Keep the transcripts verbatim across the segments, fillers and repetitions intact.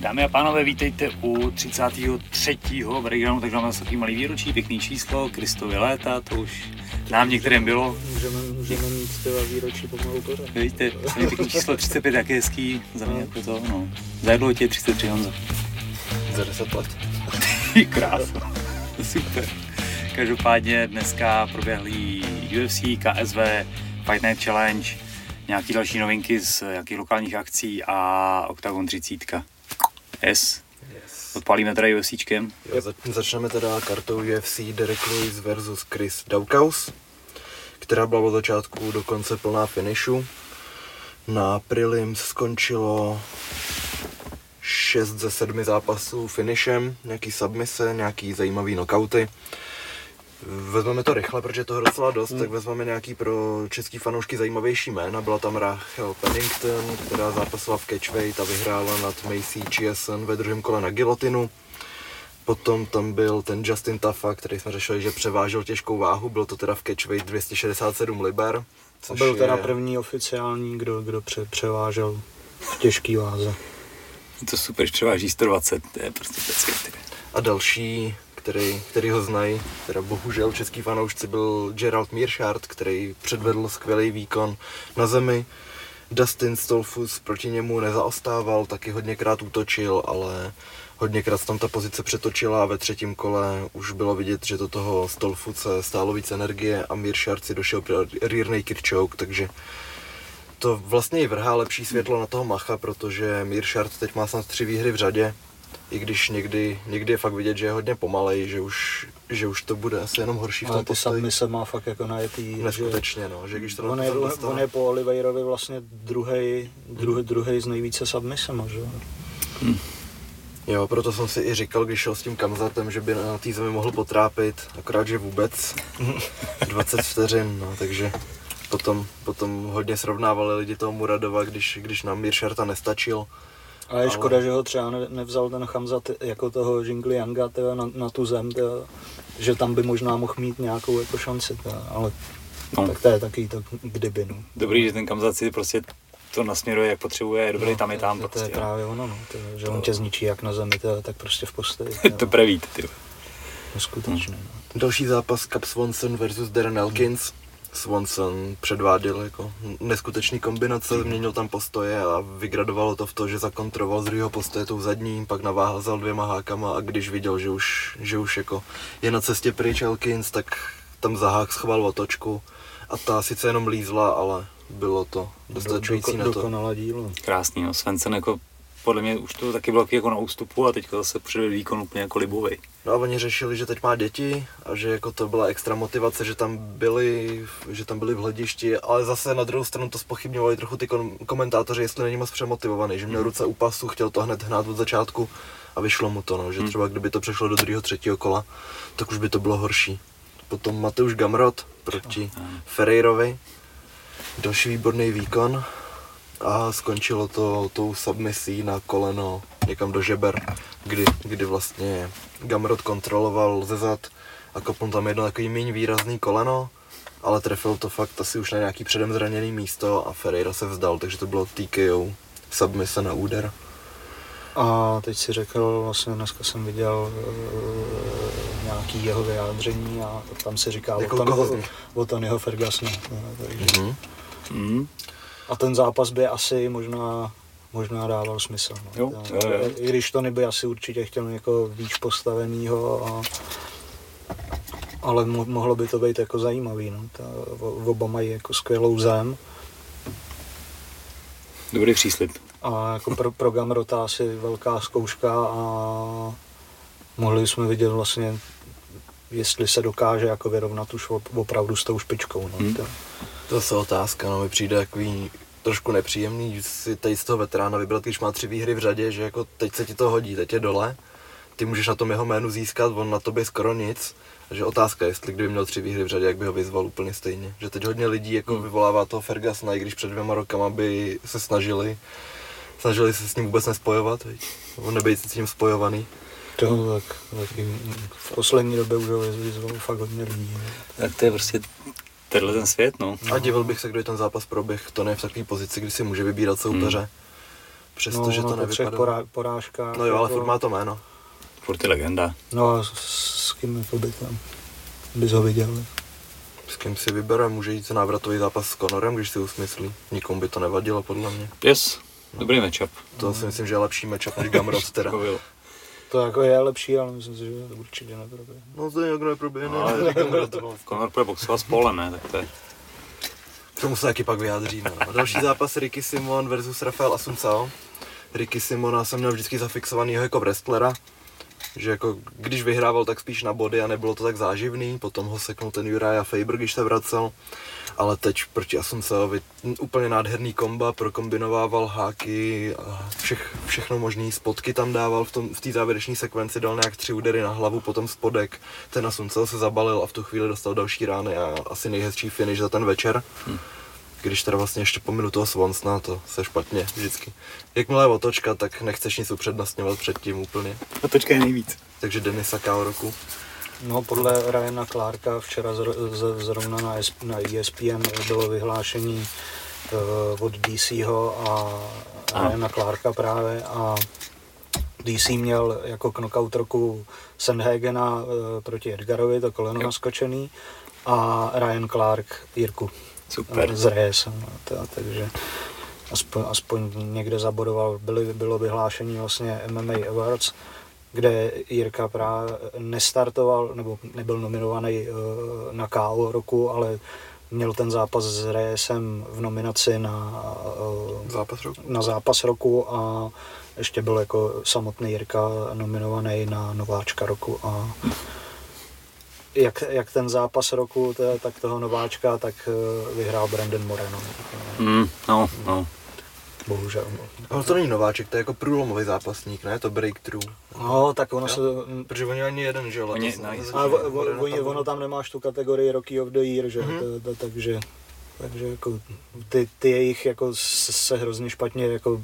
Dámy a pánové, vítejte u třicátého třetího breakdownu, takže máme takový malý výročí, pěkný číslo, Kristovy léta, to už nám některým bylo. Můžeme, můžeme mít zpěva výročí pomalu pořád. Víte, samý pěkný číslo třicet pět, jak je hezký, za mě jako to, no. Za jednou tě je třicet tři, Honzo. Za deset let. Krásno, super. Každopádně dneska proběhlý U F C, K S V, Fight Night Challenge, nějaký další novinky z jakých lokálních akcí a Oktagon třicítka. Yes. yes. Odpálíme teda UFCčkem. Jo, za- začneme teda kartou U F C Derek Lewis versus Chris Daukhaus, která byla od začátku do konce plná finishu. Na prelims skončilo šest ze sedmi zápasů finishem, nějaký submise, nějaký zajímavý knockouty. Vezmeme to rychle, protože toho docela dost, mm. tak vezmeme nějaký pro český fanoušky zajímavější jména. Byla tam Rafael Pennington, která zápasila v catchweight a vyhrála nad Macy Chiasson ve druhém kole na gilotinu. Potom tam byl ten Justin Tafa, který jsme řešili, že převážel těžkou váhu, bylo to teda v catchweight dvě stě šedesát sedm liber. Byl teda je... první oficiální, kdo, kdo pře- převážel v těžký váze. To super, že převáží sto dvacet, to je prostě pecky. A další, který, který ho znají, teda bohužel český fanoušci, byl Gerald Mirschardt, který předvedl skvělý výkon na zemi. Dustin Stolfuz proti němu nezaostával, taky hodněkrát útočil, ale hodněkrát tam ta pozice přetočila a ve třetím kole už bylo vidět, že do toho Stolfuze stálo víc energie a Mirschardt si došel rear naked choke, takže to vlastně i vrhá lepší světlo na toho Macha, protože Mirschardt teď má snad tři výhry v řadě, i když někdy, někdy je fakt vidět, že je hodně pomalej, že už, že už to bude asi jenom horší v tom postoji. Ale ty submise má fakt jako najetý. Neskutečně, že, no, že když to on, je, dostane... on je po Oliveirovi vlastně druhej, druhej, druhej z nejvíce submisema, že hmm. Jo, proto jsem si i říkal, když šel s tím Chamzatem, že by na té zemi mohl potrápit, akorát, že vůbec dvacet vteřin, no, takže... Potom, potom hodně srovnávali lidi toho Muradova, když, když nám Mirscharta nestačil. A je škoda, ale... že ho třeba ne, nevzal ten Chamzat jako toho Jinglianga na, na tu zem, teda, že tam by možná mohl mít nějakou jako šanci, teda, ale no. Tak to je taky tak kdyby. No. Dobrý, že ten Chamzat si prostě to nasměruje, jak potřebuje, dobrý, no, tam je tam. To, prostě, to je jo. Právě ono, no, teda, že to... on tě zničí jak na zemi, teda, tak prostě v postoji. To prevíte, ty. Neskutečné. No. No. Další zápas Cub Swanson versus Darren Elkins. Hmm. Swanson předváděl jako neskutečný kombinace, změnil tam postoje a vygradovalo to v to, že zakontroval z druhého postoje tou zadním, pak naváhazal dvěma hákama a když viděl, že už, že už jako je na cestě pryč Elkins, tak tam za hák schoval otočku a ta sice jenom lízla, ale bylo to dostačující na to. Dokonalé dílo. Krásný, no. Swanson jako podle mě už to taky bylo jako na ústupu a teďka zase předvedl výkon úplně jako libovej. No a oni řešili, že teď má děti a že jako to byla extra motivace, že tam byli, že tam byli v hledišti, ale zase na druhou stranu to zpochybňovali trochu ty komentátoři, jestli není moc přemotivovaný, že měl ruce u pasu, chtěl to hned hnát od začátku a vyšlo mu to, no, že třeba kdyby to přešlo do druhého, třetího kola, tak už by to bylo horší. Potom Mateusz Gamrot proti Ferreirovi, další výborný výkon. A skončilo to tou submisí na koleno někam do žeber, kdy, kdy vlastně Gamrot kontroloval ze zad a kopnul tam jedno takový méně výrazný koleno, ale trefil to fakt asi už na nějaký předem zraněný místo a Ferreira se vzdal, takže to bylo T K O, submise na úder. A teď si řekl, vlastně dneska jsem viděl e, nějaký jeho vyjádření a tam si říká o Tonyho Fergusona. A ten zápas by asi možná, možná dával smysl. Jo, jo, jo. I když to by asi určitě chtěl někoho víc postaveného, a, ale mo, mohlo by to být jako zajímavý. No. Ta, oba mají jako skvělou zem. Dobrý příslib. A jako pro, pro Gamrota asi velká zkouška a mohli jsme vidět vlastně, jestli se dokáže jako vyrovnat už opravdu s tou špičkou. No. Hmm. To je otázka, no, mi přijde takový trošku nepříjemný si tady z toho veterána vybrat, když má tři výhry v řadě, že jako teď se ti to hodí, teď je dole, ty můžeš na tom jeho jménu získat, on na tobě skoro nic, takže otázka, jestli kdyby měl tři výhry v řadě, jak by ho vyzval úplně stejně, že teď hodně lidí jako vyvolává toho Fergusona, i když před dvěma rokama by se snažili, snažili se s ním vůbec nespojovat, on nebejt s ním spojovaný. To tak, v poslední době už ho vyzval fakt hodně lidí. Tak to je prostě tenhle ten svět, no. A divil bych se, kdo je ten zápas proběh, to ne v takové pozici, kdy si může vybírat soupeře. Hmm. Přestože no, to nevypadá. No, porá, porážka. No jo, ale furt má to jméno. Furt je legenda. No s, s kým je to by tam, bys ho viděl. S kým si vybere, může jít návratový zápas s Conorem, když si usmyslí. Nikomu by to nevadilo, podle mě. Yes, no. Dobrý matchup. To no. Si myslím, že je lepší matchup než Gamrot teda. To jako je lepší, ale myslím si, že to určitě neproběhne. No to někdo neproběhne, ale no, Gamrot to bylo. Conor bude boxovat s Polem, ne? Tak to je... K tomu se taky pak vyjádříme. No. Další zápas Ricky Simon versus Rafael Assuncao. Ricky Simona jsem měl vždycky zafixovanýho jako wrestlera, že jako když vyhrával, tak spíš na body a nebylo to tak záživný. Potom ho seknul ten Uriah Faber, když se vracel. Ale teď proti Assuncaovi úplně nádherný komba, prokombinovával háky, všech, všechno možný, spotky tam dával, v, tom, v té závěrečné sekvenci dal nějak tři údery na hlavu, potom spodek. Ten Assuncao se zabalil a v tu chvíli dostal další rány a asi nejhezčí finish za ten večer. Hmm. Když teda vlastně ještě pominu toho Swansona, to se špatně vždycky. Jakmile je otočka, tak nechceš nic upřednostňovat před tím úplně. Otočka je nejvíc. Takže Denisa K. roku. No, podle Ryana Clarka včera zrovna na, na E S P N bylo vyhlášení uh, od D Cého a Ryana Clarka právě a D C měl jako knockout roku Sandhagena uh, proti Edgarovi, to koleno jo. naskočený a Ryan Clark Jirku. Super. Z Reyesa, no, teda, takže aspoň, aspoň někde zabodoval, byly, bylo vyhlášení vlastně M M A Awards, kde Jirka právě nestartoval, nebo nebyl nominovaný na K O roku, ale měl ten zápas s Reyesem v nominaci na zápas roku, na zápas roku a ještě byl jako samotný Jirka nominovaný na nováčka roku a Jak, jak ten zápas roku, teda, tak toho nováčka, tak uh, vyhrál Brandon Moreno. Mm, no, no. Bohužel. Ale to není nováček, to je jako průlomový zápasník, ne? To breakthrough. No, tak ono jo? se... Protože oni ani jeden, že jo? Oni, no, ale vo, vo, vo, tam ono tam nemáš tu kategorii Rocky of the Year, že? Mm-hmm. To, to, takže takže jako ty, ty jejich jako se hrozně špatně jako...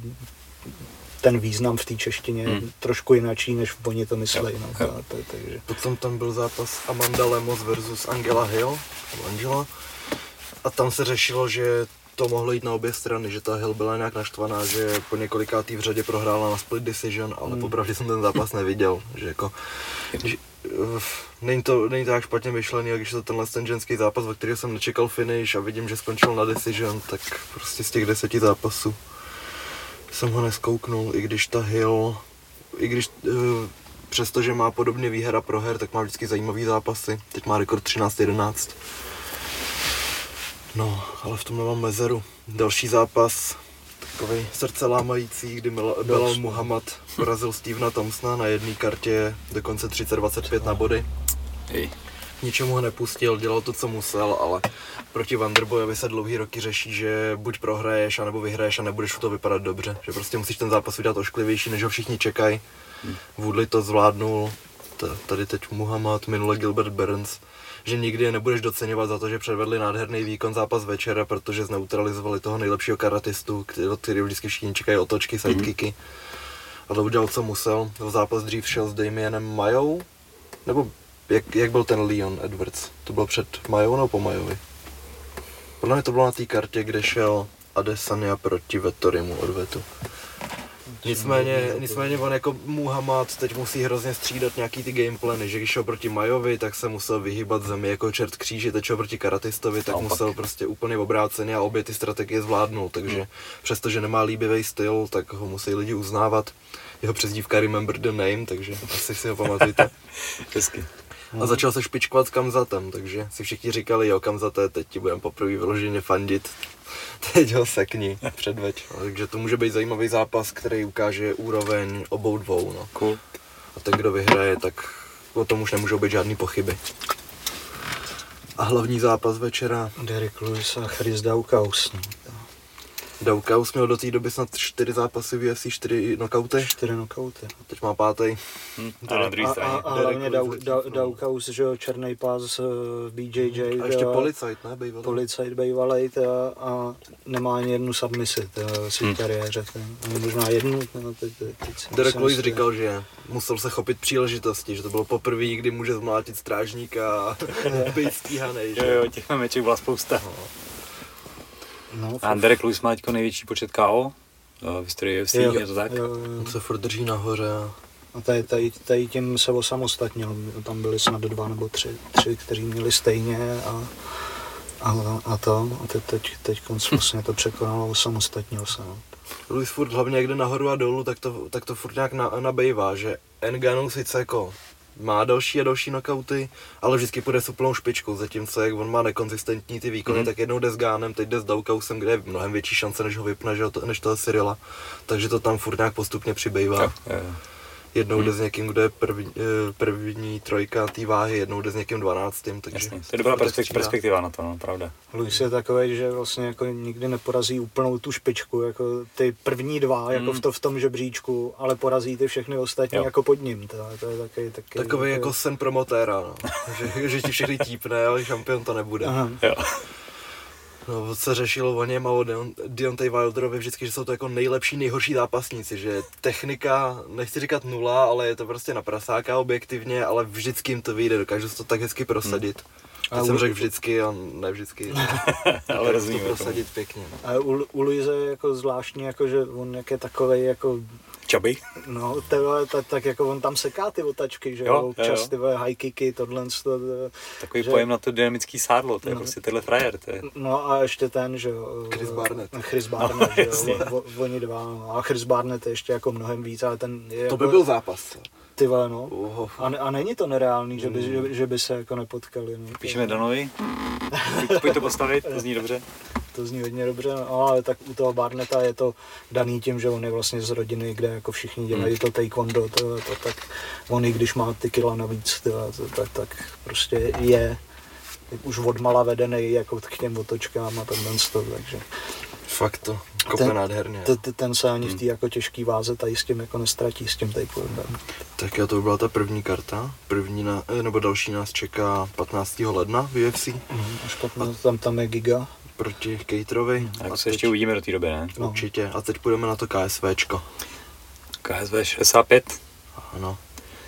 ten význam v té češtině hmm. trošku jinačí, než oni to myslejí. No, ta, ta, takže. Potom tam byl zápas Amanda Lemos versus Angela Hill, Angela, a tam se řešilo, že to mohlo jít na obě strany, že ta Hill byla nějak naštvaná, že po několikátý v řadě prohrála na split decision, ale hmm. popravdě jsem ten zápas neviděl, že jako... Že, Není to, není to tak špatně myšlený, a když je to tenhle ten ženský zápas, ve kterého jsem nečekal finish a vidím, že skončil na decision, tak prostě z těch deseti zápasů jsem ho neskouknul, i když ta Hill, i když uh, přestože má podobný výher a proher, tak má vždycky zajímavý zápasy. Teď má rekord třináct jedenáct. No, ale v tomhle mám mezeru. Další zápas, takovej srdce lámající, kdy Belal Muhammad porazil Stevena Thompsona na jedné kartě, dokonce třicet dvacet pět na body. Hej. Ničemu ho nepustil, dělal to, co musel, ale proti Wonderboyovi se dlouhý roky řeší, že buď prohraješ, anebo vyhraješ a nebudeš to vypadat dobře. Že prostě musíš ten zápas udělat ošklivější, než ho všichni čekají. Hmm. Woodley to zvládnul, tady teď Muhammad, minule Gilbert Burns, že nikdy je nebudeš doceňovat za to, že předvedli nádherný výkon zápas večera, protože zneutralizovali toho nejlepšího karatistu, který vždycky všichni čekají otočky, sidekicky. Hmm. Ale udělal, co musel. V zápas dřív šel s Damienem Majou, nebo Jak, jak byl ten Leon Edwards? To bylo před Majou nebo po Majovi? Podle mě to bylo na té kartě, kde šel Adesanya proti Vettorimu odvetu. Nicméně, nicméně on jako Muhammad teď musí hrozně střídat nějaký ty gameplany, že když šel proti Majovi, tak se musel vyhýbat zemi jako čert kříži, teď šel proti karatistovi, tak no, musel pak. prostě úplně obráceně a obě ty strategie zvládnul, takže hmm. přestože nemá líbivý styl, tak ho musí lidi uznávat. Jeho přezdívka Remember the Name, takže asi si ho pamatujte. Hezky. A začal se špičkovat s Chamzatem, takže si všichni říkali, jo, Chamzate, teď ti budeme poprvé vyloženě fandit, teď ho sekni, předveď. No, takže to může být zajímavý zápas, který ukáže úroveň obou dvou. No. Cool. A ten, kdo vyhraje, tak o tom už nemůžou být žádný pochyby. A hlavní zápas večera... Derek Lewis a Chris Daukhaus. Daukhaus měl do té doby snad čtyři zápasy v U F C, čtyři nokauty. Čtyři nokauty. Teď má pátý. Hmm. A, a, a, a hlavně Daukhaus, že jo, černý pás v B J J. A ještě policajt, ne? Bejvalej. Policajt bejvalej a, a nemá ani jednu submisi v svý hmm. kariéře. Možná jednu. Derek Lewis říkal, že musel se chopit příležitosti, že to bylo poprvé, kdy může zmlátit strážníka a být stíhanej. Jo, jo, těch meček byla spousta. No, a Derek Lewis má teďko největší počet K O v historii U F C, je to tak? Jo, jo. On se furt drží nahoře. A tady, tady, tady tím se osamostatnil, tam byli snad dva nebo tři, tři kteří měli stejně a, a, a to. A teď, teď, teď vlastně to překonalo, osamostatnil se. No. Lewis furt hlavně někde nahoru a dolů, tak to, tak to furt nějak na, nabejvá, že Ngannou sice jako má další a další nokauty, ale vždycky půjde s úplnou špičkou, zatímco jak on má nekonzistentní ty výkony, mm. tak jednou jde s Gánem, teď jde s Daukhausem, kde je mnohem větší šance, než ho vypne, že, než toho Cyrila, takže to tam furt nějak postupně přibývá. Yeah, yeah, yeah. Jednou hmm. jde s někým, kdo je první, první trojka té váhy, jednou jde s někým dvanáctým, takže... Jasně, to je dobrá perspektiva, perspektiva na to, no, pravda. Lewis je takový, že vlastně jako nikdy neporazí úplnou tu špičku, jako ty první dva, hmm. jako v, to, v tom žebříčku, ale porazí ty všechny ostatní jo. jako pod ním, teda, to je taky... taky takový takový jako sen promotéra, no. že, že ti všechny típne, ale šampion to nebude. No, se řešilo o něm a o Deontay Wilderovi vždycky, že jsou to jako nejlepší, nejhorší zápasníci, že technika, nechci říkat nula, ale je to prostě na prasáka objektivně, ale vždycky jim to vyjde, dokážu se to tak hezky prosadit. Hmm. Teď jsem řekl vždycky a ne vždycky, ale to prosadit tomu. Pěkně. No. A u, u Luise je jako zvláštní, jako, že on jak je takovej jako... Čabej? No, tyhle, tak, tak jako on tam seká ty otačky, že jo, občas ty high kicky, tohle... To, takový že... pojem na to dynamický sádlo, to je no. prostě tenhle frajer, to je... No a ještě ten, že jo... Chris Barnett. Chris Barnett, no, že jo, oni dva, no. A Chris Barnett je ještě jako mnohem víc, ale ten... Je to jako... by byl zápas. Ty vole, no. A, a není to nereálný, že by, mm. že, že by se jako nepotkali. No. Píšeme Danovi, pojď to postavit, to zní dobře. To zní hodně dobře, no, ale tak u toho Barnetta je to daný tím, že on je vlastně z rodiny, kde jako všichni dělají to taekwondo, to, to, tak on i když má ty kila navíc, to, to, tak, tak prostě je už odmala vedený jako k těm otočkám a tenhle to, takže... Fakt to, kope nádherně. Ten, ten se ani v té jako těžké váze tady s tím jako nestratí, s tím taekwondem. Tak jo, to byla ta první karta, první na, nebo další nás čeká patnáctého ledna v U F C. Mm, až patnáctého tam, tam je Giga. Proti Caterovi. Tak se teď... ještě uvidíme do té doby, ne? No. Určitě. A teď půjdeme na to KSVčko. šedesát pět Ano.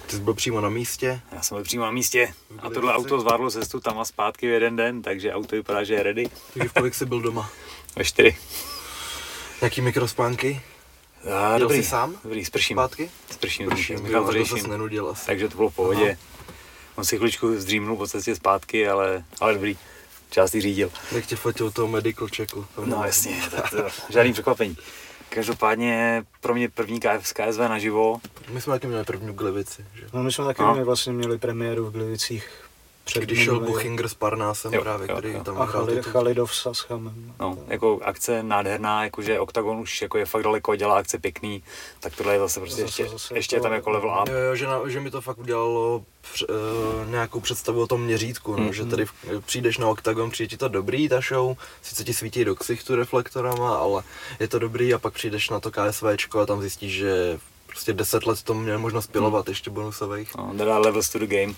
Ty jsi byl přímo na místě. Já jsem byl přímo na místě. A tohle jsi? Auto zvládlo cestu tam a zpátky v jeden den, takže auto vypadá, že je ready. Takže v kolik jsi byl doma? Ve čtyři. Jaký mikrospánky? A, dobrý. Jsi sám? Dobrý, sprším. Zpátky? Sprším. Sprším. Sprším. Sprším. To ses nenudil asi. Takže to bylo v pohodě. Aha. On si chvíličku zdřímnul po cestě zpátky, ale, ale dobrý. Částí řídil. Jak tě fotil toho medical checku. No jasně, tak to, žádný překvapení. Každopádně pro mě první K S V, K S V naživo. My jsme taky měli první v Glivici, že? No my jsme taky no. vlastně měli premiéru v Glivicích. Před Když šel Buchinger s Parnásem jo, právě, jo, který jo. tam... A Chali, Chalidov s Assuncamem. No, jako akce nádherná, jakože Oktagon už jako je fakt daleko, dělá akce pěkný, tak tohle je zase prostě zase, ještě, zase ještě to, je tam jako level up. Jo, jo, že, na, že mi to fakt udělalo př, e, nějakou představu o tom měřítku, no, mm. že tady v, přijdeš na Oktagon, přijde ti to dobrý, ta show, sice ti svítí do ksichtu reflektorama, ale je to dobrý a pak přijdeš na to KSVčko a tam zjistíš, že prostě deset let to měl možnost pilovat mm. ještě bonusových. No, teda levels to the game.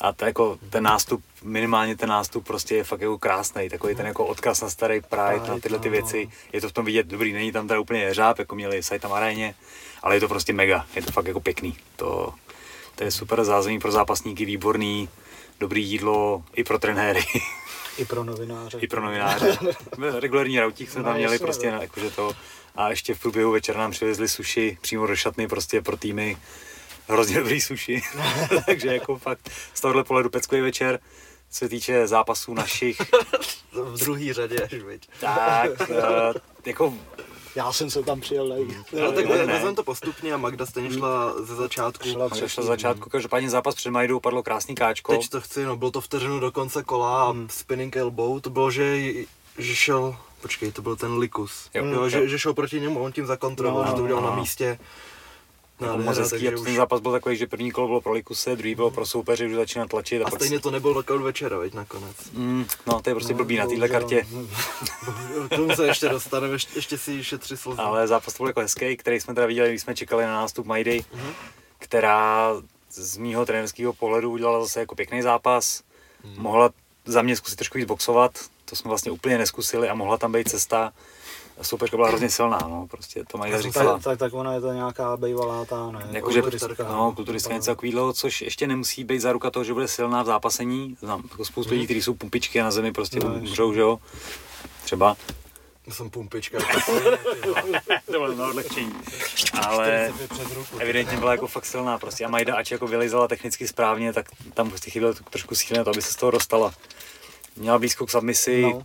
A to jako ten nástup, minimálně ten nástup prostě je fakt jako krásnej, takový ten jako odkaz na starý Pride, na tyhle ty věci, je to v tom vidět dobrý, není tam teda úplně jeřáb, jako měli Saitama aréně, ale je to prostě mega, je to fakt jako pěkný, to, to je super zázemí pro zápasníky, výborný, dobrý jídlo i pro trenéry. I pro novináře. I pro novináře. Regulární rautík jsme tam měli prostě, jakože to, a ještě v průběhu večera nám přivezli sushi přímo do šatny prostě pro týmy. Hrozně dobrý sushi, takže jako fakt z tohohle pohledu peckový večer, co se týče zápasů našich. V druhý řadě až, viď. Tak, uh, jako... Já jsem se tam přijel nejít. No, tak vezmeme to postupně a Magda stejně šla ze začátku. Šla, Magda šla ze začátku, každopádně zápas před Majdou padlo krásný káčko. Teď to chci, no bylo to vteřinu do konce kola hmm. a spinning elbow, to bylo, že, že šel, počkej, to byl ten Likus, jo, jo, jo. Že, že šel proti němu, on tím zakontroloval, no, že to udělal no. na místě. Mozenský, a ten zápas byl takový, že první kolo bylo pro Likuse, druhý bylo pro soupeře, už začíná tlačit. A, a stejně to nebyl knockout večera, veď nakonec. Mm, no, to je prostě no, blbý na téhle kartě. K tomu se ještě dostaneme, ještě, ještě si šetří slzy. Ale zápas to byl jako hezký, který jsme teda viděli, když jsme čekali na nástup Majdy, mm-hmm. která z mýho trenérského pohledu udělala zase jako pěkný zápas. Mm. Mohla za mě zkusit trošku víc boxovat, to jsme vlastně úplně neskusili a mohla tam být cesta. Soupeřka byla hrozně silná, no, prostě to mají říkala. Tak, tak ona je to nějaká bejvalá ta, ne? Jakože no, kulturistka něco takového, což ještě nemusí být záruka toho, že bude silná v zápasení. Znám jako spoustu lidí, kteří jsou pumpičky a na zemi prostě umřou, že jo? Třeba. Já jsem pumpička. To bylo mnoho odlehčení. Ale evidentně byla jako fakt silná prostě. A Majda, ač jako vylejzala technicky správně, tak tam prostě chybělo trošku síly na to, aby se z toho dostala. Měla blízko k submisi. No.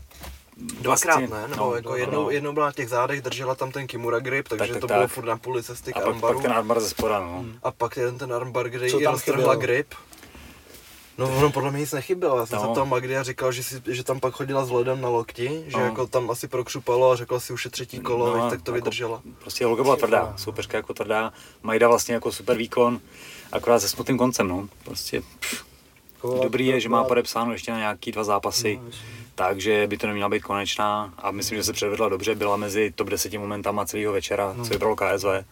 Dvakrát ne, nebo no, jako no, jednou, no. jednou byla na těch zádech, držela tam ten Kimura grip, takže tak, tak, to bylo tak. Furt na půli cesty k armbaru. A pak ten armbar ze spora, no. A pak jeden ten armbar, kde jí roztrhla grip. No ono podle mě nic nechybělo, já jsem no. se ptal Magdy a říkal, že, si, že tam pak chodila s ledem na lokti, že no. jako tam asi prokřupalo a řekla si už je třetí kolo, no, tak to jako vydržela. Prostě holka byla tvrdá, soupeřka jako tvrdá, Majda vlastně jako super výkon, akorát se smutným koncem, no. Prostě pff. Dobrý je, že má podepsáno ještě na nějaký dva zápasy. Takže by to neměla být konečná a myslím, že se předvedla dobře, byla mezi top deseti momentama celého večera, no. co vybralo K S V,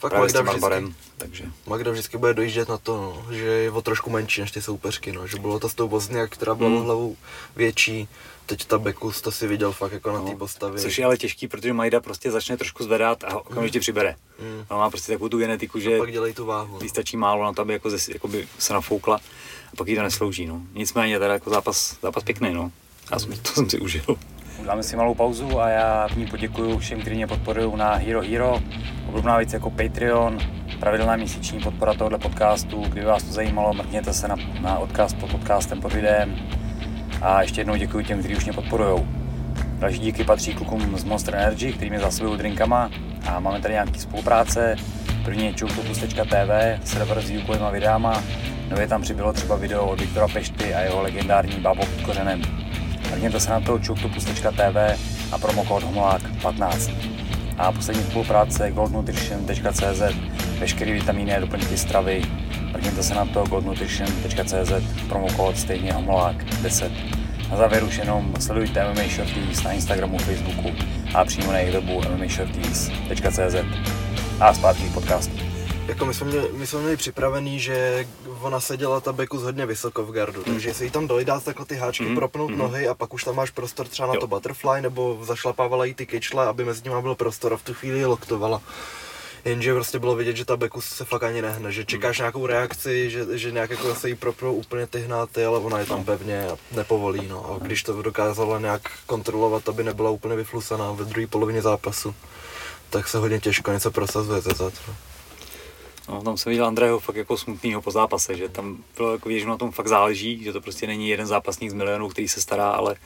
tak právě Magda s tím armbarem, takže. Magda vždycky bude dojíždět na to, no, že je o trošku menší než ty soupeřky, no, že bylo to s tou Bosniak, která byla mm. hlavou větší, teď ta Bekus, to si viděl fakt jako no. na té postavě. Což je ale těžký, protože Majda prostě začne trošku zvedat a okamžitě mm. přibere. Mm. Ona má prostě takovou tu genetiku, že pak dělají tu váhu, no. stačí málo na to, aby jako, ze, jako by se nafoukla a pak jí to neslouží, no. Nicméně teda jako zápas, zápas pěkný, no. A to jsem si užil. Dáme si malou pauzu a já v ní poděkuju všem, kteří mě podporují na Hero Hero. Obdobná věc jako Patreon, pravidelná měsíční podpora tohoto podcastu. Kdyby vás to zajímalo, mrkněte se na, na odkaz pod podcastem pod videem. A ještě jednou děkuji těm, kteří už mě podporujou. Další díky patří klukům z Monster Energy, kteří mě zásobují drinkama. A máme tady nějaké spolupráce. První je čoukopus tečka t v, server s výukovýma videama. Nově tam přibylo třeba video od Viktora Pešty a jeho legendární Bábo pod kořenem. Vrněte se na to čoktopus tečka t v a promokód homolák patnáct. A poslední spolupráce gold nutrition tečka c z, veškeré vitamíny a doplňky stravy. Vrněte se na to gold nutrition tečka c z, promokód stejně homolák deset. Na závěr už jenom sledujte M M A Shorties na Instagramu, Facebooku a přímo na jejich webu m m a shorties tečka c z. A zpátky podcastu. Jako my jsme, měli, my jsme měli připravený, že ona seděla ta Bekus hodně vysoko v gardu, mm. takže se jí tam dali dát takhle ty háčky, mm. propnout mm. nohy a pak už tam máš prostor třeba na jo. to butterfly, nebo zašlapávala jí ty kyčle, aby mezi nimi byl prostor a v tu chvíli je loktovala. Jenže prostě bylo vidět, že ta Bekus se fakt ani nehne, že čekáš mm. nějakou reakci, že, že nějak jako se jí propnou úplně ty hnáty, ale ona je tam pevně a nepovolí. No. A když to dokázala nějak kontrolovat, aby nebyla úplně vyflusaná ve druhé polovině zápasu, tak se hodně těžko něco prosazuje ze zad. No, tam jsem viděl Andrého fakt jako smutnýho po zápase, že tam bylo jako vidět, že mu na tom fakt záleží, že to prostě není jeden zápasník z milionů, který se stará, ale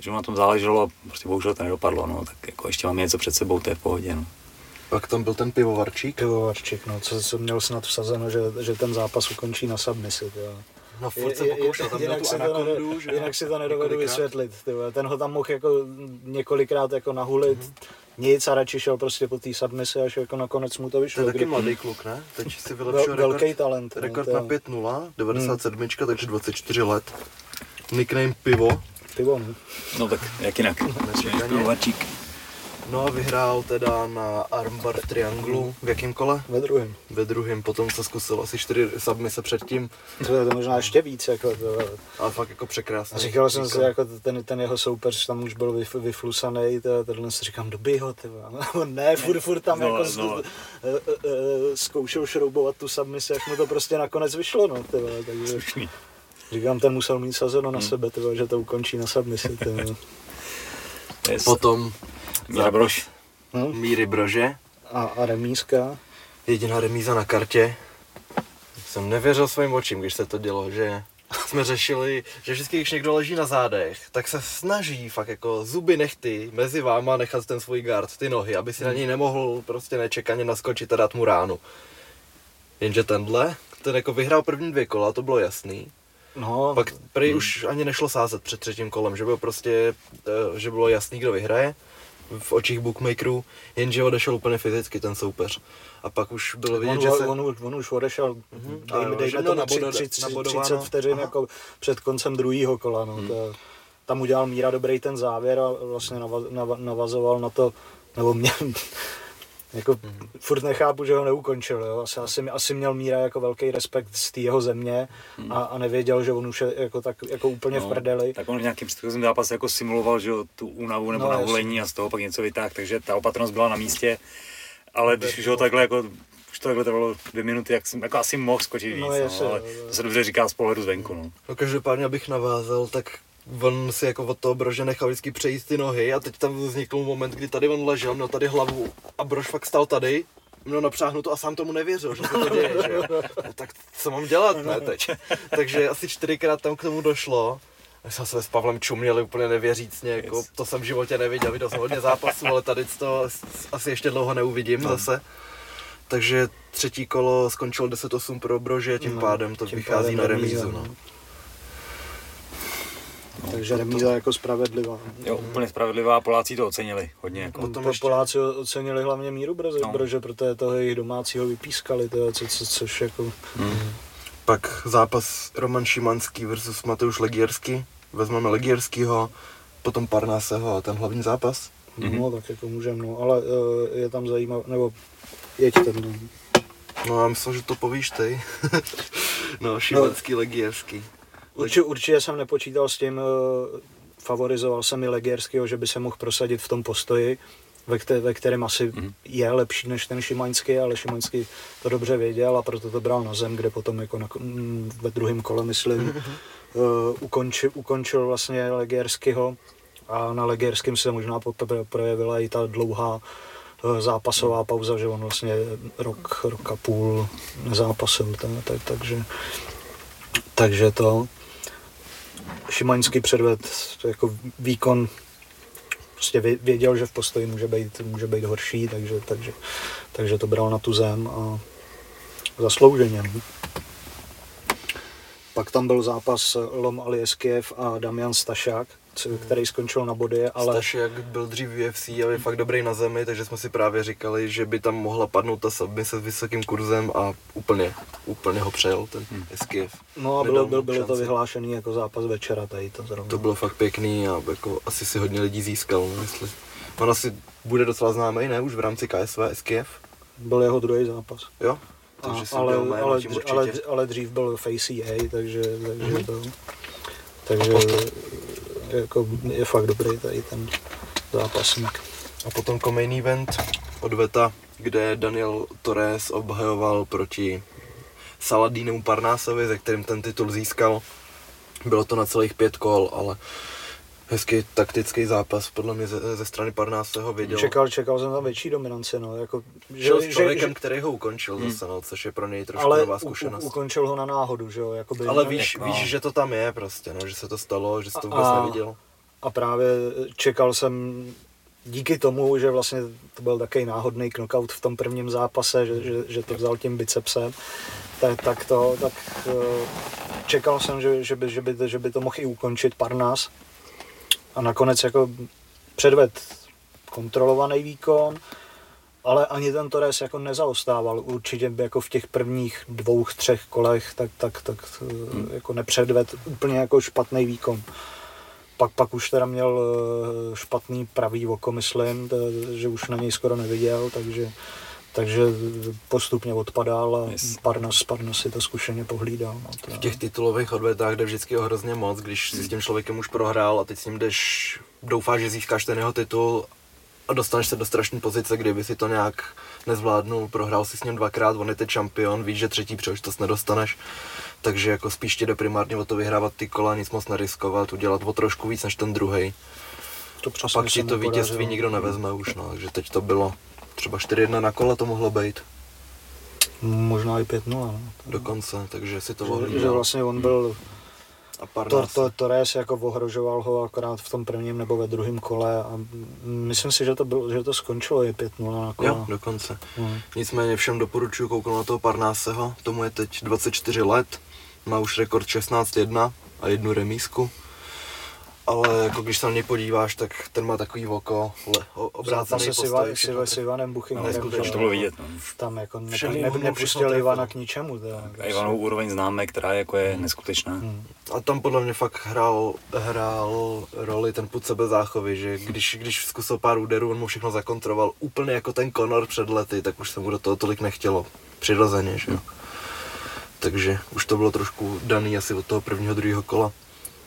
že mu na tom záleželo a prostě bohužel to nedopadlo, no, tak jako ještě mám něco před sebou, to je v pohodě, no. Pak tam byl ten pivovarčík? Pivovarčík, no, co, co měl snad vsazeno, že, že ten zápas ukončí na submisi, jo. No furt se pokoušel, tam jinak, si anakondu, ne, jinak si to nedovedu vysvětlit, tyhle. Ten ho tam mohl jako několikrát jako nahulit, mm-hmm. nic a radši šel prostě po té submisi, až jako nakonec mu to vyšlo. To je taky mladý kluk, ne? Teď si vylepšil Vel, rekord, talent, rekord na pět nula, devadesát sedm, hmm. takže dvacet čtyři let. Nickname Pivo. Pivo, ne? No tak jak jinak. Pivovarčík. No a vyhrál teda na armbar trianglu, v jakém kole? Ve druhém. Ve druhém, potom se zkusil asi čtyři submise předtím. To je to možná ještě víc, jako to. Ale fakt jako překrásný. A říkal jsem si, jako ten, ten jeho soupeř tam už byl vyf, vyflusaný, tohle si říkám, dobij ho, ty vole. Ne, furt, furt tam no, jako no. zkoušel šroubovat tu submise, jak mu to prostě nakonec vyšlo, no, ty vole, takže. Říkám, ten musel mít sazeno na hmm. sebe, ty vole, že to ukončí na submisi, ty vole. Potom Míra Brož. No. Míry Brože. A, a remízka. Jediná remíza na kartě. Jsem nevěřil svým očím, když se to dělo, že jsme řešili, že vždycky, když někdo leží na zádech, tak se snaží fakt jako zuby nechty mezi váma nechat ten svůj guard, ty nohy, aby si na něj nemohl prostě nečekaně naskočit a dát mu ránu. Jenže tenhle, ten jako vyhrál první dvě kola, to bylo jasný. No, pak prý hmm. už ani nešlo sázet před třetím kolem, že bylo prostě, že bylo jasný, kdo vyhraje. v očích bookmakerů, jenže odešel úplně fyzicky ten soupeř. A pak už bylo vidět, on, že se... On, on, on už odešel, mm-hmm. dejme to na třicet vteřin jako před koncem druhého kola. No. Hmm. To, tam udělal Míra dobrý ten závěr a vlastně navaz, nav, navazoval na to, nebo mě... Jako hmm. furt nechápu, že ho neukončil, jo. Asi, asi, asi měl Míra jako velký respekt z té jeho země hmm. a, a nevěděl, že on už je jako, tak, jako úplně no, v prdeli. Tak on v nějakým předchozím zápase jako simuloval, že jo, tu únavu nebo no, navolení a z toho pak něco vytáhl, takže ta opatrnost byla na místě, ale když už ho takhle jako, už to takhle trvalo dvě minuty, jak jsem jako asi mohl skočit víc, no, jasný, no, ale to se dobře říká z pohledu zvenku. No. No, každopádně, abych navázal, tak on si jako od toho Brože nechal vždycky přejít ty nohy a teď tam vznikl moment, kdy tady on ležel, měl tady hlavu a Brož fakt stál tady, měl napřáhnuto a sám tomu nevěřil, že se to děje, že? No, tak co mám dělat, ne, teď? Takže asi čtyřikrát tam k tomu došlo. My jsme se s Pavlem čuměli úplně nevěřícně, jako yes. To jsem v životě neviděl, viděl jsem hodně zápasů, ale tady to asi ještě dlouho neuvidím no. zase. Takže třetí kolo skončilo deset osm pro Brože, tím no, pádem to tím vychází pádem na remízu. No. No, takže remíza to... jako spravedlivá. Jo, úplně spravedlivá a Poláci to ocenili hodně. Jako. Po ještě... Poláci ocenili hlavně Míru Brože, no. Brože protože toho jejich domácího vypískali, to, co, co, což jako... Mm-hmm. Pak zápas Roman Šimanský versus Mateusz Legierski. Vezmeme Legierskýho, potom Parnáseho a ten hlavní zápas. Mm-hmm. No tak jako můžeme, no, ale je tam zajímavý, nebo jeď ten, no. No já myslím, že to povíš ty. No, Šimanský, no. Legierský. Urči, určitě jsem nepočítal s tím, favorizoval jsem i Legierského, že by se mohl prosadit v tom postoji, ve, kter- ve kterém asi mm-hmm. je lepší než ten Šimaňský, ale Šimaňský to dobře věděl a proto to bral na zem, kde potom jako na, mm, ve druhém kole, myslím, mm-hmm. uh, ukonči, ukončil vlastně Legierského a na Legierském se možná projevila i ta dlouhá uh, zápasová pauza, že on vlastně rok, rok a půl nezápasil, tak, tak, takže... Takže to Šimaňský předved jako výkon, prostě věděl, že v postoji může být, může být horší, takže, takže, takže to bral na tu zem a zaslouženě. Pak tam byl zápas Lom Alieskiev a Damian Stašák, který skončil na body, ale... Stašák byl dřív v U F C a je fakt dobrý na zemi, takže jsme si právě říkali, že by tam mohla padnout ta submise s vysokým kurzem a úplně, úplně ho přejel ten Alieskiev. No a bylo, byl, bylo to vyhlášený jako zápas večera tady to zrovna. To bylo fakt pěkný a jako asi si hodně lidí získal, myslím. On asi bude docela známý, ne? Už v rámci K S V Alieskiev? Byl jeho druhý zápas. Jo? Takže jsem ale, měl ale, dř, ale, ale dřív byl Face E A, takže, takže mm-hmm. to... Takže... Jako je fakt dobrý tady ten zápasník. A potom co-main event odveta, kde Daniel Torres obhajoval proti Saladínu Parnásovi, ze kterým ten titul získal. Bylo to na celých pět kol, ale hezký taktický zápas podle mě ze, ze strany Parnáseho viděl. Čekal, čekal jsem tam větší dominanci, no, jako... Že, šel s člověkem, že, který ho ukončil hmm. zase, no, což je pro něj trošku ale nová zkušenost. Ale ukončil ho na náhodu, že jo, jakoby... Ale víš, no. víš, že to tam je prostě, no, že se to stalo, že jsi to vůbec a, neviděl. A právě čekal jsem díky tomu, že vlastně to byl takový náhodný knockout v tom prvním zápase, že, že, že to vzal tím bicepsem, tak, tak to, tak čekal jsem, že, že, by, že, by, že by to mohl i ukončit Parnás. A nakonec jako předved kontrolovaný výkon, ale ani ten Torres jako nezaostával. Určitě jako v těch prvních dvou, třech kolech tak, tak, tak hmm. jako nepředved úplně jako špatný výkon. Pak, pak už teda měl špatný pravý oko, myslím, že už na něj skoro neviděl, takže, takže postupně odpadal a yes. Parnas, Parnas si to zkušeně pohlídal. No to v těch titulových odvetách jde vždycky o hrozně moc, když si s tím člověkem už prohrál a teď s ním jdeš, doufáš, že získáš ten jeho titul a dostaneš se do strašné pozice, kdyby si to nějak nezvládnul, prohrál si s ním dvakrát, on je teď šampion, víš, že třetí příležitost nedostaneš, takže jako spíš ti jde primárně o to vyhrávat ty kola, nic moc neriskovat, udělat o trošku víc než ten druhej. A pak ti to vítězství nikdo nevezme už, no, takže teď to bylo. Třeba čtyři jedna na kole to mohlo být. Možná i pět nula. No. Dokonce, takže si to ohlídal. Že vlastně on byl... A to, to, Torres jako ohrožoval ho akorát v tom prvním nebo ve druhém kole a myslím si, že to, bylo, že to skončilo i pět nula na kole. Jo, dokonce. Hmm. Nicméně všem doporučuji kouknout na toho Parnáseho, tomu je teď dvacet čtyři let, má už rekord šestnáct jedna a jednu remízku. Ale jako když se na něj podíváš, tak ten má takový oko, obrácený postoj. S Ivanem Buchingerem, to bylo vidět. No. Tam jako nepustil Ivana k ničemu. A Ivanův úroveň známe, která jako je neskutečná. Hmm. A tam podle mě fakt hrál, hrál roli ten pud sebezáchovy, že když, když zkusil pár úderů, on mu všechno zakontroval. Úplně jako ten Conor před lety, tak už se mu do toho tolik nechtělo. Přirozeně, že jo. Hmm. Takže už to bylo trošku daný asi od toho prvního, druhého kola.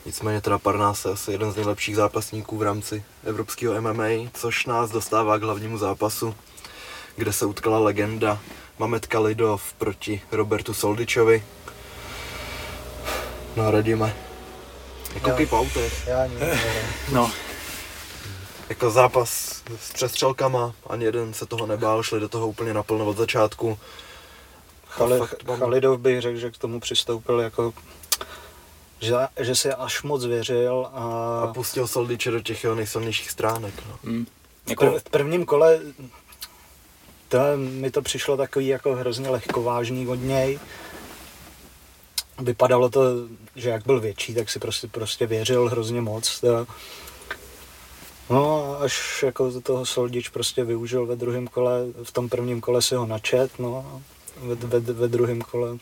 Nicméně teda Parnáš je asi jeden z nejlepších zápasníků v rámci evropského M M A, což nás dostává k hlavnímu zápasu, kde se utkala legenda Mamed Chalidov proti Robertu Soldičovi. No, radíme. Nekoukej po autech. Já nic nevím. No. Jako zápas s přestřelkama, ani jeden se toho nebál, šli do toho úplně naplno od začátku. Chali, mám... Chalidov bych řekl, že k tomu přistoupil jako Že, že se až moc věřil a... a pustil Soldiče do těch jeho nejsilnějších stránek. No. Mm. Prv, v prvním kole to, mi to přišlo takový jako hrozně lehkovážný od něj. Vypadalo to, že jak byl větší, tak si prostě, prostě věřil hrozně moc. To... No až jako toho Soldič prostě využil ve druhém kole, v tom prvním kole si ho načet, no ve, ve, ve druhém kole.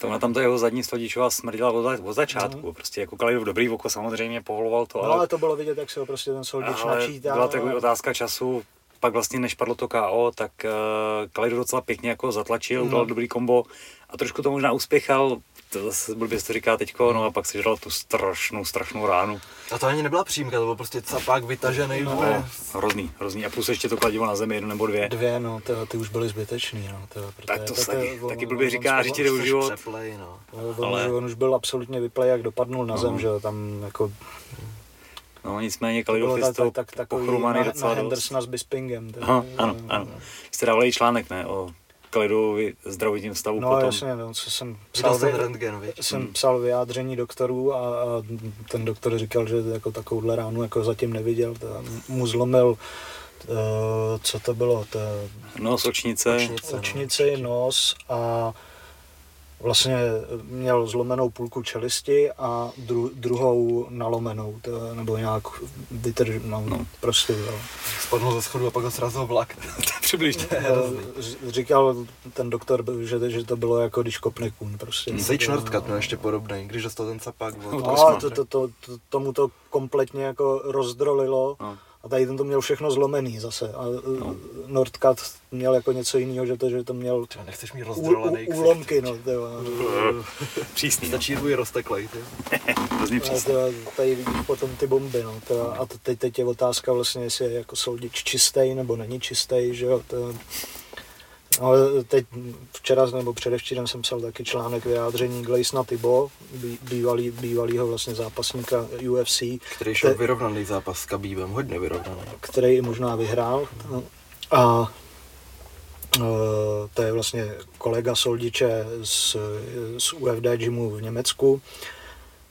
Tohle tamto jeho zadní Soldičová smrdila od, od začátku, no. Prostě jako Chalidov dobrý oko samozřejmě povoloval to, ale... No, ale to bylo vidět, jak se ho prostě ten Soldič načítá. Byla taková otázka času, pak vlastně než padlo to ká ó, tak uh, Chalidov docela pěkně jako zatlačil, mm. udělal dobrý kombo a trošku to možná uspěchal, to zase blbě se to říká teďko, no a pak si žral tu strašnou, strašnou ránu. A to ani nebyla přímka, to byl prostě capák vytažený. No, no, hrozný, hrozný. A plus ještě to kladivo na zemi, jedno nebo dvě. Dvě, no, to, ty už byly zbytečný, no. To, tak to se taky, taky blbě říká, že ti jde o život. Přeplej, no. on, Ale... on už byl absolutně vyplej, jak dopadnul na no. zem, že tam jako... No, nicméně Chalidov je z toho pochrumaný docela dost. Na Hendersona s Bispingem. Ano, ano. Jste dávali článek, ne? Chalidovovi zdravotním stavu no, potom. No jasně, no, co jsem psal, vy, jsem psal vyjádření doktorů a, a ten doktor říkal, že jako takovouhle ránu jako zatím neviděl, mu zlomil, t, co to bylo? T, nos, očnice. Očnice, očnici, no. nos a vlastně měl zlomenou půlku čelisti a dru, druhou nalomenou, t, nebo nějak vytrženou, no. prostě. Jo. Spadnul ze schodu a pak ho srazil vlak. Přibližně. Říkal ten doktor, že, že to bylo jako když kopne kůň prostě. Sejč nordkat, no ještě podobný, když dostal ten capák. No, to, to, to, to, tomu to kompletně jako rozdrolilo. No. A tady ten to měl všechno zlomený zase a no. Nordkat měl jako něco jiného, že to, že to měl Tě, nechceš mít rozdrolaný úlomky, no. Přísný. Stačí dvůj rozteklej, ty. Hrozně přísný. Tady vidíš potom ty bomby, no. Teda, a teď, teď je otázka vlastně, jestli je jako Soldič čistý nebo není čistý, že jo. Teda, no, teď včera nebo předevčírem jsem psal taky článek vyjádření Glacena Thibault, bývalý, bývalýho vlastně zápasníka U F C. Který šel te, vyrovnaný zápas s Khabibem, hodně vyrovnaný. Který možná vyhrál. A, a to je vlastně kolega Soldiče z, z U F D gymu v Německu.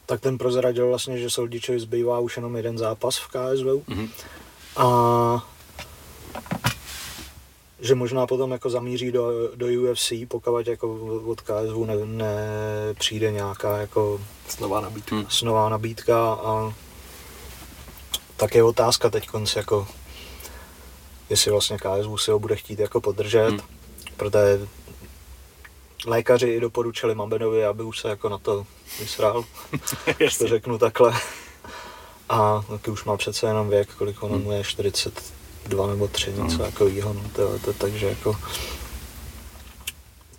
Tak ten prozradil vlastně, že Soldičovi zbývá už jenom jeden zápas v K S V. Mm-hmm. A že možná potom jako zamíří do, do U F C, pokud jako od K S V ne, ne přijde nějaká jako snová nabídka. Hmm. Snová nabídka a tak je otázka teď konc jako, jestli vlastně K S V si ho bude chtít jako podržet, hmm. protože lékaři i doporučili Mamedovi, aby už se jako na to vysral, když to řeknu takhle. A taky už má přece jenom věk, kolik ono mu je, čtyřicet dva nebo tři, něco no. jako jího, no to, to, takže jako...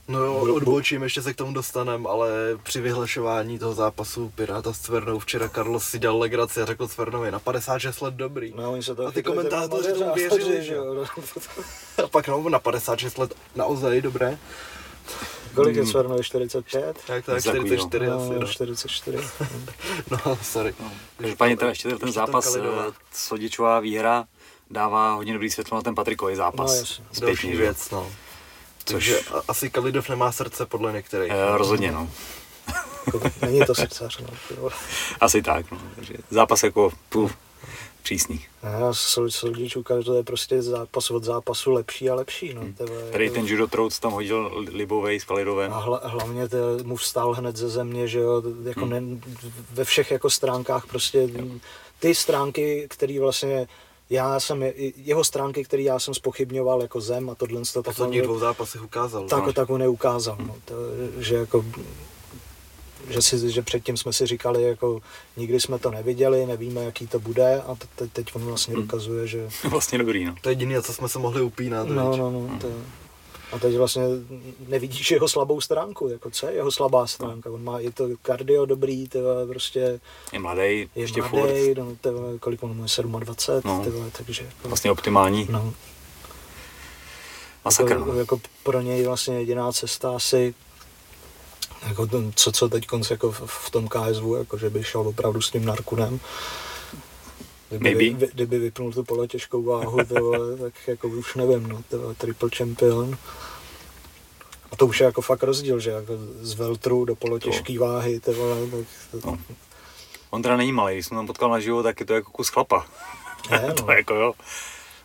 No jo, odbočím, ještě se k tomu dostanem, ale při vyhlašování toho zápasu Piráta s Cvrnou včera Carlos si dal legraci a řekl Cvrnovi na padesát šest let dobrý. No, a ty komentátoři tomu věřili, že jo. A pak no, na padesát šest let naozaj dobré. Kolik je Cvrnovi? čtyřicet pět? Tak, tak, čtyřicet čtyři no, asi. No. čtyřicet čtyři No, sorry. No. Každopádně teda ještě ten zápas, Soldičová výhra, dává hodně dobrý světlo na ten Patrikový zápas. No, zpětný věc, no. Což... Takže asi Chalidov nemá srdce podle některých. E, rozhodně, no. Není to srdcař, no. Asi tak, no. Takže zápas jako půl. přísný. Aha, Soldič ukázal, že to je prostě zápas od zápasu lepší a lepší. No. Hmm. Tebe, tady ten judotrouc tam hodil libovej s Chalidovem. A hla, hlavně te, mu vstál hned ze země, že jo, jako hmm. ne, ve všech jako stránkách prostě jo. Ty stránky, které vlastně já jsem, jeho stránky, které já jsem zpochybňoval jako zem a tohle. V posledních dvou zápasech ukázal. Tak, no. tak ho neukázal, no. To, že jako... Že, si, že předtím jsme si říkali, jako nikdy jsme to neviděli, nevíme, jaký to bude a te, teď on vlastně dokazuje, že... Vlastně dobrý, no. To je jediné, co jsme se mohli upínat. No, no, no. To... A teď vlastně nevidíš jeho slabou stránku, jako co je jeho slabá stránka. On má i to kardio dobrý, tyhle, prostě... Je mladý, je ještě mladý, furt. No, tyhle, kolik on má, dvacet sedm, no. Tyhle, takže... Jako... Vlastně optimální. No. Masakr, jako, no. Jako pro něj vlastně jediná cesta asi... Jako to, co, co teď konc jako v, v tom K S V, jako že by šel opravdu s tím narkunem. Kdyby, vy, kdyby vypnul tu polotěžkou váhu, tyhle, tak jako už nevím, no, tyhle, triple champion. A to už je jako fakt rozdíl, že jako z veltru do polotěžké váhy, tyhle, tak... To... No. On teda není malý, když jsem tam potkal naživo, tak je to jako kus chlapa. Ne, to no. Jako jo.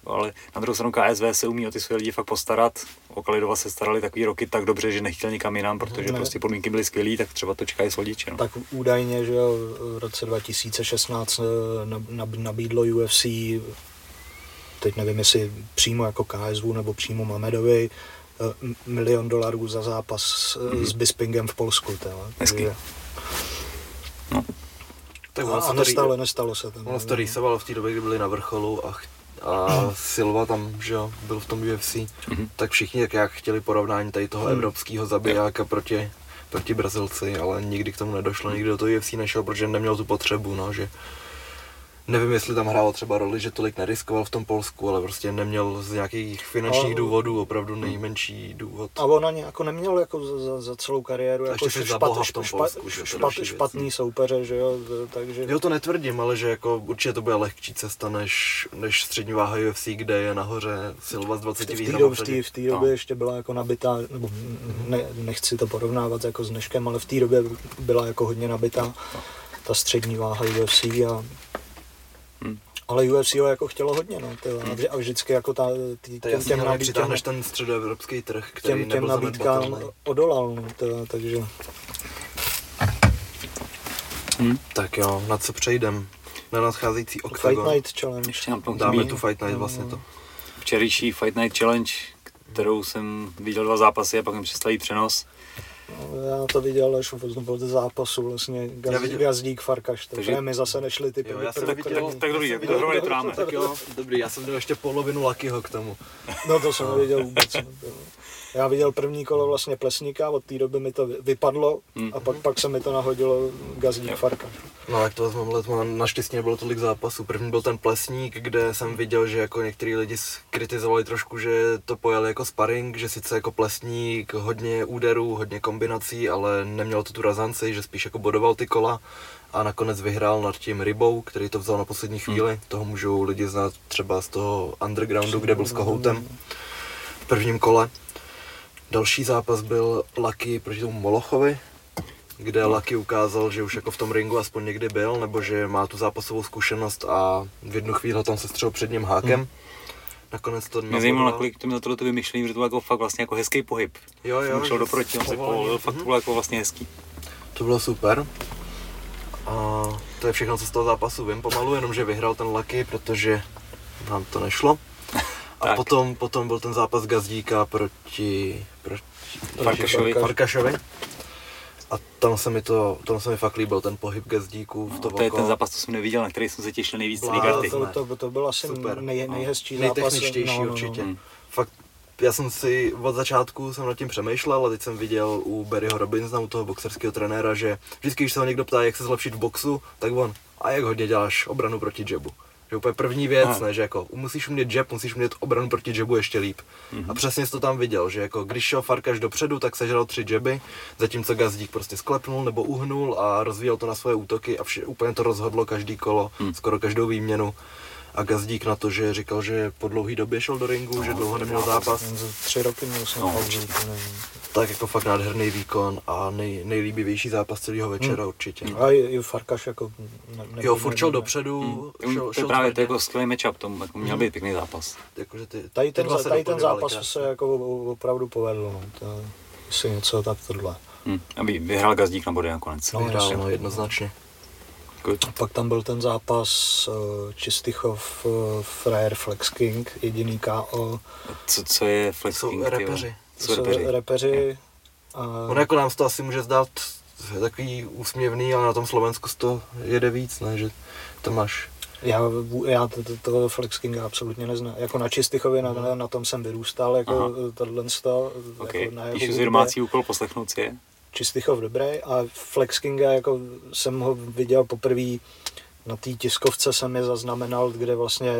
Ale na druhou stranu K S V se umí o ty své lidi fakt postarat. O Chalidova se starali takový roky tak dobře, že nechtěl nikam jinam, protože ne. Prostě podmínky byly skvělý, tak třeba to čekají Soldiče. No. Tak údajně, že v roce dva tisíce šestnáct nabídlo U F C, teď nevím, jestli přímo jako K S V nebo přímo Muhammadovi, milion dolarů za zápas mm-hmm. s Bispingem v Polsku. Hezky. No. Tak a, a nestalo, nestalo se. Ten, ono se to rýsovalo v té době, kdy byli na vrcholu a a Silva tam, že jo, byl v tom U F C, mm-hmm. tak všichni tak jak chtěli porovnání tady toho mm. evropského zabijáka proti, proti Brazilci, ale nikdy k tomu nedošlo, nikdy do toho U F C nešel, protože neměl tu potřebu, no, že nevím, jestli tam hrálo třeba roli, že tolik neriskoval v tom Polsku, ale prostě neměl z nějakých finančních a... důvodů, opravdu nejmenší důvod. A on ani jako neměl jako za, za, za celou kariéru jako špat, špat, Polsku, špat, špat, špatný věc. Soupeře, že jo, takže... Jo, to netvrdím, ale že jako určitě to bude lehčí cesta než, než střední váha U F C, kde je nahoře Silva s dvaceti výhrama. V té době ještě byla jako nabitá, nebo ne, nechci to porovnávat jako s dneškem, ale v té době byla jako hodně nabitá ta střední váha U F C a Hmm. Ale U F C ho jako chtělo hodně, no, hmm. a vždycky jako ta, tý, tě, těm nabídkám, ten středoevropský trh, který těm, těm nabídkám odolal, no, teda, takže. Hmm. Tak jo, na co přejdem? Na nadcházející Oktagon. Fight Night Challenge. Ještě nám dáme tu Fight Night, vlastně to. Včerejší Fight Night Challenge, kterou jsem viděl dva zápasy a pak mi přestal jít přenos. Já to viděl až od zápasu vlastně, Gazdík, Farkaš, takže my zase nešli ty první. Tak, tak, tak dobrý, tak dohromady tráme. Tak jo, dobrý, já jsem měl ještě polovinu Luckyho k tomu. No to jsem neviděl vůbec. Já viděl první kolo vlastně Plesníka, od té doby mi to vypadlo hmm. a pak, pak se mi to nahodilo Gazdík, Farkaš. No jak to vezmeme, naštěstí nebylo tolik zápasů. První byl ten Plesník, kde jsem viděl, že jako některý lidi kritizovali trošku, že to pojeli jako sparring, že sice jako Plesník hodně úderů, hodně kombinací, ale neměl to tu razanci, že spíš jako bodoval ty kola a nakonec vyhrál nad tím Rybou, který to vzal na poslední chvíli. Hmm. Toho můžou lidi znát třeba z toho undergroundu, kde byl s Kohoutem v prvním kole. Další zápas byl Lucky proti tomu Molochovi, kde Lucky ukázal, že už jako v tom ringu aspoň někdy byl, nebo že má tu zápasovou zkušenost a v jednu chvíli tam se střel před ním hákem. Hmm. Nakonec to mě zajímalo, nakolik to mi za tohleto vymyšlení, protože to byl jako fakt vlastně jako hezký pohyb. Jo, jo. Jsem šel doproti, on se povolil, fakt to bylo jako vlastně hezký. To bylo super. A to je všechno, co z toho zápasu vím pomalu, jenomže vyhrál ten Lucky, protože nám to nešlo. A potom, potom byl ten zápas Gazdíka proti, proti, proti Farkašovi. A tam se mi to, tam se mi fakt líbil ten pohyb Gazdíků v no, to To je ten zápas, co jsem neviděl, na který jsem se těšil nejvíc celý karty. To, to, to byl asi nej, nejhezčí no. zápas. Nejtechničtější no, no, určitě. No. Fakt, já jsem si od začátku jsem nad tím přemýšlel, ale teď jsem viděl u Barryho Robinsona, u toho boxerského trenéra, že vždycky, když se ho někdo ptá, jak se zlepšit v boxu, tak on, a jak hodně děláš obranu proti jabu. Že úplně první věc, Aha. ne, že jako musíš umět jab, musíš umět obranu proti jabu ještě líp. Mm-hmm. A přesně jsi to tam viděl, že jako když šel Farkaš dopředu, tak sežral tři jaby, zatímco Gazdík prostě sklepnul nebo uhnul a rozvíjel to na svoje útoky a vše, úplně to rozhodlo každý kolo, mm. skoro každou výměnu. A Gazdík na to, že říkal, že po dlouhý době šel do ringu, no, že dlouho neměl zápas. Tři roky měl jsem no. tak jako fakt nádherný výkon a nej, nejlíbivější zápas celého večera hmm. určitě. A i Farkaš jako... Ne, ne, jo, furt šel dopředu. Hmm. Šel, šel to právě to jako skvělý matchup, to jako měl být pěkný zápas. Jakože ty, tady ten, za, tady ten zápas krásný. Se jako opravdu povedl, no. To, jestli něco tak tohle. Hmm. Aby vyhrál Gazdík na body nakonec. No, vyhrál, no, jednoznačně. Good. A pak tam byl ten zápas uh, Čistichov, uh, Frajer, Flex King, jediný ká ó. Co, co je Flex Jsou King? Rapeři. Jsou rapeři. rapeři a... On jako nám to asi může zdát takový úsměvný, ale na tom Slovensku to jede víc, ne? Že to máš. Já, já toho Flex Kinga absolutně neznám. Jako na Čistichově, na, na tom jsem vyrůstal, jako tohle sto. Okay. Jako píšu si domácí úkol, poslechnout si je. Čistichov dobrý a Flex Kinga, jako jsem ho viděl poprvé na té tiskovce, jsem je zaznamenal, kde vlastně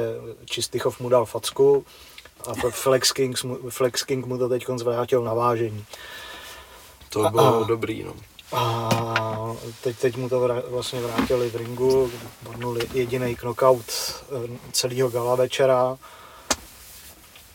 Čistichov mu dal facku a Flex King, Flex King mu to teď zvrátil na vážení. To bylo a, dobrý, no. A teď, teď mu to vrá, vlastně vrátili v ringu, bodnuli jedinej knockout celého gala večera.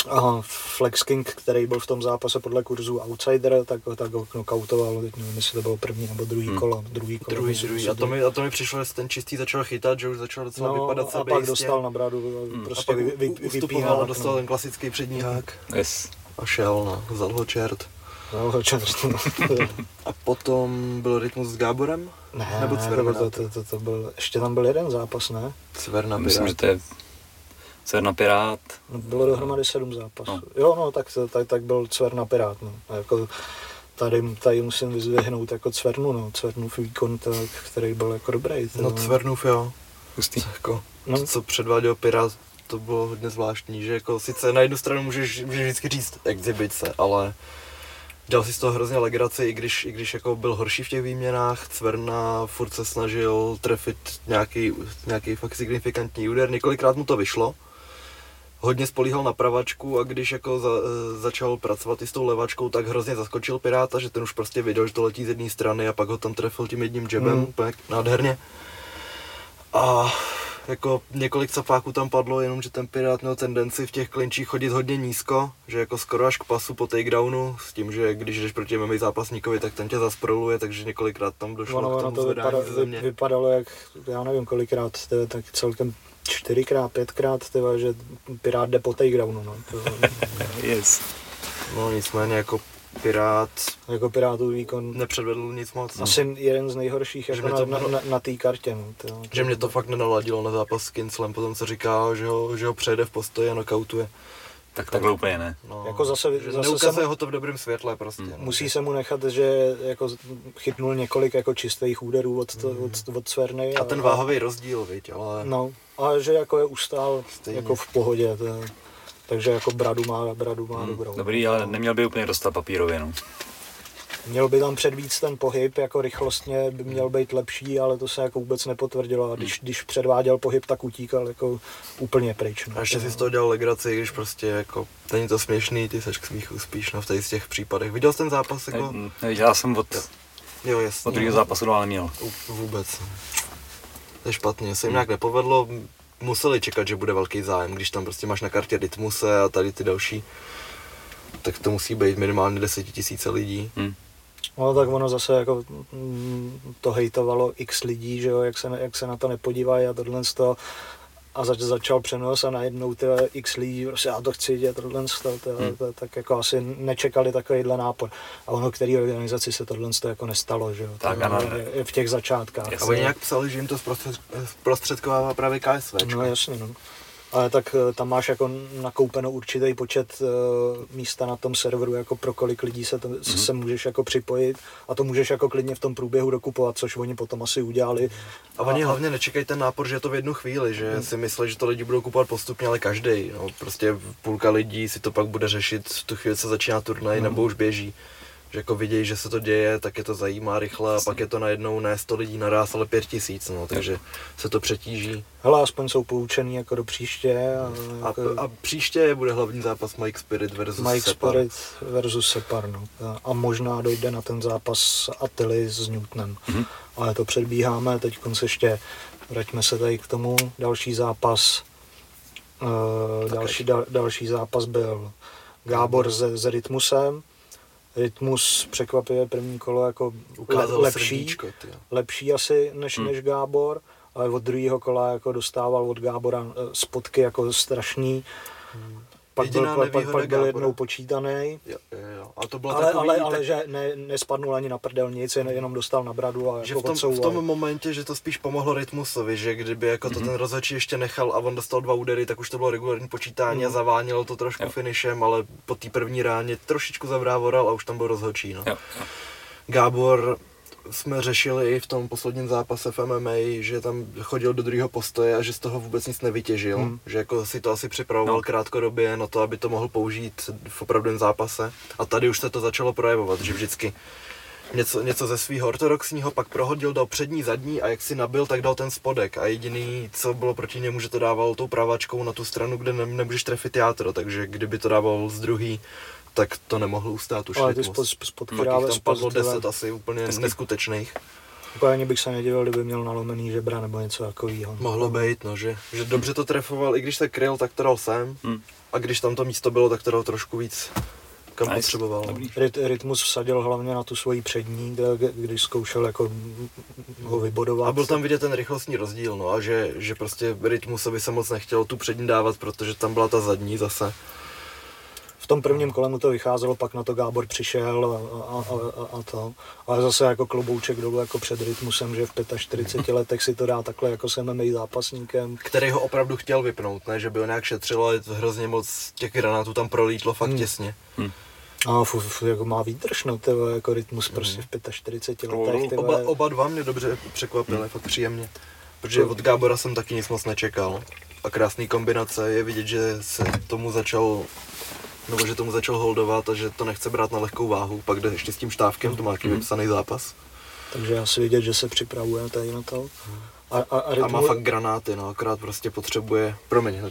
Aha, Flex King, který byl v tom zápase podle kurzu outsider, tak, tak ho knockoutoval, teď nevím, jestli to bylo první nebo druhý hmm. kolo, druhý kolo. Druhý, druhý. A, to mi, a to mi přišlo, že ten Čistý začal chytat, že už začal docela no, vypadat sebejistě. A pak dostal na bradu, hmm. prostě vy, vy, vy, vypíhal. A dostal no. ten klasický přední hák. Yes. A šel, no, vzal ho čert. No, ho čert. A potom byl Rytmus s Gáborem? Ne, nebo Cvrna? To, to, to, to byl, ještě tam byl jeden zápas, ne? Cvrna Myslím, že to je... Cvrna Pirát. Bylo dohromady sedm zápasů. No. Jo, no, tak, tak, tak byl Cvrna Pirát. No. A jako tady, tady musím vyzvihnout jako Cvrnu, no. Cvrnův výkon, tak, který byl jako dobrý. No, no. Cvrnův, jo. Hustý. Jako, no. Co předváděl Pirát, to bylo hodně zvláštní, že jako sice na jednu stranu můžeš, můžeš vždycky říct exhibit se, ale dal si z toho hrozně legraci, i když, i když jako byl horší v těch výměnách. Cvrna furt se snažil trefit nějaký, nějaký fakt signifikantní úder, několikrát mu to vyšlo. Hodně spolíhal na pravačku a když jako za, začal pracovat i s tou levačkou, tak hrozně zaskočil Piráta, že ten už prostě viděl, že to letí z jedné strany a pak ho tam trefil tím jedním jabem, mm. úplně nádherně. A jako několik capáků tam padlo, jenomže ten Pirát měl tendenci v těch klinčích chodit hodně nízko, že jako skoro až k pasu po takedownu, s tím, že když jdeš proti em em á zápasníkovi, tak ten tě zasproluje, takže několikrát tam došlo no, no, k tomu to vypadalo, země. Vypadalo jak, já nevím kolikrát, to je tak celkem čtyřikrát, pětkrát, tyva, že Pirát jde po takedownu, no. Yes. No nicméně jako Pirát... Jako Pirátův výkon... Nepředvedl nic moc. Asi jeden z nejhorších jako na, na, na, na té kartě, no. Tyva. Že mě to fakt nenaladilo na zápas s Kinslem, potom se říká, že ho, že ho přejde v postoji a nokautuje. Tak takhle úplně ne. No, jako zase, zase neukazuje mu, ho to v dobrém světle prostě. Mm. No. Musí se mu nechat, že jako chytnul několik jako čistých úderů od, to, mm. od, od Cvrny. A, a ten váhový rozdíl, viď, ale... No, ale že jako je ustál stejně. Jako v pohodě. To, takže jako bradu má, bradu má mm. dobrou. Dobrý, ale neměl by úplně dostat papírově, no. Měl by tam předvíc ten pohyb, jako rychlostně by měl být lepší, ale to se jako vůbec nepotvrdilo a když, když předváděl pohyb, tak utíkal jako úplně pryč. No. A ještě si z toho dělal legraci, když prostě jako, není to směšný, ty seš k smíchu spíš, no v tady z těch případech. Viděl jsi ten zápas jako? Ne, neviděl jsem od, jo, jasný, od druhého zápasu, no ale neměl. Vůbec. To je špatně, se jim nějak nepovedlo, museli čekat, že bude velký zájem, když tam prostě máš na kartě Rytmuse a tady ty další, tak to musí být minimálně deset tisíc lidí. Hmm. No tak ono zase jako to hejtovalo x lidí, že jo, jak se, jak se na to nepodívají a tohle z toho a zač, začal přenos a najednou ty x lidí, prostě já to chci vidět, tohle z toho, tak jako asi nečekali takovýhle nápor. A ono, který organizaci se tohle z toho jako nestalo, že jo, tak tam, je, v těch začátkách. Jasný. A oni nějak psali, že jim to zprostředkovává právě KSVčka. No jasně, no. Ale tak tam máš jako nakoupeno určitý počet uh, místa na tom serveru, jako pro kolik lidí se, to, mm-hmm. se můžeš jako připojit a to můžeš jako klidně v tom průběhu dokupovat, což oni potom asi udělali. A, a oni a... hlavně nečekají ten nápor, že je to v jednu chvíli, že mm. si myslí, že to lidi budou kupovat postupně, ale každý. No, prostě půlka lidí si to pak bude řešit, v tu chvíli se začíná turnaj mm. nebo už běží. Že jako vidějí, že se to děje, tak je to zajímá rychle a pak je to najednou ne sto lidí naráz, ale pět tisíc, no, takže se to přetíží. Hele, aspoň jsou poučený jako do příště. A, jako... a, a příště bude hlavní zápas Mike Spirit versus Mike Separ. Mike Spirit versus Separ, no. A možná dojde na ten zápas Attily s Newtonem. Mhm. Ale to předbíháme, teď konce ještě vraťme se tady k tomu. Další zápas, uh, další, da, další zápas byl Gábor s Rytmusem. Rytmus překvapivě první kolo jako ukázal lepší, srdíčko, lepší asi než, hmm. než Gábor, ale od druhého kola jako dostával od Gábora spotky jako strašný. Hmm. Pak Jediná byl, pak, pak byl jednou počítaný, jo, jo. A to byla ale, takový, ale, ale tak... že ne, nespadnul ani na prdel nic, jenom dostal na bradu a že jako v tom, v tom momentě, že to spíš pomohlo Rytmusovi, že kdyby jako to mm-hmm. ten rozhodčí ještě nechal a on dostal dva údery, tak už to bylo regulární počítání mm-hmm. a zavánilo to trošku jo. finišem, ale po té první ráně trošičku zavrávoral a už tam byl rozhodčí. No. Jo. Jo. Gábor jsme řešili i v tom posledním zápase v M M A, že tam chodil do druhého postoje a že z toho vůbec nic nevytěžil. Hmm. Že jako si to asi připravoval no. krátkodobě na to, aby to mohl použít v opravdovém zápase. A tady už se to začalo projevovat, že vždycky něco, něco ze svého ortodoxního pak prohodil, dal přední, zadní a jak si nabil, tak dal ten spodek. A jediný, co bylo proti němu, že to dával tou praváčkou na tu stranu, kde ne, nemůžeš trefit játro, takže kdyby to dával z druhý, tak to nemohl ustát už Rytmus. Spod, hmm. tam padlo deset asi úplně Hezky. neskutečných. Úplně bych se nedivil, kdyby měl nalomený žebra nebo něco takového. Mohlo být, no, že, že dobře to trefoval, i když se kryl, tak to dal sem. Hmm. A když tam to místo bylo, tak to dal trošku víc, kam nice. potřeboval. Ryt, Rytmus vsadil hlavně na tu svoji přední, kde, když zkoušel jako ho vybodovat. A byl tam vidět ten rychlostní rozdíl, no, a že, že prostě Rytmusovi se moc nechtělo tu přední dávat, protože tam byla ta zadní zase. V tom prvním kole mu to vycházelo, pak na to Gábor přišel a, a, a, a to. Ale zase jako klobouček dolů jako před Rytmusem, že v čtyřiceti pěti letech si to dá takhle jako s M M A zápasníkem. Který ho opravdu chtěl vypnout, ne? Že by ho nějak šetřil, ale hrozně moc těch granátů tam prolítlo fakt hmm. těsně. Hmm. A f, f, jako má výdrž, no, tyvo, jako Rytmus prostě hmm. v čtyřiceti pěti letech. Tyvo, oba, oba dva mě dobře překvapily, hmm. fakt příjemně. Protože od Gábora jsem taky nic moc nečekal. A krásný kombinace, je vidět, že se tomu začal nebo že tomu začal holdovat a že to nechce brát na lehkou váhu, pak jde ještě s tím štávkem, to má taky vypsaný zápas. Takže asi vidět, že se připravuje tady na to. A, a, a, rytmu... a má fakt granáty, no, akorát prostě potřebuje, promiň,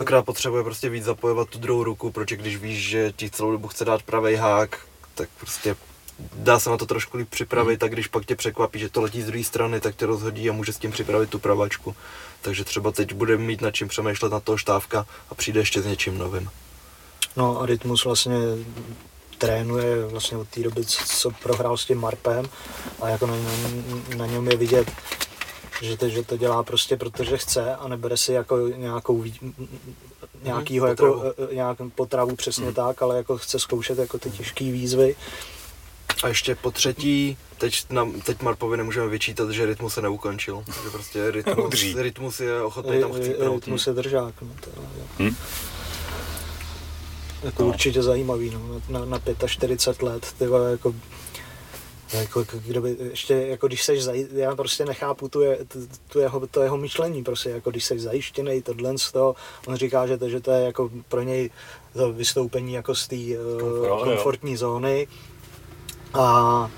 akorát potřebuje prostě víc zapojovat tu druhou ruku, protože když víš, že ti celou dobu chce dát pravej hák, tak prostě dá se na to trošku líp připravit, tak když pak tě překvapí, že to letí z druhé strany, tak tě rozhodí a může s tím připravit tu pravačku. Takže třeba teď bude mít nad čím přemýšlet na toho štávka a přijde ještě s něčím novým. No a Rytmus vlastně trénuje vlastně od té doby, co prohrál s tím Marpem a jako na, na, na něm je vidět, že to, že to dělá prostě protože chce a nebere si jako nějakou nějakýho hmm, potravu. Jako, nějak potravu přesně hmm. tak, ale jako chce zkoušet jako ty těžké výzvy. A ještě po třetí, teď, nám, teď Marpovi nemůžeme vyčítat, že Rytmus se neukončil, že prostě Rytmus, rytmus je ochotný tam chcípnout. Rytmus je držák, no to je. Jako no. Určitě zajímavý, no, na, na čtyřicet pět let, ty vole, jako, jako, kdo by, ještě, jako, když seš zaj, já prostě nechápu tu, je, tu, tu jeho, to jeho myšlení, prostě, jako, když seš zajištěnej, tohle z toho, on říká, že to, že to je, jako, pro něj to vystoupení, jako, z té uh, komfortní jo. zóny, a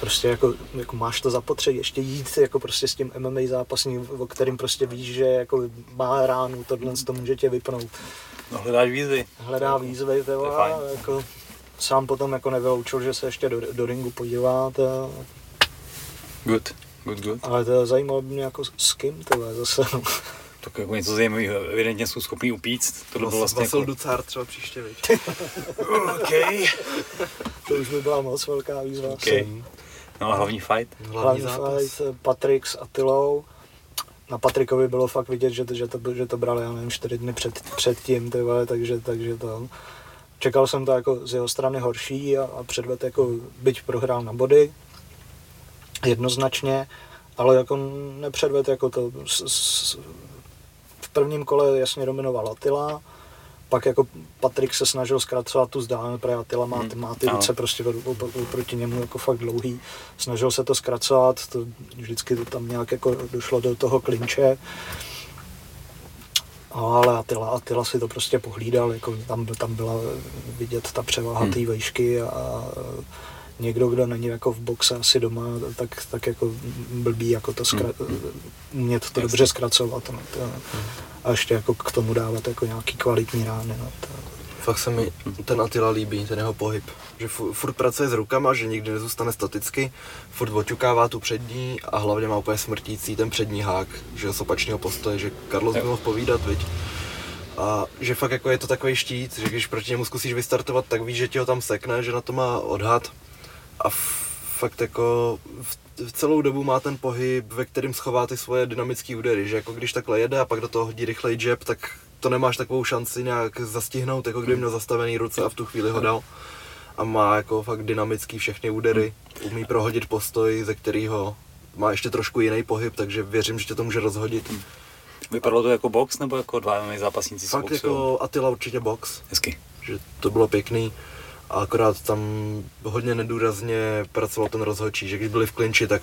prostě jako, jako máš to zapotřebí ještě jít jako prostě s tím M M A zápasním, o kterým prostě víš, že jako má ránu, tohle to může tě vypnout. No, hledáš výzvy. Hledá výzvy, teda, jako sám potom jako nevyloučil, že se ještě do, do ringu podívá. Teda. Good, good, good. Ale teda zajímalo by mě jako s kým teda zase. No. Tak jako něco zajímavého, evidentně jsou schopný upíct. To bylo vlastně Vasil jako... Ducár třeba příště, viď? Okay. To už by byla moc velká výzva. Okay. No a hlavní fight? Hlavní, hlavní fight Patrik s Attilou. Na Patrikovi bylo fakt vidět, že to, že to, že to brali, já nevím, čtyři dny před, před tím, ty vole, takže, takže to... Čekal jsem to jako z jeho strany horší a, a předved jako byť prohrál na body. Jednoznačně, ale jako nepředved jako to... S, s, v prvním kole jasně dominoval Attila, pak jako Patrik se snažil zkracovat tu vzdálenost, protože Attila má ty, má ty ruce prostě proti němu jako fakt dlouhý, snažil se to zkracovat, to vždycky to tam nějak jako došlo do toho klinče, ale Attila, Attila si to prostě pohlídal, jako tam, tam byla vidět ta převaha té vejšky a někdo, kdo není jako v boxe asi doma, tak, tak jako blbý jako to zkra- umět to Jasne. dobře zkracovat. No, to, a ještě jako k tomu dávat jako nějaký kvalitní rány. No, to. Fakt se mi ten Attila líbí, ten jeho pohyb. Že f- furt pracuje s rukama, že nikdy nezůstane staticky, furt oťukává tu přední a hlavně má úplně smrtící ten přední hák, že z opačného postoje, že Carlos by mohl povídat, viď? A že fakt jako je to takový štít, že když proti němu zkusíš vystartovat, tak víš, že ti ho tam sekne, že na to má odhad. A f- fakt jako v celou dobu má ten pohyb, ve kterém schová ty svoje dynamické údery, že jako když takhle jede a pak do toho hodí rychlej jab, tak to nemáš takovou šanci nějak zastihnout, jako kdyby měl zastavený ruce a v tu chvíli ho dal. A má jako fakt dynamický všechny údery, umí prohodit postoj, ze kterého má ještě trošku jiný pohyb, takže věřím, že tě to může rozhodit. Vypadalo to jako box, nebo jako dva em em á zápasníci jsou boxu? Fakt jako Attila určitě box. Hezky. Že to bylo pěkný. A akorát tam hodně nedůrazně pracoval ten rozhodčí, že když byli v klinči, tak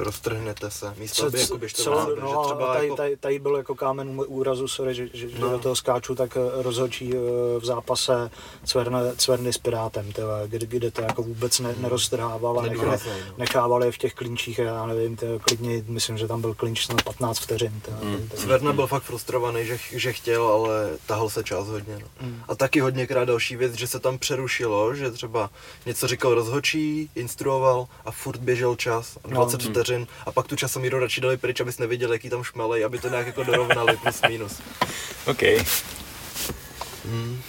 roztrhnete se. Místo, aby jako běžte celou, záběr, no, že třeba tady, jako... tady, tady byl jako kámen úrazu, sorry, že, že, no. že do toho skáču, tak rozhodčí v zápase Cvrna, Cvrny s Pirátem, teda, kde, kde to jako vůbec ne, neroztrhával a nechá, nechával je v těch klinčích, já nevím, teda, klidně, myslím, že tam byl klinč snad patnáct vteřin. Teda, mm. teda, Cvrna byl fakt frustrovaný, že, že chtěl, ale tahal se čas hodně. No. Mm. A taky hodněkrát další věc, že se tam přerušilo, že třeba něco říkal rozhodčí, instruoval a furt běžel čas, dvacet no. vteřin. A pak tu časomíru radši dali pryč, abys neviděl, jaký tam šmelej, aby to nějak jako dorovnali plus minus. OK. Hmm.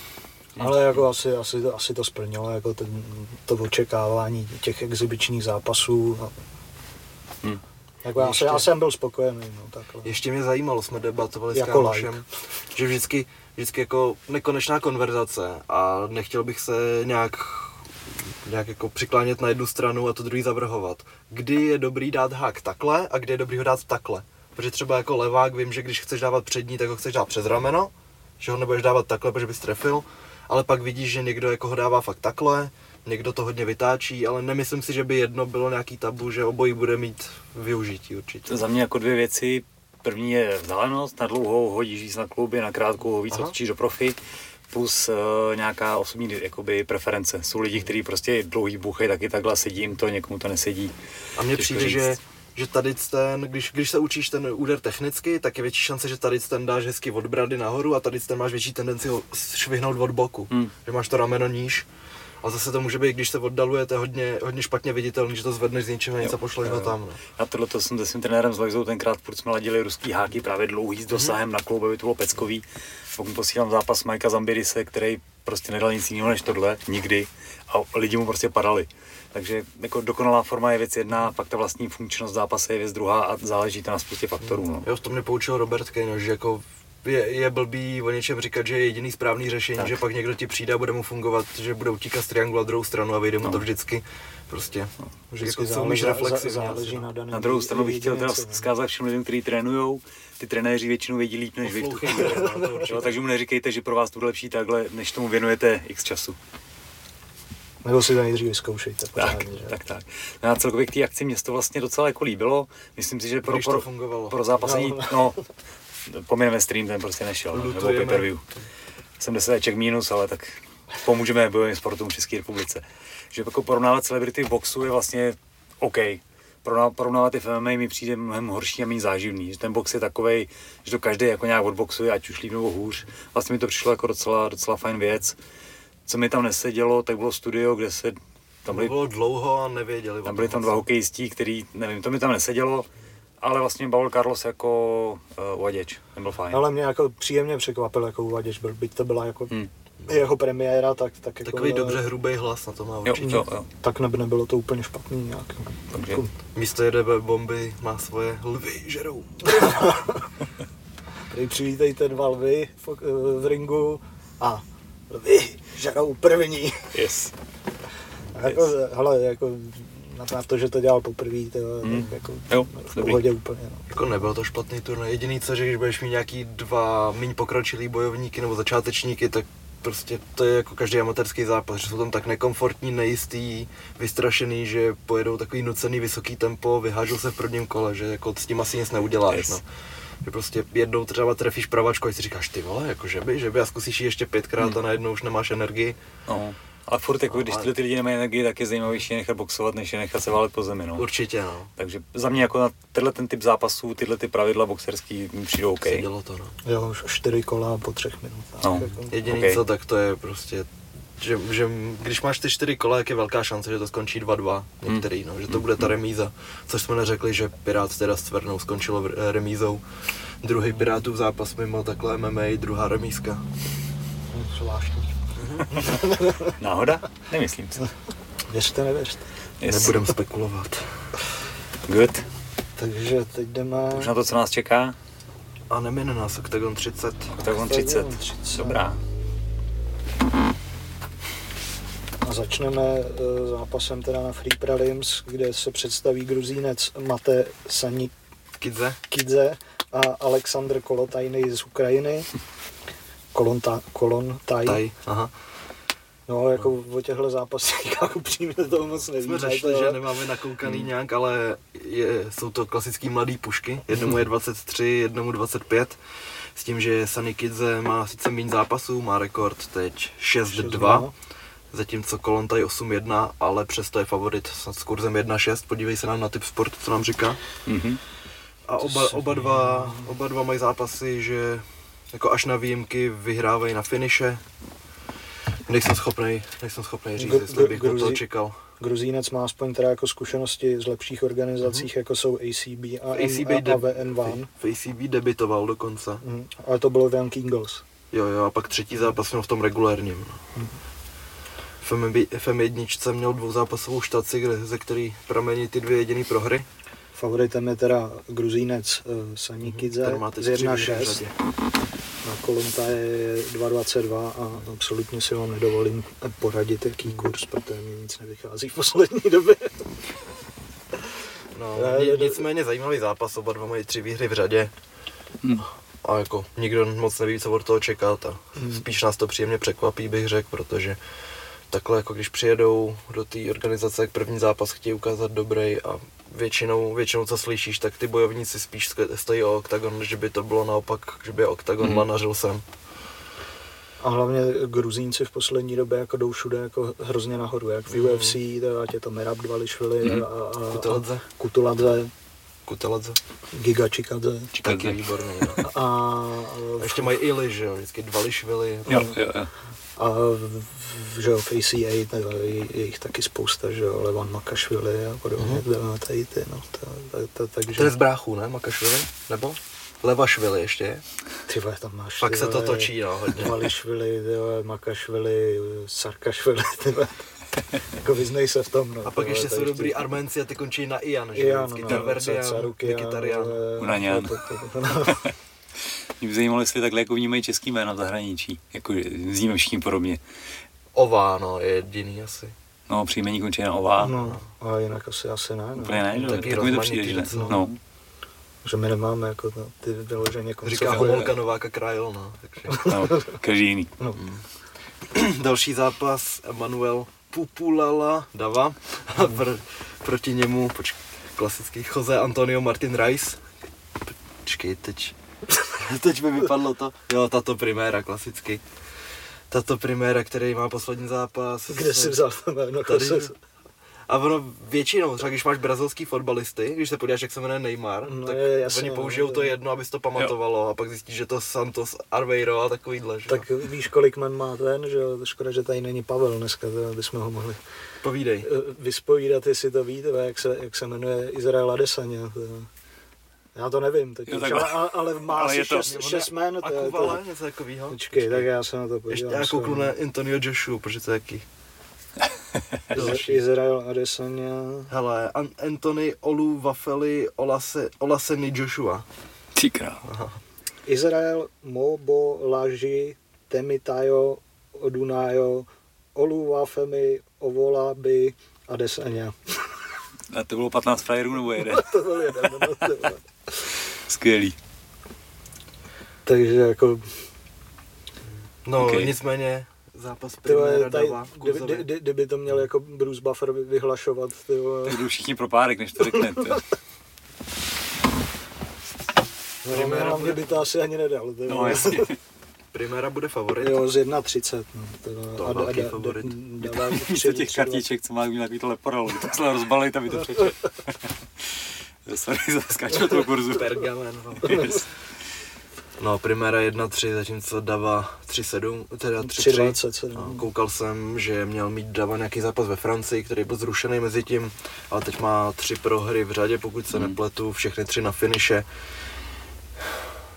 Ale jako asi, asi, asi to splnilo, jako ten, to očekávání těch exibičních zápasů. Hmm. Jako já, já jsem byl spokojený. No, takhle. Ještě mě zajímalo, jsme debatovali jako s kámošem, like. že vždycky, vždycky jako nekonečná konverzace a nechtěl bych se nějak nějak jako přiklánět na jednu stranu a to druhý zavrhovat. Kdy je dobrý dát hák takhle a kdy je dobrý ho dát takhle? Protože třeba jako levák vím, že když chceš dávat přední, tak ho chceš dát přes rameno, že ho nebudeš dávat takhle, protože bys trefil, ale pak vidíš, že někdo jako ho dává fakt takhle, někdo to hodně vytáčí, ale nemyslím si, že by jedno bylo nějaký tabu, že obojí bude mít využití určitě. To za mě jako dvě věci. První je vzdálenost, na dlouhou hodíš víc na kluby, na krátkou ho víc odtočíš do profi. Plus uh, nějaká osobní jakoby, preference. Jsou lidi, kteří prostě dlouhý buchají, taky takhle sedí jim to, někomu to nesedí. A mně přijde, že, že tady ten, když, když se učíš ten úder technicky, tak je větší šance, že tady ten dáš hezky od brady nahoru a tady ten máš větší tendenci ho švihnout od boku. Hmm. Že máš to rameno níž. A zase to může být, když se oddalujete hodně, hodně špatně viditelný, že to zvedneš z ničeho nic a pošleš ho tam. No. Já tohle to jsem se svým trenérem s Lojzou tenkrát, furt jsme ladili ruský háky, právě dlouhý s dosahem mm-hmm. na kloub, aby to bylo peckový. Pak mu posílám zápas Majka Zambirise, který prostě nedal nic jiného než tohle, nikdy. A lidi mu prostě padali. Takže jako dokonalá forma je věc jedna, a pak ta vlastní funkčnost zápase je věc druhá a záleží to na spoustě faktorů. Mm-hmm. No. Jo, to mě poučil Robert Kejno, že jako Je, je blbý o něčem říkat, že je jediný správný řešení, tak. Že pak někdo ti přijde a bude mu fungovat, že bude utíkat z triangula druhou stranu a vyjde mu no. to vždycky. Prostě, no. vždycky jako záleží, reflexivně. Záleží na, daném na druhou stranu bych chtěl teda vzkázat všem lidem, kteří trénujou, ty trenéři většinou vědí líp než vy. Takže mu neříkejte, že pro vás to bude lepší takhle, než tomu věnujete x času. Nebo si to nejdřív vyzkoušejte. Tak, tak, tak. No a celkově k té akci mě to vlastně docela jako líbilo. Myslím si, že pro, pro, pro zápasení... No, poměneme stream, ten prostě nešel, no, nebo pay-per-view. Jsem deset eček minus, ale tak pomůžeme bojovým sportům v České republice. Že jako porovnávat celebrity v boxu je vlastně OK. Porovnávat i v em em á mi přijde mnohem horší a méně záživný. Že ten box je takovej, že to každý jako nějak odboxuje, ať už líp nebo hůř. Vlastně mi to přišlo jako docela, docela fajn věc. Co mi tam nesedělo, tak bylo studio, kde se... Tam byli, bylo dlouho a nevěděli. Tam byli tam dva hokejistí, který, nevím, to mi tam nesedělo. Ale vlastně bavil Carlos jako uh, uvaděč, ten byl fajn. Ale mě jako příjemně překvapil jako uvaděč, byť to byla jako hmm. jeho premiéra, tak, tak jako... Takový dobře hrubý hlas na to má určitě. Jo, jo. Tak neby nebylo to úplně špatný nějak. Takže. Místo jedné bomby má svoje lvy žerou. Tady přivítejte dva lvy v, v ringu a lvy žerou první. Yes. Jako, yes. Hele, jako... Na to, že to dělal poprvé, to hmm. jako jo, v pohodě úplně. No. Jako nebyl to špatný turnaj. Jediný co, že když budeš mít nějaký dva méně pokročilý bojovníky nebo začátečníky, tak prostě to je jako každý amatérský zápas, že jsou tam tak nekomfortní, nejistý, vystrašený, že pojedou takový nucený vysoký tempo, vyhážou se v prvním kole, že jako s tím asi nic neuděláš. Yes. No. Že prostě jednou třeba trefíš pravačku a si říkáš ty vole, jako že by, že by a zkusíš ji ještě pětkrát hmm. a najednou už nemáš energii. Aha. Ale furt, jako, no, když tyhle ty lidi nemají energii, tak je zajímavější nechat boxovat, než je nechat se válet po zemi. No. Určitě, no. Takže za mě jako na tenhle ten typ zápasů, tyhle ty pravidla boxerský přijdou OK. Sedělo to, no. Jo, čtyři kola po třech minutách. No. Jako. Jediný okay. co, tak to je prostě, že, že když máš ty čtyři kola, tak je velká šance, že to skončí dva dva některý, hmm. no, že to hmm. bude ta remíza. Což jsme neřekli, že Pirát teda s Cvrnou skončilo remízou. Druhý Pirátův zápas mimo takhle M M A, druhá remízka. Zvláštní. Náhoda? Nemyslím si. Věřte, nevěřte. Yes. Nebudem spekulovat. Good. Takže teď jdeme... Už na to, co nás čeká? A nemine nás, Oktagon třicet. Oktagon třicet. Dobrá. A začneme zápasem teda na Free Prelims, kde se představí Gruzínec Mate Sanikidze a Aleksandr Kolotajny z Ukrajiny. Kolonta, Kolontaj. Taj, aha. No, jako no. O těchto zápasech upřímně toho moc nevíme. Jsme řešili, že nemáme nakoukaný hmm. nějak, ale je, jsou to klasický mladý pušky. Jednomu je dvacet tři, jednomu dvacet pět. S tím, že Sanikidze má sice méně zápasů, má rekord teď šest dva. Zatímco Kolontaj osm jedna, ale přesto je favorit s kurzem jedna šest. Podívej se nám na Tipsport, co nám říká. Mm-hmm. A oba, oba, dva, oba dva mají zápasy, že jako až na výjimky vyhrávají na finiše. Nejsem schopnej, nejsem schopnej říct, Gr- jestli bych Gruzi- to čekal. Gruzínec má aspoň teda jako zkušenosti z lepších organizacích, mm-hmm. jako jsou A C B a, a, a V N jedna. V A C B debitoval dokonce. Mm, ale to bylo v Young Eagles. Jo, jo, a pak třetí zápas měl v tom regulérním. Mm. V F M jedna měl dvouzápasovou štaci, kde, ze který pramení ty dvě jediné prohry. Favoritem je teda Gruzínec uh, Sanikidze z jedna šest. Na Kolonta je dva dvacet dva a absolutně si vám nedovolím poradit, jaký kurz, protože mi nic nevychází v poslední době. No, nicméně zajímavý zápas, oba dva mají tři výhry v řadě. Hmm. A jako nikdo moc neví, co od toho čekat a spíš nás to příjemně překvapí, bych řekl, protože takhle jako když přijedou do té organizace, jak první zápas chtějí ukázat dobrý a většinou, většinou co slyšíš, tak ty bojovníci spíš stojí o Oktagon, že by to bylo naopak, že by Oktagon hmm. lanařil sem. A hlavně Gruzínci v poslední době jako jdou všude jako hrozně nahoru, jak v hmm. U F C, ať je to Merab Dvališvili hmm. a, a, Kuteladze. a Kuteladze. Kuteladze. Giga Chikadze. Chikadze. Taky výborný. No. A, a ještě mají Ili, že jo, vždycky Dvališvili. Jo, jo, jo. A že jo, v A C A je jich taky spousta, že jo, Levan Makašvili a podobně, mm-hmm. tady ty, no, ta, ta, ta, takže... To je z bráchů, ne, Makašvili, nebo? Levašvili ještě je? Ty vole, tam máš, Pak ty, se to točí, no, hodně. Mališvili, ty vole, Makašvili, Sarkašvili, ty vole. Jako vyznej se v tom, no. A pak ještě tady jsou tady dobrý Arménci a ty končí na Ian, že jo, vždycky Taverdian, Vikitarian. Unanian. Mě by zajímalo, jestli takhle jako vnímají český jména v zahraničí, jako vzníme všichni podobně. Ová, no, je jediný asi. No, příjmení končí na Ová. No, a jinak asi, asi ne. Úplně ne, no, tak mi to přijde, že no. no. Že my nemáme jako no, ty vyloženě koncové. Říká Homolka, Nováka, Krajl, no, takže. No, každý jiný. No. Další zápas, Emanuel Pupulala Dava, a pr- proti němu, poč- klasický Jose Antonio Martin Rice. Počkej, teď. Teď mi vypadlo to, jo, tato priméra klasicky. Tato priméra, který má poslední zápas. Kde jsi vzal to jméno? A ono většinou, třeba když máš brazilský fotbalisty, když se podíváš, jak se jmenuje Neymar, no, tak je, jasně, oni použijou no, to jedno, aby se to pamatovalo jo. A pak zjistíš, že to Santos, Arveiro a takovýhle. Že? Tak víš, kolik men má ten, že škoda, že tady není Pavel dneska, bychom ho mohli povídej. Vyspovídat, jestli to víte, jak se, jak se jmenuje Izrael Adesanya. Já to nevím, teď jo, ale, ale má ale asi šest jmén. Akubala, něco takového. Počkej, tak já se na to podívám. Ještě já kouknu na Antonio Joshua, protože to je jaký. Izrael Adesanya. Hele, An- Anthony Oluwafeli Olaseni Joshua. Ty král. Izrael Mobolaji Temitayo Odunayo Oluwafemi Ovolabi Adesanya. A to bylo patnáct frajerů nebo jeden? To bylo jeden, no to skvělý. Takže jako... No okay. Nicméně zápas priméra Dava v Kurzově. Kdyby to měl jako Bruce Buffer vyhlašovat, tyvo... Tak jdou všichni pro párek, než to řekne, tyvo. Priméra bude... by to asi ani nedal, tyvo. No jasně. Priméra bude favorit. Jo, z jedna třicet, no. Teda to je velký favorit. Místo těch kartiček, co má mít takový to leporalo, tak se rozbalit, aby to přečet. Sorry, zaskáčil toho kurzu. Pergamen, no. Yes. No, Priméra jedna tři, zatímco Dava tři sedm, teda tři tři. No, koukal jsem, že měl mít Dava nějaký zápas ve Francii, který byl zrušený mezi tím, ale teď má tři prohry v řadě, pokud se hmm. nepletu, všechny tři na finiše.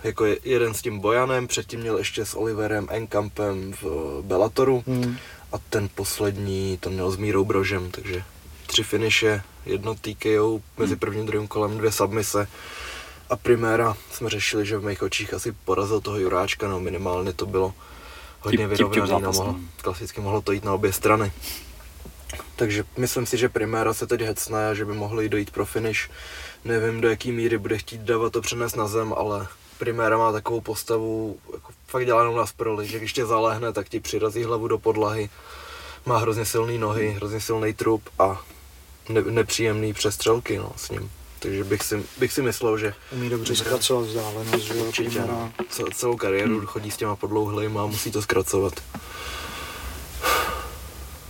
jako jeden s tím Bojanem, předtím měl ještě s Oliverem Enkampem v Bellatoru hmm. a ten poslední to měl s Mírou Brožem, takže tři finiše, jedno T K O mezi prvním a druhým kolem, dvě submise a priméra jsme řešili, že v mých očích asi porazil toho Juráčka, no minimálně to bylo hodně vyrovnaný, no, klasicky mohlo to jít na obě strany. Takže myslím si, že priméra se teď hecne a že by mohli dojít pro finish. Nevím, do jaký míry bude chtít Dava to přenést na zem, ale priméra má takovou postavu, jako fakt dělanou na sproli, že když tě zaléhne, tak ti přirazí hlavu do podlahy. Má hrozně silné nohy, hrozně silný trup a ne- nepříjemný přestřelky, no, s ním. Takže bych si, bych si myslel, že... Umí dobře zkracovat vzdálenost, že určitě. Cel, celou kariéru hmm. chodí s těma podlouhlejma a musí to zkracovat.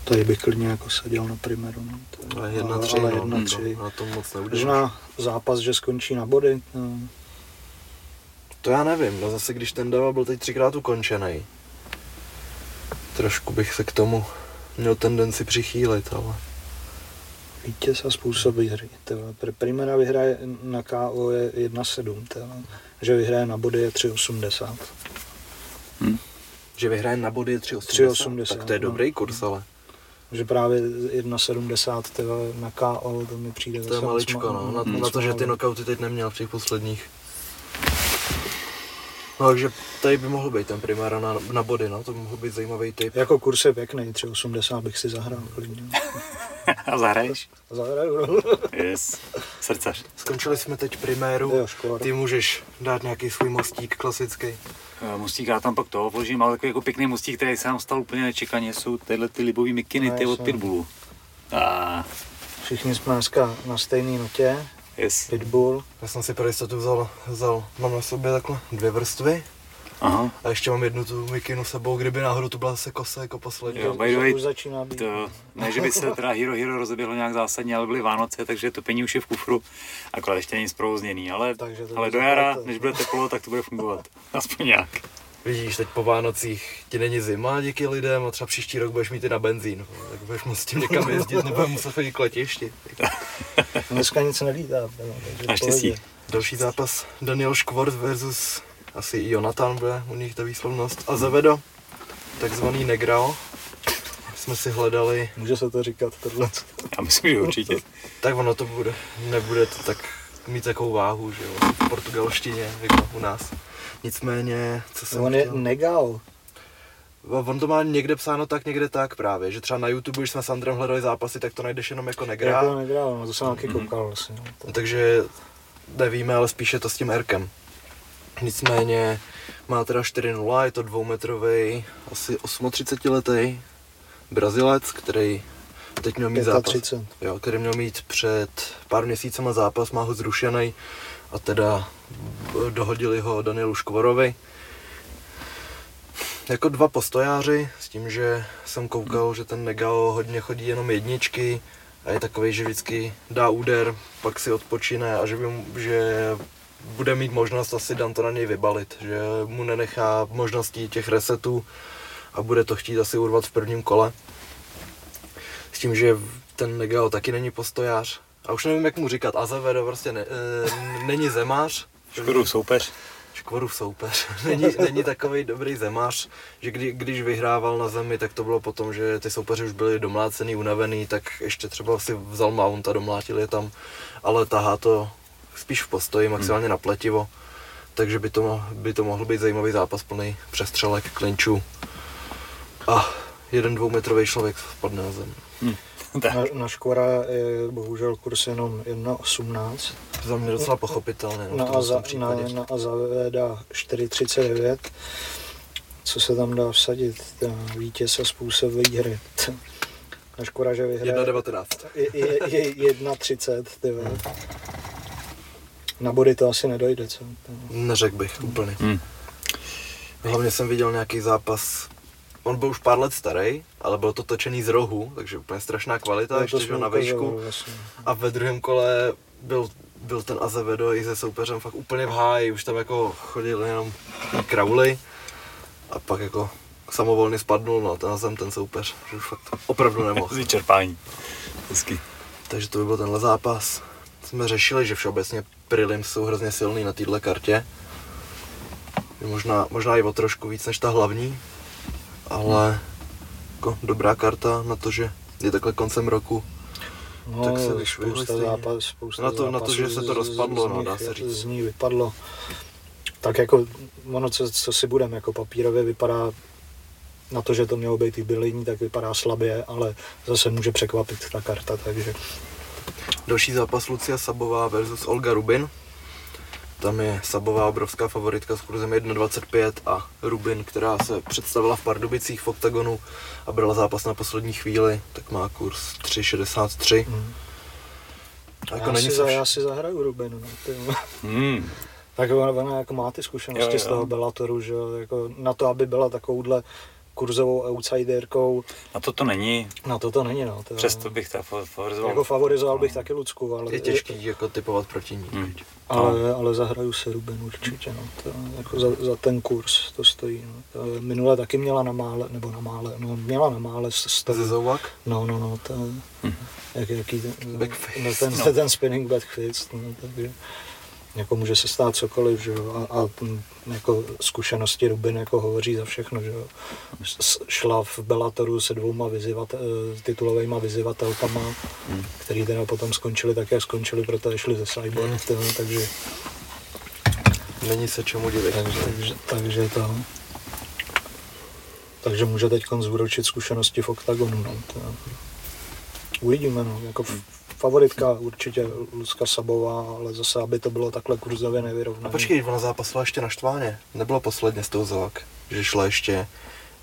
Tady bych klidně jako seděl na primeru, no. To je jedna tři, ale jedna tři. Na tom moc neuděláš. Na zápas, že skončí na body. No. To já nevím, no zase když ten Dava byl teď třikrát ukončený. Trošku bych se k tomu měl tendenci přichýlit, ale... Vítěz a způsob hry. Primera vyhraje na K O je jedna sedm, že vyhraje na body je tři osmdesát. Hm? Že vyhraje na body je tři osmdesát, tak to je dobrý no. kurz, ale... Že právě jedna sedmdesát na K O, to mi přijde... To je maličko, sma- no, na, na to, že ty knockouty teď neměl v těch posledních. No, takže tady by mohl být ten primára na, na body, no, to by mohl být zajímavý typ. Jako kurz je pěkný, tři osmdesát bych si zahrál klidně. A zahraješ? Zahraju, no. Yes, srdcař. Skončili jsme teď priméru, jo, ty můžeš dát nějaký svůj mostík klasický. Mostík já tam pak toho vložím, ale takový jako pěkný mostík, který se nám stal úplně nečekaně, jsou tyhle ty libový mikiny, no, ty od Pitbullu. A... Všichni jsme dneska na stejné notě. Yes. Pitbull. Já jsem si pro jistotu vzal, vzal, mám na sobě takhle dvě vrstvy. Aha. A ještě mám jednu tu mikinu sebou, kdyby náhodou tu byla zase kosa jako poslední. Jo, by way, už začíná být. To, ne, že by se teda Hero Hero rozeběhlo nějak zásadně, ale byly Vánoce, takže topení už je v kufru. Akorát ještě není zprovozněný, ale, ale do jara, než bude teplo, tak to bude fungovat. Aspoň nějak. Vidíš, teď po Vánocích ti není zima díky lidem a třeba příští rok budeš mít i na benzín. Tak budeš muset s tím někam jezdit, nebo muset jít k letišti. Dneska nic nelítá. Naštěstí. Další zápas Daniel Škvort versus asi Jonatan bude u nich ta výslovnost. A Zavedo, takzvaný Negrão. Jsme si hledali... Může se to říkat tohle? Já myslím, že určitě. Tak ono to bude. Nebude to tak mít takovou váhu, že jo, v portugalštině, jako u nás. Nicméně, co jsem On chtěl... je Negrão. On to má někde psáno tak, někde tak právě, že třeba na YouTube, když jsme s Andrem hledali zápasy, tak to najdeš jenom jako Negrão. Jako Negrão, no to jsem taky koukal vlastně. No, takže nevíme, ale spíše to s tím Erkem. Nicméně má teda čtyři nula, je to dvoumetrovej, asi třicet osm letý Brazilec, který teď měl mít zápas. Jo, který měl mít před pár měsícema zápas, má ho zrušený a teda dohodili ho Danielu Škvorovi. Jako dva postojáři, s tím, že jsem koukal, že ten Negrão hodně chodí jenom jedničky a je takový, že vždycky dá úder, pak si odpočine a že by mu, že bude mít možnost asi Dan to na něj vybalit, že mu nenechá možností těch resetů a bude to chtít asi urvat v prvním kole. S tím, že ten Negrão taky není postojář a už nevím, jak mu říkat, Azevedo prostě ne, e, není zemář. Škvorův soupeř. Škvorův soupeř. Není, není takovej dobrý zemář, že kdy, když vyhrával na zemi, tak to bylo potom, že ty soupeři už byli domlácený, unavený, tak ještě třeba si vzal mount a domlátil je tam, ale tahá to spíš v postoji, maximálně na pletivo, takže by to, by to mohl být zajímavý zápas plný přestřelek, klinčů a jeden dvoumetrový člověk spadne na zem. Hmm. Na, na Škvora je bohužel kurz jenom jedna osmnáct. Za mě docela pochopitelné. No, na, aza, na, na Azaveda čtyři třicet devět. Co se tam dá vsadit? Vítěz a způsob hry. Na Škvora, že vyhraje jedna devatenáct. Je, je, je jedna třicet, tyve. Na body to asi nedojde, co? Neřekl bych úplně. Hmm. Hlavně jsem viděl nějaký zápas, on byl už pár let starý, ale bylo to točený z rohu, takže úplně strašná kvalita, no, ještě že na výšku. Vlastně. A ve druhém kole byl, byl ten Azevedo i se soupeřem fakt úplně v háji, už tam jako chodili jenom krauly a pak jako samovolně spadnul, no, ten na zem ten soupeř, že už fakt opravdu nemohl. Vyčerpání. Hezky. Takže to by byl tenhle zápas. Jsme řešili, že všeobecně prelims jsou hrozně silný na této kartě. možná, možná i o trošku víc než ta hlavní, ale hmm. jako dobrá karta na to, že je takhle koncem roku. No, tak se vyšvihli zápas, na to, na to, že se to rozpadlo, z, no, dá se říct. Z ní vypadlo. Tak jako ono, co, co si budeme, jako papírově vypadá na to, že to mělo být i bylení, tak vypadá slabě, ale zase může překvapit ta karta, takže. Další zápas Lucia Sabová versus Olga Rubin. Tam je Sabová obrovská favoritka s kurzem jedna dvacet pět a Rubin, která se představila v Pardubicích v Oktagonu a brala zápas na poslední chvíli, tak má kurz tři šedesát tři. Mm. Jako já, si za, vš... já si zahraju Rubinu. No, mm. Tak ona, ona jako má ty zkušenosti jo, jo. z toho Bellatoru, že jako na to, aby byla takovouhle kurzovou outsiderkou. Na to to není. Na to to není, no. To, přesto bych ta favorizoval. Jako favorizoval bych taky Lucku, ale je těžký je, jako typovat proti ní. Hmm. Ale, ale zahraju se Ruben určitě, no. To, jako za, za ten kurz to stojí, no. To, minule taky měla na mále, nebo na mále, no měla na mále sto. Ze Zouvak? No, no, no, to hmm. jak, jaký ten, no, ten, no. ten spinning backfist, no, takže. Jako může se stát cokoliv, že jo, a, a jako zkušenosti Rubin jako hovoří za všechno, že jo. Šla v Bellatoru se dvouma vyzývat, titulovejma vyzývatelkama, hmm. který teda potom skončili tak, jak skončili, protože šli ze Cyborg, hmm. takže. Není se čemu divit. Takže, takže, takže to. Takže může teďkon zúročit zkušenosti v Oktagonu, no. Uvidíme, no, jako v, favoritka určitě Lucka Sabová, ale zase, aby to bylo takhle kurzově nevyrovnané. A počkej, ona zápasila ještě na Štváně. Nebylo posledně s tou Zavak, že šla ještě,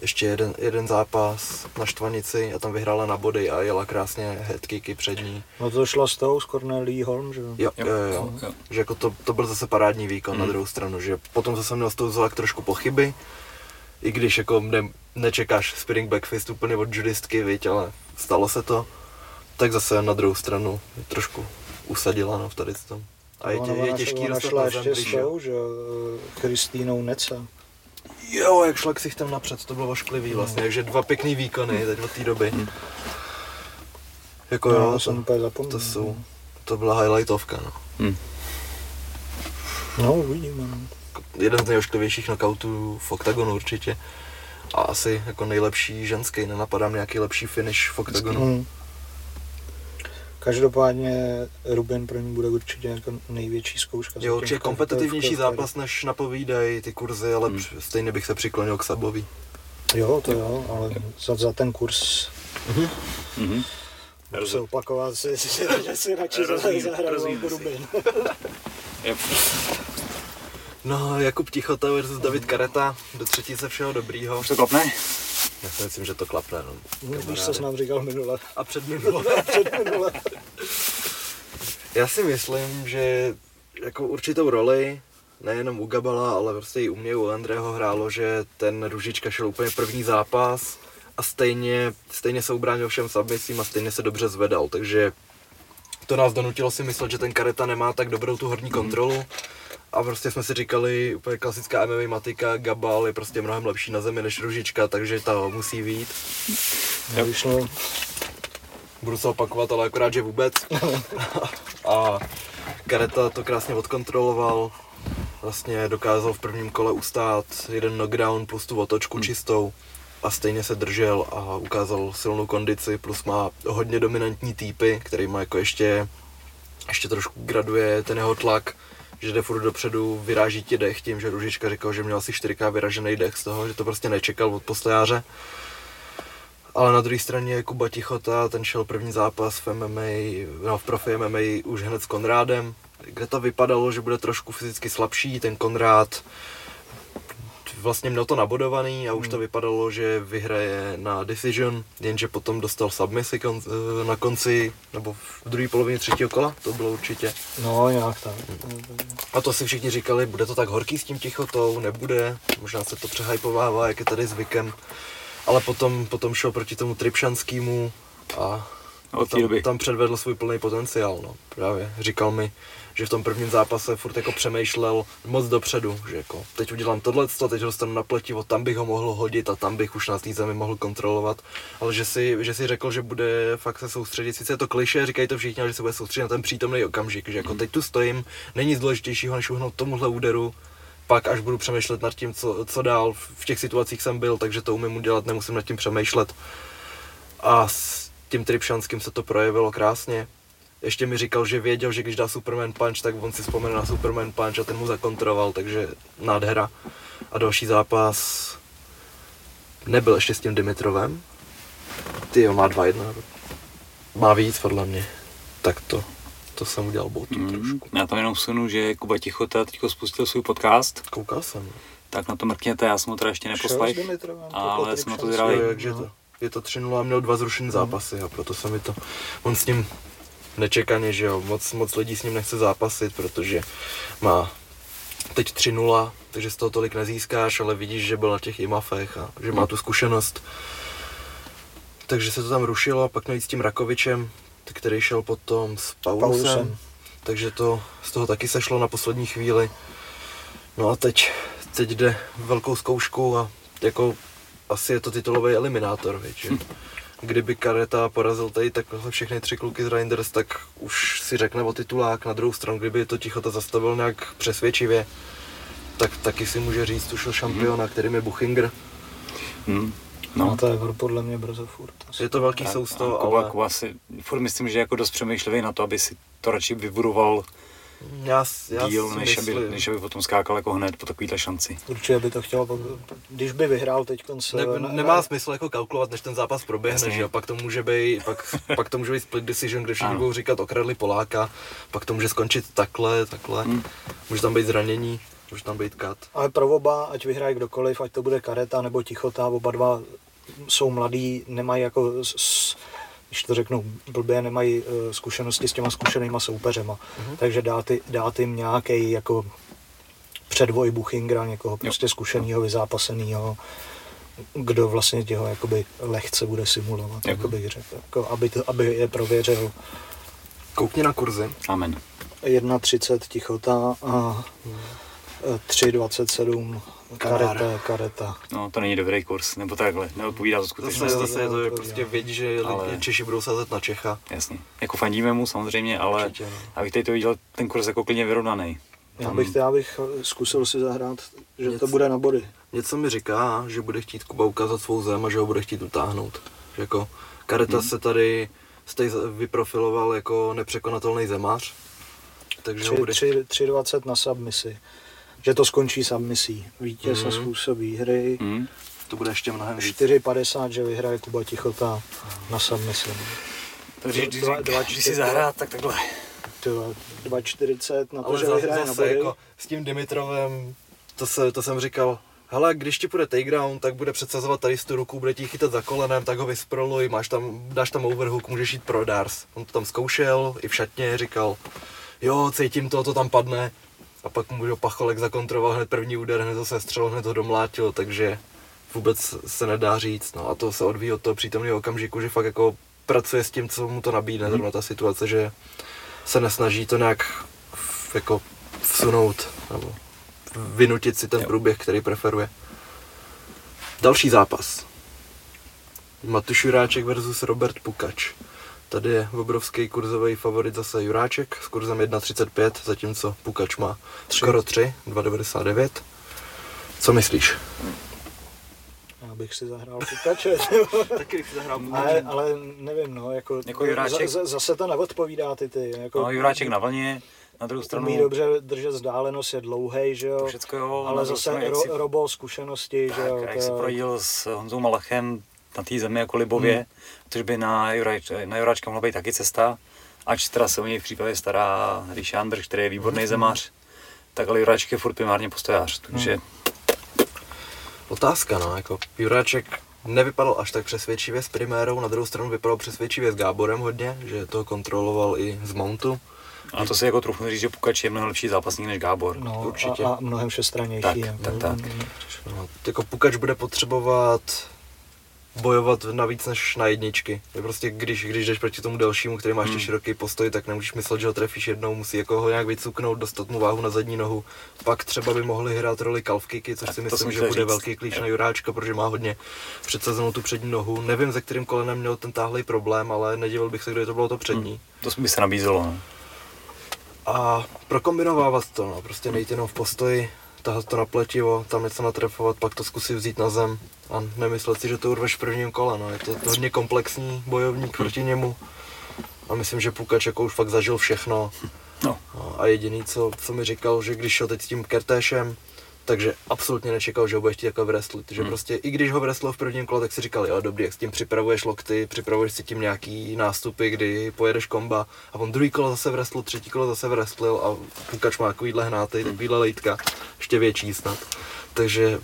ještě jeden, jeden zápas na Štvanici a tam vyhrála na body a jela krásně headkicky před ní. No to šla s tou, s Cornelí Holm, že jo? Jo, jo, jo. jo. Že jako to, to byl zase parádní výkon mm. na druhou stranu, že potom zase měl s tou Zavak trošku pochyby, i když jako ne, nečekáš spinning backfist úplně od judistky, viď, ale stalo se to. Tak zase na druhou stranu trošku usadila, no, v tady s tom. A je, tě, je těžký dostat na zem, když jo. Že Kristýnou Neca. Jo, jak šla k si tam napřed, to bylo ošklivý vlastně, takže dva pěkný výkony teď od té doby. Hmm. Jako no, jo, to, jsem to jsou, to byla highlightovka, no. Hmm. No, uvidíme. Jeden z nejošklivějších knockoutů v Oktagonu určitě. A asi jako nejlepší ženský, nenapadám nějaký lepší finish v Oktagonu. Hmm. Každopádně Rubin pro ní bude určitě jako největší zkouška. Jo, určitě kompetitivnější zápas, než napovídají ty kurzy, ale hmm. stejně bych se přiklonil k Sabový. Jo, to jo, ale za, za ten kurz mm-hmm. Mm-hmm. budu se opakovat, si, si, si, si radši zahrávám Rubin. No, Jakub Tichota versus David Kareta, do třetice všeho dobrýho. Už to klapne? Já si myslím, že to klapne, no. No už ses nám říkal minule. A před minule. A před minule. Já si myslím, že jako určitou roli, nejenom u Gabala, ale prostě i u mě, u Andrého hrálo, že ten Růžička šel úplně první zápas a stejně, stejně se ubránil všem submisím a stejně se dobře zvedal, takže to nás donutilo si myslet, že ten Kareta nemá tak dobrou tu horní kontrolu. Mm. A prostě jsme si říkali, úplně klasická M M A matika, Gabal je prostě mnohem lepší na zemi než Růžička, takže ta musí vyjít. Nevyšlo. Budu se opakovat, ale akorát, že vůbec. A Kareta to krásně odkontroloval. Vlastně dokázal v prvním kole ustát jeden knockdown plus tu otočku hmm. čistou. A stejně se držel a ukázal silnou kondici, plus má hodně dominantní týpy, který má jako ještě, ještě trošku graduje ten jeho tlak. Že jde furt dopředu, vyráží ti dech tím, že Růžička říkal, že měl asi čtyřikrát vyražený dech z toho, že to prostě nečekal od postojáře. Ale na druhé straně je Kuba Tichota, ten šel první zápas v M M A, no v profi M M A už hned s Konrádem, kde to vypadalo, že bude trošku fyzicky slabší, ten Konrád vlastně měl to nabodovaný a už to vypadalo, že vyhraje na decision, jenže potom dostal submisi na konci, nebo v druhé polovině třetího kola, to bylo určitě. No, nějak tak. A to si všichni říkali, bude to tak horký s tím Tichotou, nebude, možná se to přehypovává, jak je tady zvykem, ale potom, potom šel proti tomu Tripšanskýmu a tam, tam předvedl svůj plný potenciál, no, právě, říkal mi, že v tom prvním zápase furt jako přemýšlel moc dopředu, že jako teď udělám tohleto, teď ho dostanu na pletivo, tam bych ho mohl hodit a tam bych už na té zemi mohl kontrolovat, ale že si, že si řekl, že bude fakt se soustředit, sice je to klišé, říkají to všichni, ale že se bude soustředit na ten přítomný okamžik, že jako teď tu stojím, není nic důležitějšího než uhnout tomuhle úderu, pak až budu přemýšlet nad tím, co, co dál. V těch situacích jsem byl, takže to umím udělat, nemusím nad tím přemýšlet. A s tím Tripšanským se to projevilo krásně. Ještě mi říkal, že věděl, že když dá Superman Punch, tak on si vzpomene na Superman Punch a ten mu zakontroval, takže nádhera. A další zápas nebyl ještě s tím Dimitrovem. Tyjo, má dva jedna. Má víc, podle mě. Tak to, to jsem udělal botu mm, trošku. Já tam jenom sunu, že Kuba Tichota teďko spustil svůj podcast. Koukal jsem. Tak na to mrkněte, já jsem ho teda ještě neposlal, ale jsem na to zvědavý. Je to tři nula a měl dva zrušené zápasy a proto se mi to... On s ním nečekaně, že jo, moc, moc lidí s ním nechce zápasit, protože má teď tři nula, takže z toho tolik nezískáš, ale vidíš, že byl na těch imafech a že má tu zkušenost. Takže se to tam rušilo a pak měl jít s tím Rakovičem, který šel potom s Paulusem, Paulusem. Takže to z toho taky sešlo na poslední chvíli. No a teď, teď jde velkou zkoušku a jako asi je to titulový eliminátor, víš. Kdyby Kareta porazil tady takhle všechny tři kluky z Reinders, tak už si řekne o titulák. Na druhou stranu, kdyby to Tichota zastavil nějak přesvědčivě, tak taky si může říct už o šampiona, kterým je Buchinger. Hmm. No, no to je podle mě brzo furt. Je to velký sousto, Kuba, ale... Kuba si furt myslím, že jako dost přemýšlivý na to, aby si to radši vybudoval já, já díl, než aby, než aby potom skákal jako hned po takovýhle šanci. Určitě by to chtěl, když by vyhrál teď konce... Ne, ne, nemá ne, smysl jako kalkulovat, než ten zápas proběhne, že? Pak to může být, pak, pak to může být split decision, kde všichni budou říkat okradli Poláka, pak to může skončit takhle, takhle, hmm. Může tam být zranění. Může tam být kat. Ale pro oba, ať vyhraje kdokoliv, ať to bude Kareta nebo Tichota, oba dva jsou mladí, nemají jako, když to řeknu blbě, nemají zkušenosti s těma zkušenýma soupeřema. Mm-hmm. Takže dát, dát jim nějaký jako předvoj Buchingera, někoho prostě zkušenýho, vyzápasenýho, kdo vlastně těho jakoby lehce bude simulovat, mm-hmm. jakoby řekl, jako, aby, to, aby je prověřil. Koukni na kurzy. Amen. jedna třicet Tichota a... Mm. tři dvacet sedm kareta, kareta. No, to není dobrý kurz, nebo takhle, neodpovídá to skutečnosti. Zase, zase to je prostě vědí, že ale... Češi budou sázet na Čecha. Jasně, jako fandíme mu samozřejmě, ale určitě, no. Abych tady to viděl, ten kurz jako klidně vyrovnaný. Tam... Já, bych, já bych zkusil si zahrát, že něco, to bude na body. Něco mi říká, že bude chtít Kuba ukázat svou zem a že ho bude chtít utáhnout. Že jako Kareta hmm. se tady vyprofiloval jako nepřekonatelný zemař. Takže tři dvacet na submisi, že to skončí submisí. Vítěz mm-hmm. způsobí hry. Mm. To bude ještě mnohem víc. čtyři padesát, že vyhraje Kuba Tichota na submisi. Takže když si zahrát, tak takhle. dva čtyřicet na to, ale že vyhraje na body. Jako s tím Dimitrovem, to, se, to jsem říkal, hele, když ti půjde takedown, tak bude předsazovat tady z tu ruku, bude ti chytat za kolenem, tak ho vysproluj, máš tam, dáš tam overhook, můžeš jít pro dars. On to tam zkoušel, i v šatně říkal, jo, cítím to, to tam padne. A pak mu Pacholek zakontroval hned první úder, hned to se střelil, hned to domlátil, takže vůbec se nedá říct. No a to se odvíjí od toho přítomného okamžiku, že fakt jako pracuje s tím, co mu to nabídne, zrovna ta situace, že se nesnaží to nějak jako vsunout nebo vynutit si ten průběh, který preferuje. Další zápas. Matuš Juráček versus Robert Pukač. Tady je obrovský kurzový favorit zase Juráček s kurzem jedna třicet pět, zatímco Pukač má skoro tři, dva devadesát devět. Co myslíš? Já bych si zahrál Pukače. Taky bych si zahrál Pukače. Ale, ale nevím, no, jako, jako Juráček... z, z, zase to neodpovídá ty ty. Jako... No, Juráček na vlně. Na druhou stranu... Umí dobře držet vzdálenost, je dlouhej, že jo? Všecko, jo, ale zase ro, si... robo zkušenosti, tak, že jo? Tak, jak si projídil s Honzou Malachem na té zemi jako libově, hmm. což by na, Jurač, na Juráčka mohla být taky cesta, ač teda se o něj v případě stará Richard Andrš, který je výborný zemař, tak ale Juráček je furt primárně postojář, takže... Hmm. Otázka, no, jako Juráček nevypadal až tak přesvědčivě s primérou, na druhou stranu vypadal přesvědčivě s Gáborem hodně, že to kontroloval i z mountu. A to si jako trochu říct, že Pukač je mnohem lepší zápasník než Gábor. No, určitě. A, a mnohem všestrannější. Tak, tak, tak. No, jako Pukač bude potřebovat bojovat navíc než na jedničky. Prostě když, když jdeš proti tomu delšímu, který má ještě hmm. široký postoj, tak nemůžeš myslet, že ho trefíš jednou, musí jako ho nějak vycuknout, dostat mu váhu na zadní nohu. Pak třeba by mohli hrát roli calf kicky, což tak si myslím, že bude říct. Velký klíč jo. na Juráčka, protože má hodně předsazenou tu přední nohu. Nevím, ze kterým kolenem měl ten táhlej problém, ale nedivil bych se, kdo to bylo to přední. Hmm. To by se nabízelo. Ne? A prokombinovávat to, no. Prostě nejít jenom v postoji, tahat to na pletivo, tam něco natrefovat, pak to zkusit vzít na zem a nemyslet si, že to urveš v prvním kole. No. Je to, to hodně komplexní bojovník proti němu a myslím, že Pukač jako už fakt zažil všechno. No. A jediný, co, co mi říkal, že když šel teď s tím Kertéšem, takže absolutně nečekal, že ho budeš chtít jako wrestlit, že hmm. prostě i když ho wrestlil v prvním kole, tak si říkal, jo dobrý, jak s tím připravuješ lokty, připravuješ si tím nějaký nástupy, kdy pojedeš komba a on druhý kolo zase wrestlil, třetí kolo zase wrestlil a Pukač má takovýhle hnáty, takovýhle lejtka, ještě větší snad, takže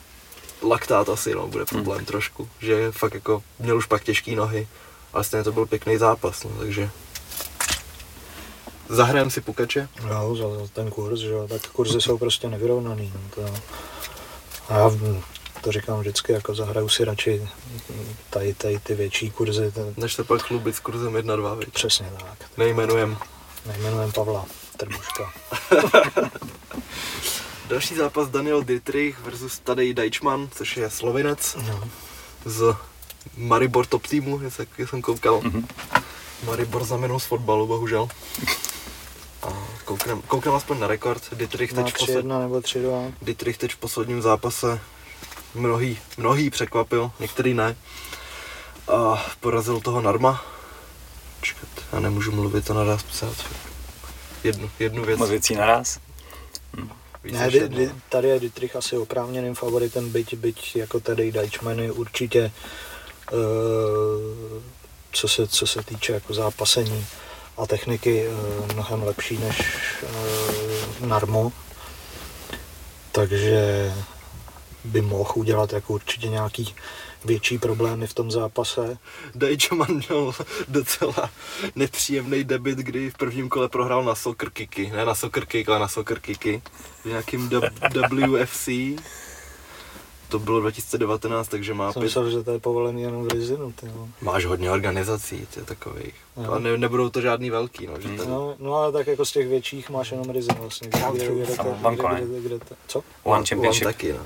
laktát asi no, bude problém hmm. trošku, že fakt jako měl už pak těžké nohy, ale stejně to byl pěkný zápas, no, takže... Zahrám si Pukače? Jo, za, za ten kurz, že jo, tak kurzy jsou prostě nevyrovnaný, to jo. A já to říkám vždycky, jako zahraju si radši tady, tady ty větší kurzy. Ten... Než se pak chlubit s kurzem jedna dva, víc? Přesně tak. Nejmenujem. Nejmenujem Pavla Trbuška. Další zápas Daniel Dietrich versus Tadej Deichmann, což je Slovinec. No. Z Maribor Top týmu, jak jsem koukal. Mm-hmm. Maribor znamenou z fotbalu, bohužel. Kouknem, kouknem aspoň na rekord. Dietrich teď, posled... Dietrich teď v posledním zápase mnohý, mnohý překvapil, některý ne. A porazil toho Narma. Počkat, já nemůžu mluvit a naraz psát. Jednu, jednu věc. Moc věcí naraz? Hm. Ne, d- d- tady je Dietrich asi oprávněným favoritem, byť, byť jako tady Deichmann určitě uh, co se, co se týče jako zápasení a techniky mnohem lepší než e, Narmo, takže by mohl udělat jako určitě nějaký větší problémy v tom zápase. Deichmann měl docela nepříjemný debit, kdy v prvním kole prohrál na soccer kicky, ne na soccer kick, ale na soccer kicky v nějakým W F C. To bylo dva tisíce devatenáct, takže má... Jsem pět... myslel, že to je povolený jenom v Rizinu, tyjo. Máš hodně organizací, ty takových. No. Ale ne, nebudou to žádný velký, no, že tady... no. No ale tak jako z těch větších máš jenom Rizinu vlastně. Kde, kde, kde, kde, kde, kde, co? One Championship. One taky, no.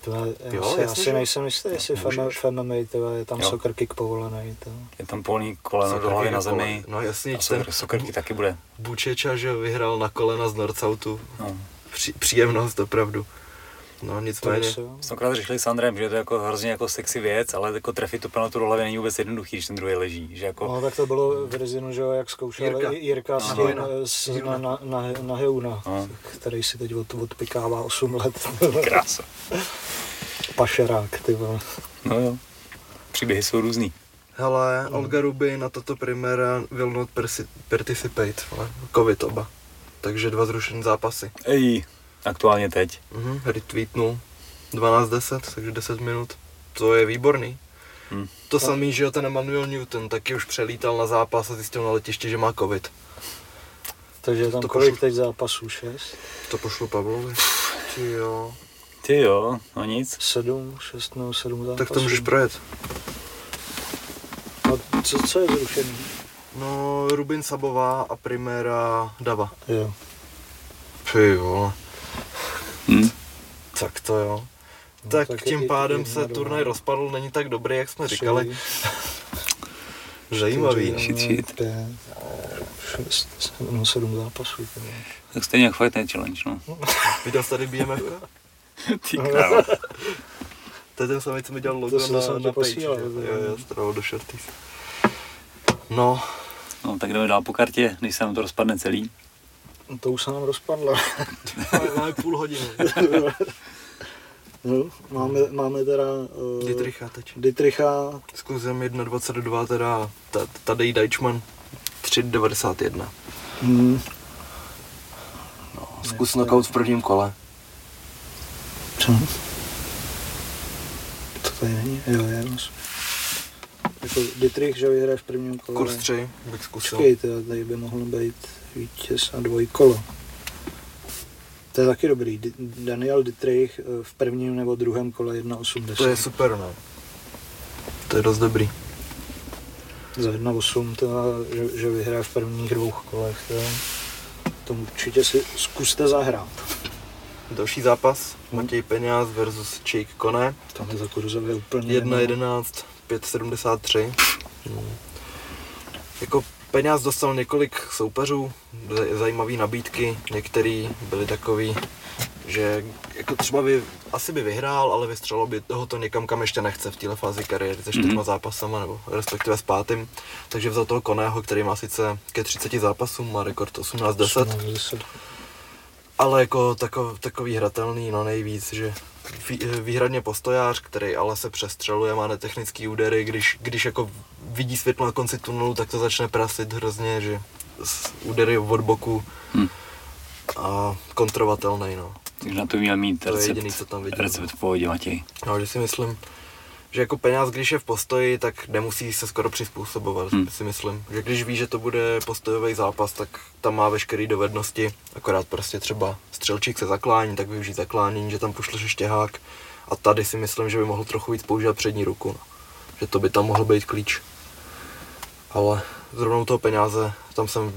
Tyhle, jo, já si nejsem jistý, jestli v M M A je tam jo. Soccer kick povolený. Tyhle. Je tam polní koleno do hlavy na zemi. No jasně, ten soccer kick taky bude. Bučeča, že vyhrál na kolena z Northsoutu. No. Při, příjemnost, opravdu. No nicméně. Stokrát řešili s Andrem, že to je jako hrozně jako sexy věc, ale jako trefit tu penaltu do hlavy není vůbec jednoduchý, když ten druhý leží, že jako... No tak to bylo v Rizinu, že jo, jak zkoušel Jirka, Jirka s tím na, na, na, na Heuna, no. Který si teď od, odpikává osm let. Krása. Pašerák, ty vole. No jo, příběhy jsou různý. Hele, no. Olga Rubin na toto primera will not participate, ale covid oba, takže dva zrušené zápasy. Ej. Aktuálně teď. Mhm, retweetnul dvanáct deset, takže deset minut. To je výborný. Hmm. To no. Samý, že jo, ten Emanuel Newton taky už přelítal na zápas a zjistil na letišti, že má covid. Takže tam to kolik pošlu... teď zápasů? šest? To pošlu Pavlovi. Ty jo. Ty jo, no nic. sedm, šest nebo sedm zápasů. Tak to můžeš projet. No, co, co je zrušený? No, Rubin Sabová a Primera Dava. Jo. Ty vole. Hmm. Tak to jo. No, tak, tak tím je, pádem je, je, se turnaj rozpadl, není tak dobrý, jak jsme tři, říkali. Zajímavý. sedm zápasů. Tak stejně jak Fight Night Challenge, no. Viděl jsi tady B M F? Ty kráva. To je ten samý, co mi dělal logo to na, na, na page. Jo, jo, stravo do šortys. No. No, tak jdeme dál po kartě, než se nám to rozpadne celý. To už se nám rozpadlo. Máme půl hodiny. No, máme, máme teda... Uh, Dietricha teď. Dietricha. Zkusím jedna dvacet dva, teda Tadej Deichmann tři devadesát jedna. Hmm. No, zkus knockout v prvním kole. Co? To tady není? Jo, je roz. Jako Dietrich, že vyhraje v prvním kole. Kurz tři bych zkusil. Počkej, teda tady by mohlo být... Vítěz a dvojkolo. To je taky dobrý. Daniel Dietrich v prvním nebo druhém kole jedna osmdesát. To je super, no. To je dost dobrý. Za jedna osm, že, že vyhraje v prvních dvou kolech. Teda. To určitě si zkuste zahrát. Další zápas. Hmm. Matěj Peňáz versus Jake Kone. Tam je za kurzově úplně jedna jedenáct, pět sedmdesát tři. Hmm. Jako Peňáz dostal několik soupeřů, zajímavé nabídky, některé byly takové, že jako třeba by, asi by vyhrál, ale vystřelilo by toho to někam, kam ještě nechce v téhle fázi kariéry se čtyřma mm-hmm. zápasama, nebo respektive s pátým. Takže vzal toho Koného, který má sice ke třiceti zápasům, má rekord osmnáct deset. Ale jako tako, takový hratelný, no nejvíc, že vý, výhradně postojář, který ale se přestřeluje, má netechnický údery, když, když jako vidí světlo na konci tunelu, tak to začne prasit hrozně, že údery od boku hmm. a kontrovatelný, no. Takže na to měl mít to recept, je jediný, co tam vidím, recept v pohodě, Matěj. No, že si myslím, že jako peněz, když je v postoji, tak nemusí se skoro přizpůsobovat, hmm. si myslím. Že když ví, že to bude postojový zápas, tak tam má veškeré dovednosti, akorát prostě třeba střelčík se zaklání, tak využít zaklánění, že tam pošleš štěhák. A tady si myslím, že by mohl trochu víc používat přední ruku, no. Že to by tam mohl být klíč. Ale zrovna u toho Peňáze, tam jsem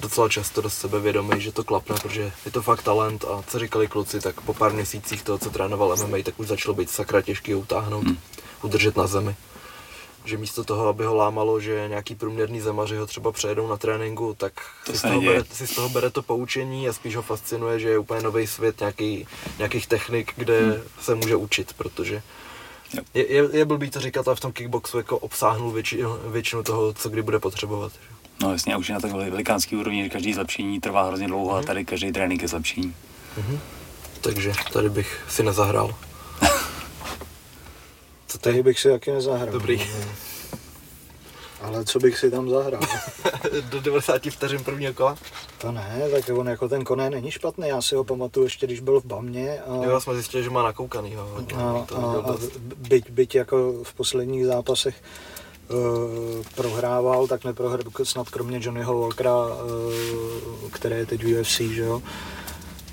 docela často do sebe vědomý, že to klapne, protože je to fakt talent a co říkali kluci, tak po pár měsících toho, co trénoval M M A, tak už začalo být sakra těžký utáhnout, hmm. udržet na zemi. Že místo toho, aby ho lámalo, že nějaký průměrný zemaři ho třeba přejedou na tréninku, tak to si, z toho bere, si z toho bere to poučení a spíš ho fascinuje, že je úplně nový svět nějaký, nějakých technik, kde hmm. se může učit, protože je, je, je blbý to říkat, ale v tom kickboxu jako obsáhnul většinu, většinu toho, co kdy bude potřebovat. Že? No jasně, a už je na takové velikánský úrovni, že každý zlepšení trvá hrozně dlouho mm. a tady každý trénink je zlepšení. Mm-hmm. Takže tady bych si nezahrál. Co tady bych si taky nezahrál. Dobrý. Ne? Ale co bych si tam zahrál? Do devadesáti vteřin prvního kola? To ne, tak on jako ten Koné není špatný, já si ho pamatuju ještě, když byl v Bamě. A... Jo, jsme zjistili, že má nakoukaný. Jo, hodně, a, a, a byť, byť jako v posledních zápasech Uh, prohrával, tak neprohrál snad kromě Johnnyho Walkera, uh, který je teď v U F C, že jo,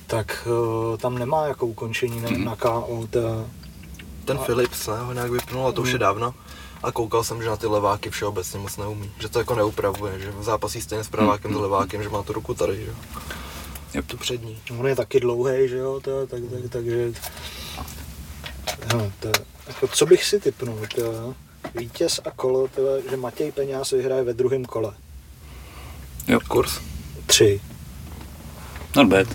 tak uh, tam nemá jako ukončení ne, na K O. Ta... Ten a... Philips, ne, ho nějak vypnul, a to mm. už je dávno. A koukal jsem, že na ty leváky všeobecně moc neumí, že to jako neupravuje, že zápasí stejně s pravákem, mm. s levákem, že má tu ruku tady, že jo. Yep. Tu přední. On je taky dlouhý, že jo, to, tak, tak, takže... No, to, jako, co bych si tipnul, to... Vítěz a kolo, tyhle, že Matěj Peňáz vyhraje ve druhém kole. Jo, kurz. Tři. Not bad.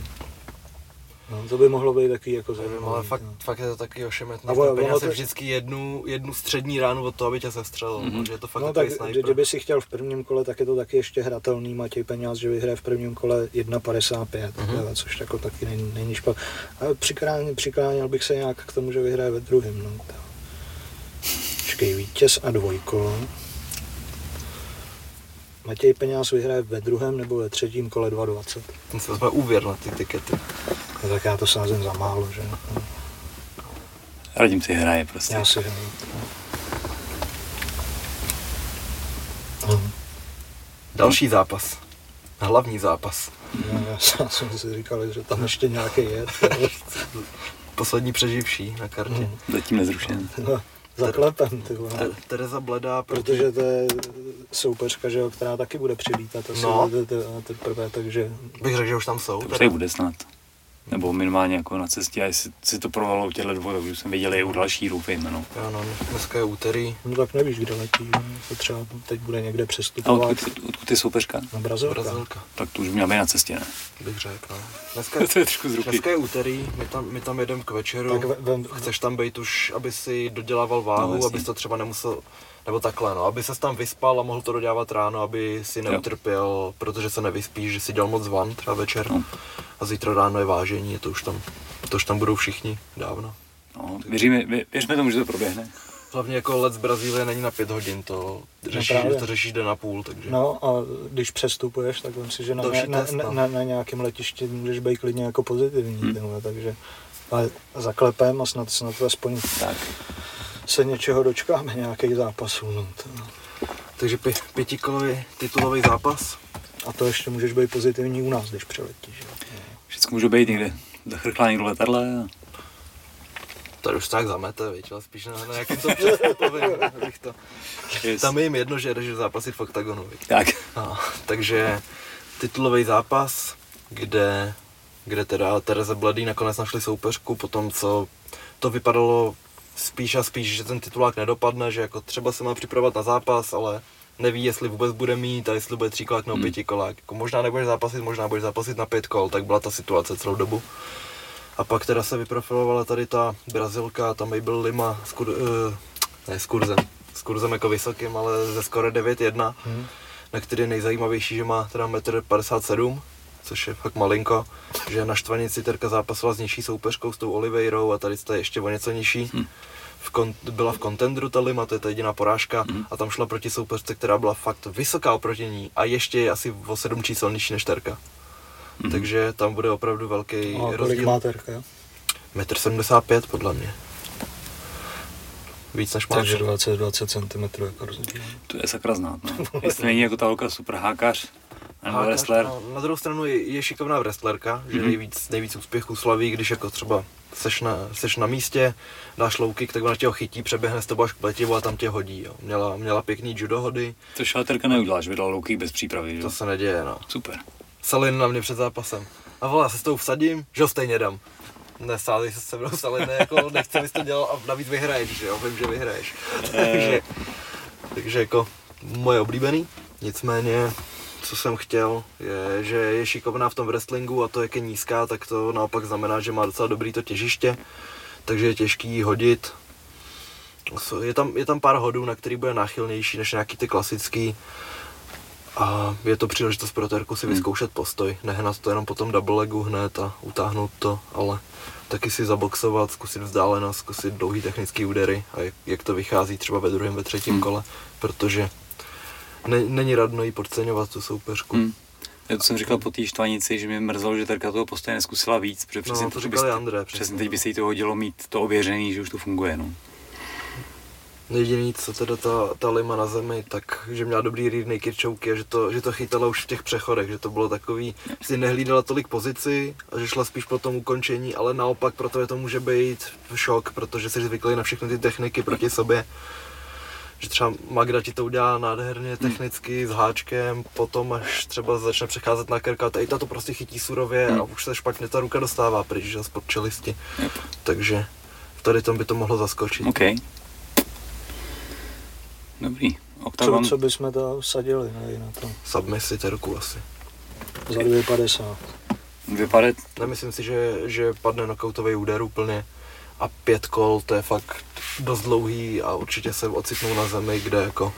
No, to by mohlo být takový jako zajímavý. Ale fakt, no. fakt je to takový ošemetný. Peňáz je vždycky jednu, jednu střední ránu od toho, aby tě zastřelil. Mm-hmm. Je to fakt no tak, sniper. Kdyby si chtěl v prvním kole, tak je to taky ještě hratelný. Matěj Peňáz, že vyhraje v prvním kole jedna padesát pět, mm-hmm. což jako taky není, není špatný. Ale přikláněl, přikláněl bych se nějak k tomu, že vyhraje ve druhém. No, vítěz a dvojko. Matěj Peňáz vyhraje ve druhém nebo ve třetím kole dva dvacet. Ten se vezme úvěr na ty tikety. No, tak já to sázím za málo, že? No. Radim si hraje prostě. Já si hraju. No. Další zápas. Hlavní zápas. Já, já jsem si říkal, že tam ještě nějaký je. Poslední přeživší na kartě. Hmm. Zatím nezrušen. No. Zaklepem, ty vole. Ter- Tereza Bledá, protože... protože to je soupeřka, že jo, která taky bude přilítat no. teprve, takže... Bych řekl, že už tam jsou. To už bude snad. Nebo minimálně jako na cestě, a jestli si to provalo u těchto dvou, tak už jsem viděl je u další růfy, no. Jo, no, dneska je úterý. No tak nevíš, kde letí, to třeba teď bude někde přestupovat. A odkud, odkud je soupeřka? Na Brazilka. Brazilka. Tak to už měla být na cestě, ne? Bych řekl, no. Dneska, dneska je úterý, my tam, my tam jedeme k večeru, tak ve, ve, chceš tam být už, aby si dodělával váhu, no, abys to třeba nemusel, nebo takhle, no, aby ses tam vyspal a mohl to dodělávat ráno, aby si neutrpěl, jo. Protože se nevyspíš, že si dělal moc van třeba večer. No. A zítra ráno je vážení, je to už tam, to už tam budou všichni dávno. No, věříme, vě, věřme tomu, že to proběhne. Hlavně jako let z Brazílie není na pět hodin, to řešíš, no to řešíš den a půl, takže... No a když přestupuješ, tak myslím si, že na, na, na, na, na nějakém letišti můžeš být klidně jako pozitivní, hmm. tenhle, takže... Ale zaklepem a snad, snad aspoň tak. Se něčeho dočkáme, nějakých zápasů, no to... Takže pě, pětikolový titulový zápas? A to ještě můžeš být pozitivní u nás, když přeletíš. Všechno může být někde. Zachrklá někdo letadle. A... Tady už tak zamete, víč, ale spíš na nějakým to přestupovým. To... Yes. Tam je jim jedno, že jdeš zápasit v Oktagonu. Tak. No, takže titulový zápas, kde, kde teda Tereza Bledý nakonec našli soupeřku, potom co to vypadalo spíš a spíš, že ten titulák nedopadne, že jako třeba se má připravovat na zápas, ale neví, jestli vůbec bude mít a jestli bude tříkolák nebo pětikolák. Jako možná nebudeš zápasit, možná budeš zápasit na pět kol, tak byla ta situace celou dobu. A pak teda se vyprofilovala tady ta Brazilka, tam byl Lima s, kur, ne, s kurzem, s kurzem jako vysokým, ale ze skoro devět jedna, hmm. na který nejzajímavější, že má teda jedna padesát sedm metrů, což je fakt malinko, že na Štvanici Terka zápasila s nižší soupeřkou, s tou Oliveirou, a tady to je ještě o něco nižší. Hmm. V kon, byla v kontendru ta Lima, to je ta jediná porážka, hmm. a tam šla proti soupeřce, která byla fakt vysoká oproti ní a ještě je asi o sedm čísel nižší než Terka. Mm-hmm. Takže tam bude opravdu velký a rozdíl. Kolik má Terka, jo? jedna sedmdesát pět podle mě. Víc než má. Takže dvacet až dvacet centimetrů jako rozdíl. To je sakra znát, no. Jestli není jako ta holka super hákař, nebo wrestler. Na, na druhou stranu je, je šikovná wrestlerka, mm-hmm. že nejvíc, nejvíc úspěchů slaví, když jako třeba seš na, seš na místě, dáš low kick, tak ona tě ho chytí, přeběhne s tebou až k pletivu a tam tě hodí, jo. Měla, měla pěkný judo hody. To šáterka neuděláš, vydala low kick bez přípravy, jo? To se neděje, no. Super. Salin na mě před zápasem. A volá, se s tou vsadím, že ho stejně dám. Nesázej se se mnou Salin, jako nechce bys to dělal a navíc vyhraješ, že jo, vím, že vyhraješ. takže, takže jako moje oblíbený. Nicméně, co jsem chtěl, je, že je šikovná v tom wrestlingu a to, jak je nízká, tak to naopak znamená, že má docela dobrý to těžiště, takže je těžký hodit. Je tam, je tam pár hodů, na který bude náchylnější než nějaký ty klasický. A je to příležitost pro Terku si vyzkoušet postoj, nehnat to jenom po tom double legu hned a utáhnout to, ale taky si zaboxovat, zkusit vzdálenost, zkusit dlouhý technický údery a jak, jak to vychází třeba ve druhém, ve třetím hmm. kole, protože ne, není radno jí podceňovat tu soupeřku. Hmm. Já to jsem říkal po té Štvanici, že mě mrzelo, že Terka toho postoje neskusila víc, protože přesně, no, to říkal byste, André, přesně, přesně teď by se jí to hodilo mít to ověřený, že už to funguje. No. Jediný, co teda ta, ta Lima na zemi, tak že měla dobrý rear naked choke a že to, že to chytala už v těch přechodech, že to bylo takový, že si nehlídala tolik pozici a že šla spíš pro tom ukončení, ale naopak proto je to může být šok, protože jsi zvyklý na všechny ty techniky proti sobě, že třeba Magda ti to udělá nádherně technicky s háčkem, potom až třeba začne přecházet na krk a tady to prostě chytí surově a už se špatně ta ruka dostává pryč spod čelisti, takže tady tam by to mohlo zaskočit. Okay. Dobrý. Oktagon. Co, co bychom tam sadili na to? Submisi Terku asi. Za dvě padesát. Vypadat? Nemyslím si, že, že padne nokautový úder úplně. A pět kol, to je fakt dost dlouhý a určitě se ocitnou na zemi, kde jako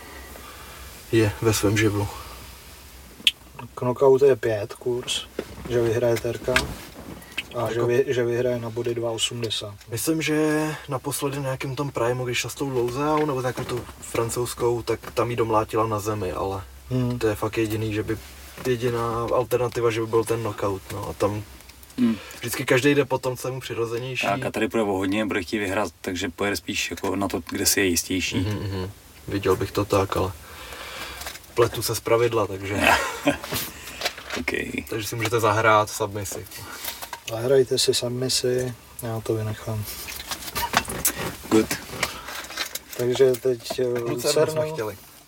je ve svém živlu. K nokautu je pět kurz, že vyhraje Terka. A jako, že, vy, že vyhraje na body dva osmdesát. Myslím, že naposledy nějakým tom Primu, když šla s tou Louzou, nebo nějakou tu francouzskou, tak tam jí domlátila na zemi, ale hmm. to je fakt jediný, že by jediná alternativa, že by byl ten knockout, no a tam hmm. vždycky každý jde po tom, co je mu přirozenější. Tak a tady půjde o hodně, bude chtít vyhrát, takže pojede spíš jako na to, kde si je jistější. Mm, mm, viděl bych to tak, ale pletu se zpravidla, takže... okay. Takže si můžete zahrát submisi. Zahrajte si submisi, já to vynechám. Good. Takže teď Lucerna.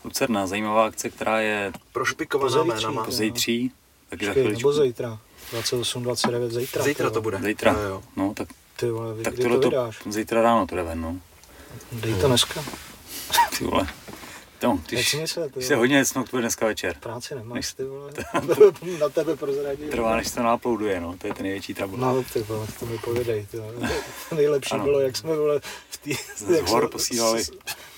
Lucerna, zajímavá akce, která je prošpikovaná jménama. Pozejtří. Nebo zítra. dvacet osm dvacet devět zítra. Zítra to bude. Zítra. No, no tak, ty vole, tak kdy to vydáš? Zítra ráno to jde ven, no. Dej to dneska. Ty vole. No, tyž, se, ty se hodně hecnou, to dneska večer. Práci nemáš, ty vole, na tebe prozradím. Trvá, než se to náplouduje, no, to je ten největší trouble. No, ty vole, to mi povědej, ty vole. Nejlepší ano. Bylo, jak jsme, vole, v tý... Z hor posílali.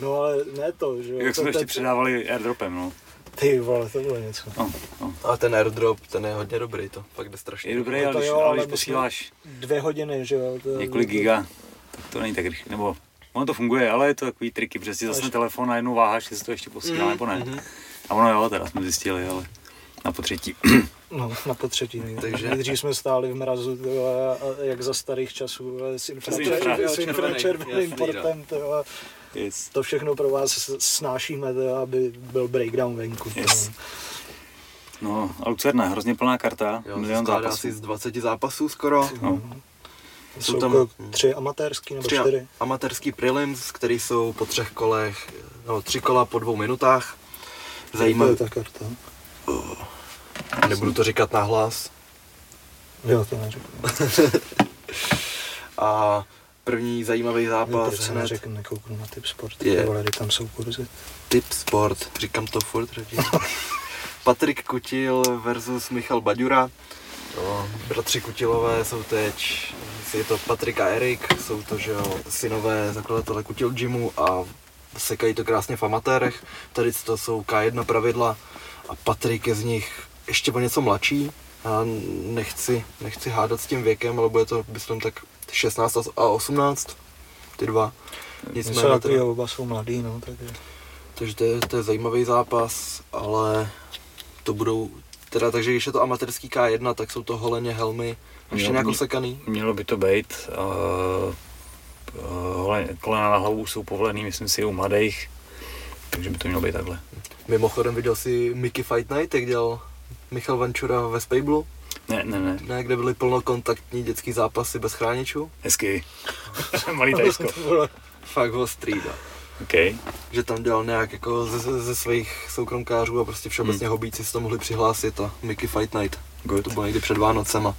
No, ale ne to, že jo. Jak to, jsme ještě ten... předávali airdropem, no. Ty vole, to bylo něco. No, no. A ten airdrop, ten je hodně dobrý, to fakt jde strašně. Je dobrý, no, ale, jo, ale když posíláš... Dvě hodiny, že jo. To... Několik giga, tak to není tak rychle, nebo... Ono to funguje, ale je to takový triky, protože si zasne telefon a jednou váháš, jestli to ještě posílá, mm, nebo ne. Mm. A ono jo, teda jsme zjistili, ale na potřetí. No, na potřetí. Takže nejdřív jsme stáli v mrazu, tyhle, jak za starých časů, s infračerveným portem, tyhle. Yes. To všechno pro vás snášíme, tyhle, aby byl breakdown venku. Yes. No, a Lucerna, hrozně plná karta, jo, milion zápasů. Asi z dvaceti zápasů skoro. No. Jsou, jsou tam tři amatérský nebo tři čtyři? Amatérský prelims, který jsou po třech kolech, no tři kola po dvou minutách. Zajímavá ta karta. Uh, nebudu to říkat nahlas. Jo, to neřeknu. A první zajímavý zápas. Proč hned... neřeknu, nekouknu na Tip Sport, yeah. Vole, tam jsou kurzy. Tip Sport, říkám to furt raději. Patrik Kutil versus Michal Baďura. No, bratři Kutilové jsou teď, je to Patrik a Erik, jsou to, že jo, synové zakladatele Kutil gymu a sekají to krásně v amatérech. Tady to jsou ká jedna pravidla a Patrik je z nich ještě o něco mladší. Já nechci, nechci hádat s tím věkem, ale bude to, myslím, tak šestnáct a osmnáct, ty dva. Nicméně takový, oba jsou mladý, no, takže... Takže to je, to je zajímavý zápas, ale to budou... Teda, takže když je to amatérský ká jedna, tak jsou to holeně, helmy, ještě nějak osekaný? Mělo by to být. Uh, uh, kolena na hlavu jsou povolený, myslím si, u mladých, takže by to mělo být takhle. Mimochodem, viděl jsi Mickey Fight Night, jak dělal Michal Vančura ve Spejblu? Ne, ne, ne. Ne, kde byly plnokontaktní dětský zápasy bez chráničů? Hezky. Malý tajsko. Fakt ostrý, da. Okay. Že tam dělal nějak jako ze, ze, ze svých soukromkářů a prostě všeobecně hmm. hobíci si to mohli přihlásit a Mickey Fight Night. Good. To bylo někdy před Vánocema.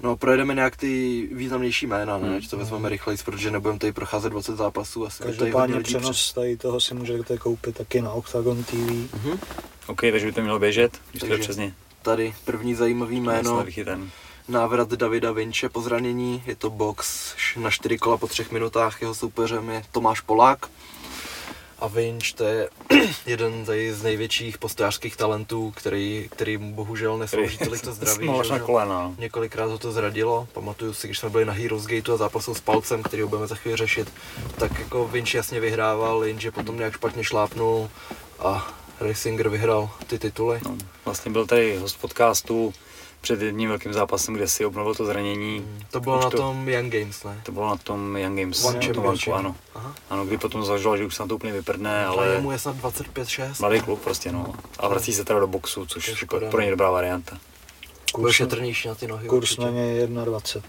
No, projedeme nějak ty významnější jména, ne? Že to vezmeme rychleji, protože nebudeme tady procházet dvacet zápasů. Asi každopádně přenos tady toho si můžete koupit taky na Oktagon té vé. Mm-hmm. OK, takže by to mělo běžet, když to je přesně. Tady první zajímavý jméno. Návrat Davida Vinče po zranění, je to box na čtyři kola po třech minutách, jeho soupeřem je Tomáš Polák. A Vinč, to je jeden z největších postojářských talentů, který, který mu bohužel neslouží tolik to zdraví. Několikrát ho to zradilo, pamatuju si, když jsme byli na Heroes Gateu a zápasil s Palcem, který budeme za chvíli řešit, tak jako Vinč jasně vyhrával, jenže potom nějak špatně šlápnul a Reisinger vyhrál ty tituly. No, vlastně byl tady host podcastu před jedním velkým zápasem, kde si obnovil to zranění. Hmm. To bylo už na to, tom Young Games, ne? To bylo na tom Young Games. One Championship. Ano. ano, kdy potom zvažoval, že už se na to úplně vyprdne, ale... ale mu je snad dvacet pět šest. Mladý klub prostě, no. A vrací se teda do boxu, což je pro ně dobrá varianta. Byl šetrnější na ty nohy. Kurs určitě. Na ně je jedna dvacet.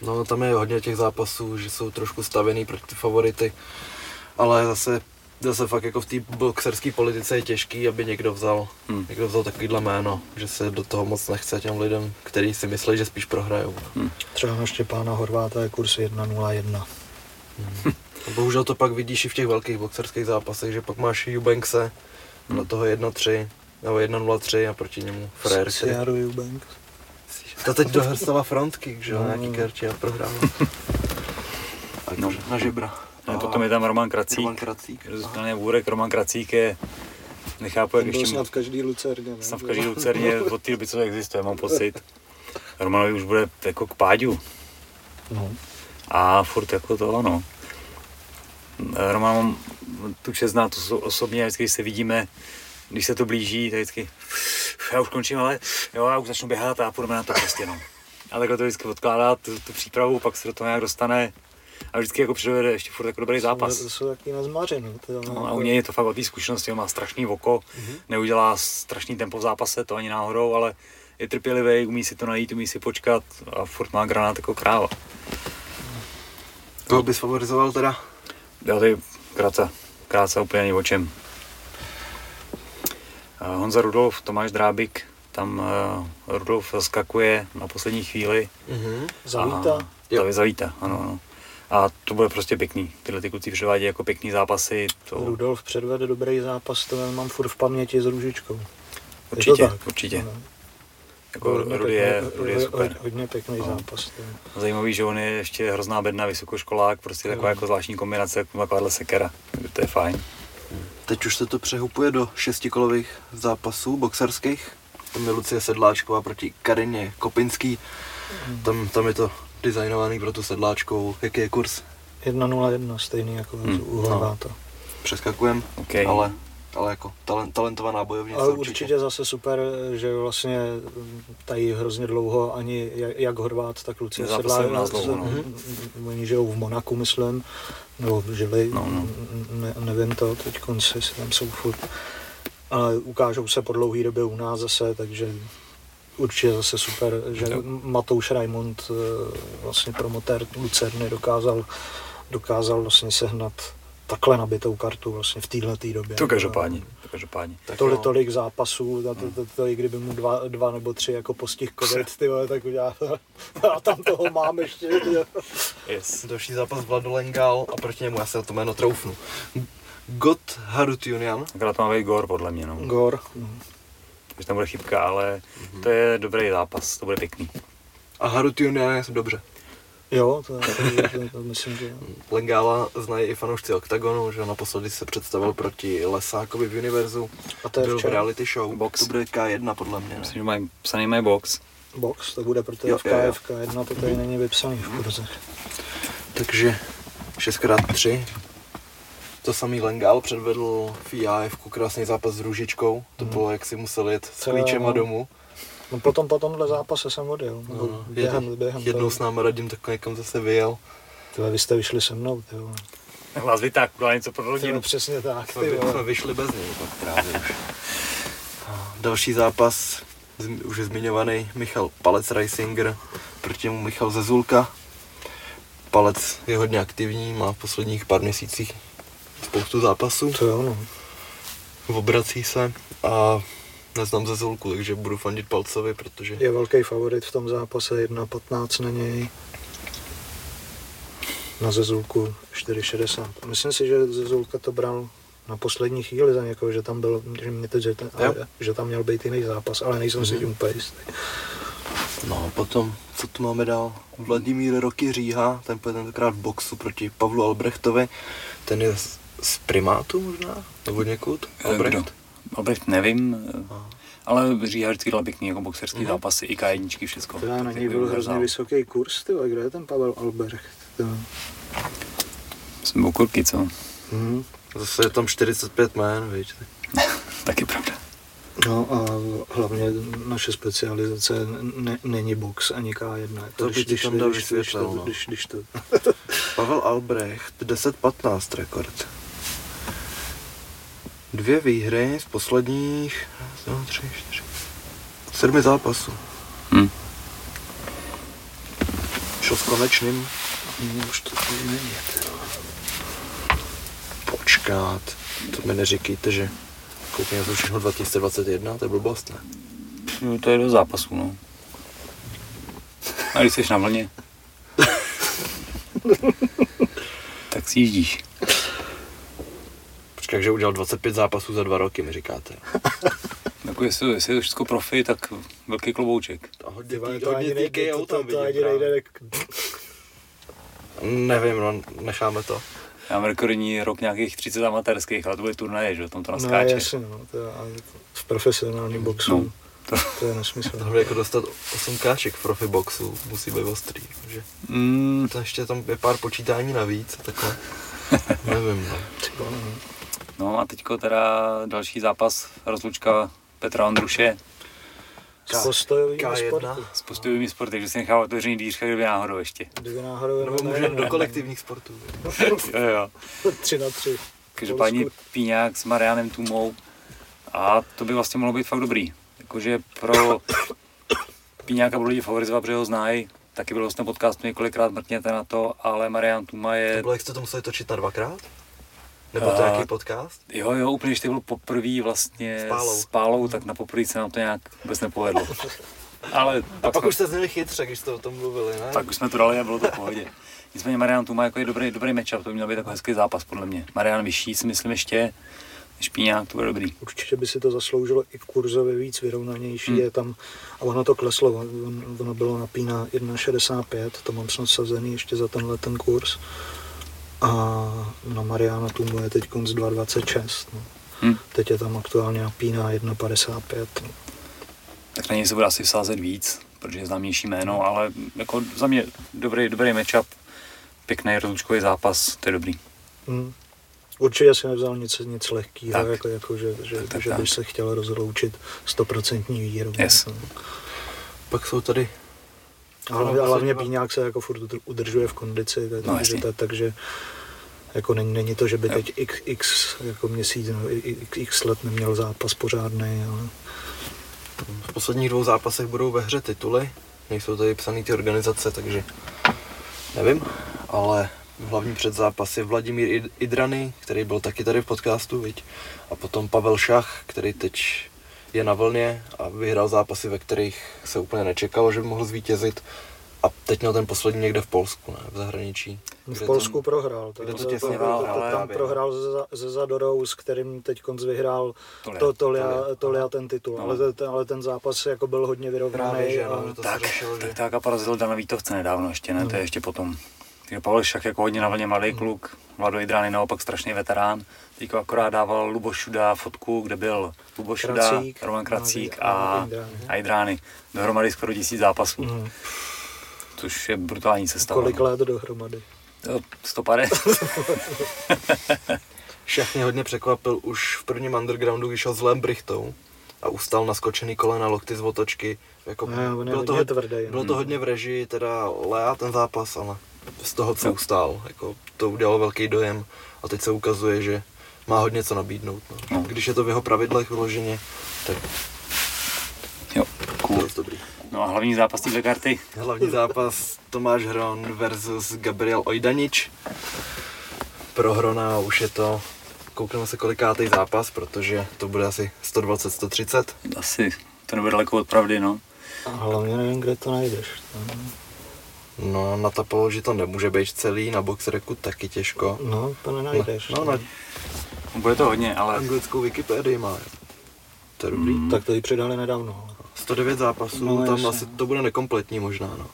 No, tam je hodně těch zápasů, že jsou trošku stavěný pro ty favority, ale zase... Zase fakt jako v té boxerské politice je těžký, aby někdo vzal, hmm. někdo vzal takovýhle jméno, že se do toho moc nechce těm lidem, kteří si myslí, že spíš prohrajou. Hmm. Třeba ještě pána Horváta je kurz jedna nula jedna. Hmm. Bohužel to pak vidíš i v těch velkých boxerských zápasech, že pak máš Eubankse hmm. na toho jedna tři, nebo jedna nula tři a proti němu frérky. Siaru Eubanks. Ta teď dohrstala frontkick, že jo, no. Nějaký kerči a prohrává. Tak no. Na žebra. No, potom je tam Roman Kracík. Roman Kracík. Zůstaně Vůrek, Roman Kracík je... Nechápu, jak ještě... Snad v každý Lucerně. Ne? Snad v každý Lucerně, od té doby, co to existuje, mám pocit. Romanovi už bude jako k pádu. No. A furt jako to, no. Roman, tu čest znám, to jsou osobně, vždycky, když se vidíme, když se to blíží, tak vždycky... Já už končím, ale jo, já už začnu běhat a půjdeme na to prostě, no. A takhle to vždycky odkládá, tu, tu přípravu, pak se do toho nějak dostane. A vždycky jako předvede ještě furt jako dobrý zápas. To jsou taky na zmařinu. No, a u něj je to fakt velký zkušenosti, on má strašný oko, mm-hmm. neudělá strašný tempo v zápase, to ani náhodou, ale je trpělivý, umí si to najít, umí si počkat a furt má granát jako kráva. Koho bys favorizoval teda? Já tady krátce, krátce úplně ani o čem. Honza Rudolf, Tomáš Drábik, tam uh, Rudolf skakuje na poslední chvíli. Mm-hmm. Zavíta. A, zavíta, ano, ano. A to bude prostě pěkný. Tyhle ty kluci předvádějí jako pěkný zápasy. To... Rudolf předvede dobrý zápas, to mám furt v paměti s Růžičkou. Určitě, určitě. No. Jako Rudy je, Rudy je super. Hodně pěkný no. zápas. To... Zajímavý, že on je ještě hrozná bedna, vysokoškolák, prostě taková jako zvláštní kombinace, jako takováhle sekera. To je fajn. Teď už se to přehupuje do šestikolových zápasů boxerských. Tam je Lucie Sedláčková proti Karině Kopinský. Hmm. Tam, tam je to designovaný pro tu Sedláčkou. Jaký je kurz? jedna nula jedna, stejný jako hmm. u Horváta. No. Přeskakujem, okay. ale, ale jako talent, talentovaná bojovnice. Ale určitě. určitě zase super, že vlastně tady hrozně dlouho ani jak Horvát, tak Lucie Sedláčková. No. Oni žijou v Monaku, myslím, nebo žili, no, no. Ne, nevím to, teď konci si tam jsou furt. Ale ukážou se po dlouhý době u nás zase, takže určitě zase super, že Matouš Raimond, vlastně promotér Lucerny, dokázal, dokázal vlastně sehnat takhle nabitou kartu vlastně v této době. To každopádně. Tolik, tolik zápasů, to, to, to, to, i kdyby mu dva, dva nebo tři jako postih covid, ty vole, tak udělá. A tam toho mám ještě. Yes. Další zápas Vlado Lengal a proti němu já se to jméno troufnu. Gotthard Junian. Akorát má být Gor, podle mě, no. Gor. že tam bude chybka, ale mm-hmm. to je dobrý zápas, to bude pěkný. A Harutyun já jsem dobře. Jo, to, to, to, to, to myslím, že... Lengála znají i fanoušci Oktagonu, že naposledy se představil proti Lesákovi v Univerzu. A to je byl v reality show. Box. To bude ká jedna podle mě, ne? Myslím, že mají psaný mají box. Box, to bude, protože jo, v K F K jedna to tady není vypsaný v kurzech. Takže šest krát tři. To samý Lengál předvedl v I A F ku krásný zápas s Růžičkou. To bylo, jak si musel jet s klíčema domů. No potom po tomhle zápase jsem odjel, no, no, během, během jednou s námi Radim tak někam zase vyjel. Tyhle, vy jste vyšli se mnou, tyhle. Vás vytáhl, byla něco pro rodinu. Tyhle, přesně tak, tyhle. Jsme, jsme vyšli bez něj, tak právě už. Další zápas, už je zmiňovaný, Michal Palec Reisinger, proti mu Michal Zezulka. Palec je hodně aktivní, má v posledních pár měsících spoustu zápasů. To jo, no. Obrací se a... Neznám Zezulku, takže budu fandit Palcovi, protože... Je velký favorit v tom zápase, jedna patnáct na něj. Na Zezulku čtyři šedesát. Myslím si, že Zezulka to bral na poslední chvíli za někoho, že tam byl, že, mě teď, že, že tam měl být jiný zápas, ale nejsem mm-hmm. si úplně jistý. No potom, co tu máme dál? Vladimír Roky Říha, ten půjde tentokrát v boxu proti Pavlu Albrechtovi. Ten je z, z Primátu možná? Nebo někud? Albrecht? Albrecht nevím, aha. Ale Říha vždycky dala pěkný jako boxerský no. zápasy, i K jedničky, všechno. To na něj byl hrozně vysoký kurz, tyhle, kde je ten Pavel Albrecht? Jsme byl kurky, co? Hmm. Zase je tam čtyřicet pět jmén, víš. Tak je pravda. No a hlavně naše specializace ne, není box ani K jedna. To když, když, tam když, když to, no. když, když to... Pavel Albrecht, deset patnáct rekord. Dvě výhry z posledních no, tři, čtyři, sedmi zápasů. Hmm. Šel s konečným. Už to není. Počkat, to mi neříkejte, že koupím něco všeho dva tisíce dvacet jedna, to je blbost, ne? No, to je do zápasů, no. A když jsi na vlně, tak si jíždíš. Takže udělal dvacet pět zápasů za dva roky, mi říkáte. Jako jestli, jestli je to všechno profi, tak velký klobouček. To hodně T K O tam vidím. Nevím, no, necháme to. Já mám rekordní rok nějakých třicet amatérských, ale to byly turnaje, že? Tam to naskáče. No jasně, no, to je, v profesionálním boxu. No, to... to je nesmysl. Tohle jako dostat osm káček v profi boxu musí být ostrý. Že? Mm. To ještě tam je pár počítání navíc, takhle. Nevím, no. Třeba, no. No a teďko teda další zápas, rozlučka Petra Ondruše. K, s postojovými sporty. S postojovými sporty, takže si nechal otevřený dýřka, kdyby náhodou ještě. Kdyby náhodou. Nebo může do kolektivních sportů. Jo, jo. Tři na tři. Každopádně Píňák s Marianem Tumou. A to by vlastně mohlo být fakt dobrý. Jakože pro Píňáka budou lidi favorizovat, protože ho znají. Taky bylo vlastně podcastu několikrát, mrkněte na to, ale Marian Tuma je... To bylo, jak jste to museli točit na dvakrát? Nebo to nějaký podcast? Uh, jo, jo, úplně, když to byl poprvý vlastně s Pálou, s Pálou tak na poprvý se nám to nějak vůbec nepovedlo. Ale a pak, pak jsme... už jste z nimi chytře, když jste o tom mluvili, ne? Tak už jsme to dali a bylo to v pohodě. Nicméně Marian Tuma jako je dobrý, dobrý matchup, to by měl být takový hezký zápas podle mě. Marian vyšší si myslím ještě, Špíňák, to bude dobrý. Určitě by si to zasloužilo i kurzově víc vyrovnanější, hmm. je tam, a ono to kleslo, on, ono bylo na Pína jedna šedesát pět, to mám snad sazený ještě za tenhle ten kurz. A na Mariana Tumu je teď konc dva dvacet šest. No. Hmm. Teď je tam aktuálně na Pína jedna padesát pět. No. Tak na něj se bude asi vsázet víc, protože je známější jméno, ale jako za mě dobrý, dobrý matchup, pěkný rozlučkový zápas, to je dobrý. Hmm. Určitě si nevzal nic, nic lehkého, jako, jako, že, že, tak, tak, že tak. Bych se chtěl rozloučit sto procent výhru. Yes. No. Pak jsou tady... A hlavně, a hlavně Píňák se jako furt udržuje v kondici, tak, no, takže, tak, takže jako není, není to, že by teď x, x jako měsíc, no, x, x let neměl zápas pořádný, ale... V posledních dvou zápasech budou ve hře tituly, nejsou tady psané ty organizace, takže nevím, ale hlavní předzápas je Vladimír Idrany, který byl taky tady v podcastu, viď? A potom Pavel Šach, který teď... je na vlně a vyhrál zápasy, ve kterých se úplně nečekalo, že by mohl zvítězit. A teď měl ten poslední někde v Polsku, ne? V zahraničí. V Polsku prohrál. To, to, to, sněval, to, to, ale, tam prohrál se Zadorou, s kterým teď konc vyhrál Tolia, to, tolia, tolia, tolia ten titul. No. Ale, ten, ale ten zápas jako byl hodně vyrovnaný. A... No, tak, řešilo, tak, že... tak a porazil Dana Vítovce nedávno ještě, ne? Mm. To je ještě potom. Takže Pavel Šach jako hodně na vlně mladý mm. kluk, Vlado Jidrány naopak strašný veterán. Teďko akorát dával Luboš Šuda fotku, kde byl Luboš Šuda, Roman Kracík no, a, a Jidrány. Dohromady skoro tisíc zápasů. Mm. Což je brutální cesta. Kolik let dohromady? sto padesát. Šach mě hodně překvapil už v prvním undergroundu, když šel s Lem Brichtou a ustal naskočený kolena, lokty z otočky. Jako no, bylo to, tvrdý, bylo to hodně v režii, teda Lea ten zápas, ale z toho, co ustál, jako to udělalo velký dojem a teď se ukazuje, že má hodně co nabídnout. No. No. Když je to v jeho pravidlech vyloženě, tak jo, cool. Dobrý. No a hlavní zápas téhle karty? Hlavní zápas Tomáš Hron versus Gabriel Ojdanič. Pro Hrona už je to, koukneme se kolikátej zápas, protože to bude asi sto dvacet až sto třicet. Asi, to nebude daleko od pravdy, no. A hlavně nevím, kde to najdeš. No na tapolo, že to nemůže být celý, na boxreku taky těžko. No, to nenajdeš. No, no, ne. Bude to hodně, ale... Anglickou Wikipedii má, to je dobrý. Mm. Tak to ji předali nedávno. sto devět zápasů, no, tam asi to bude nekompletní možná, no.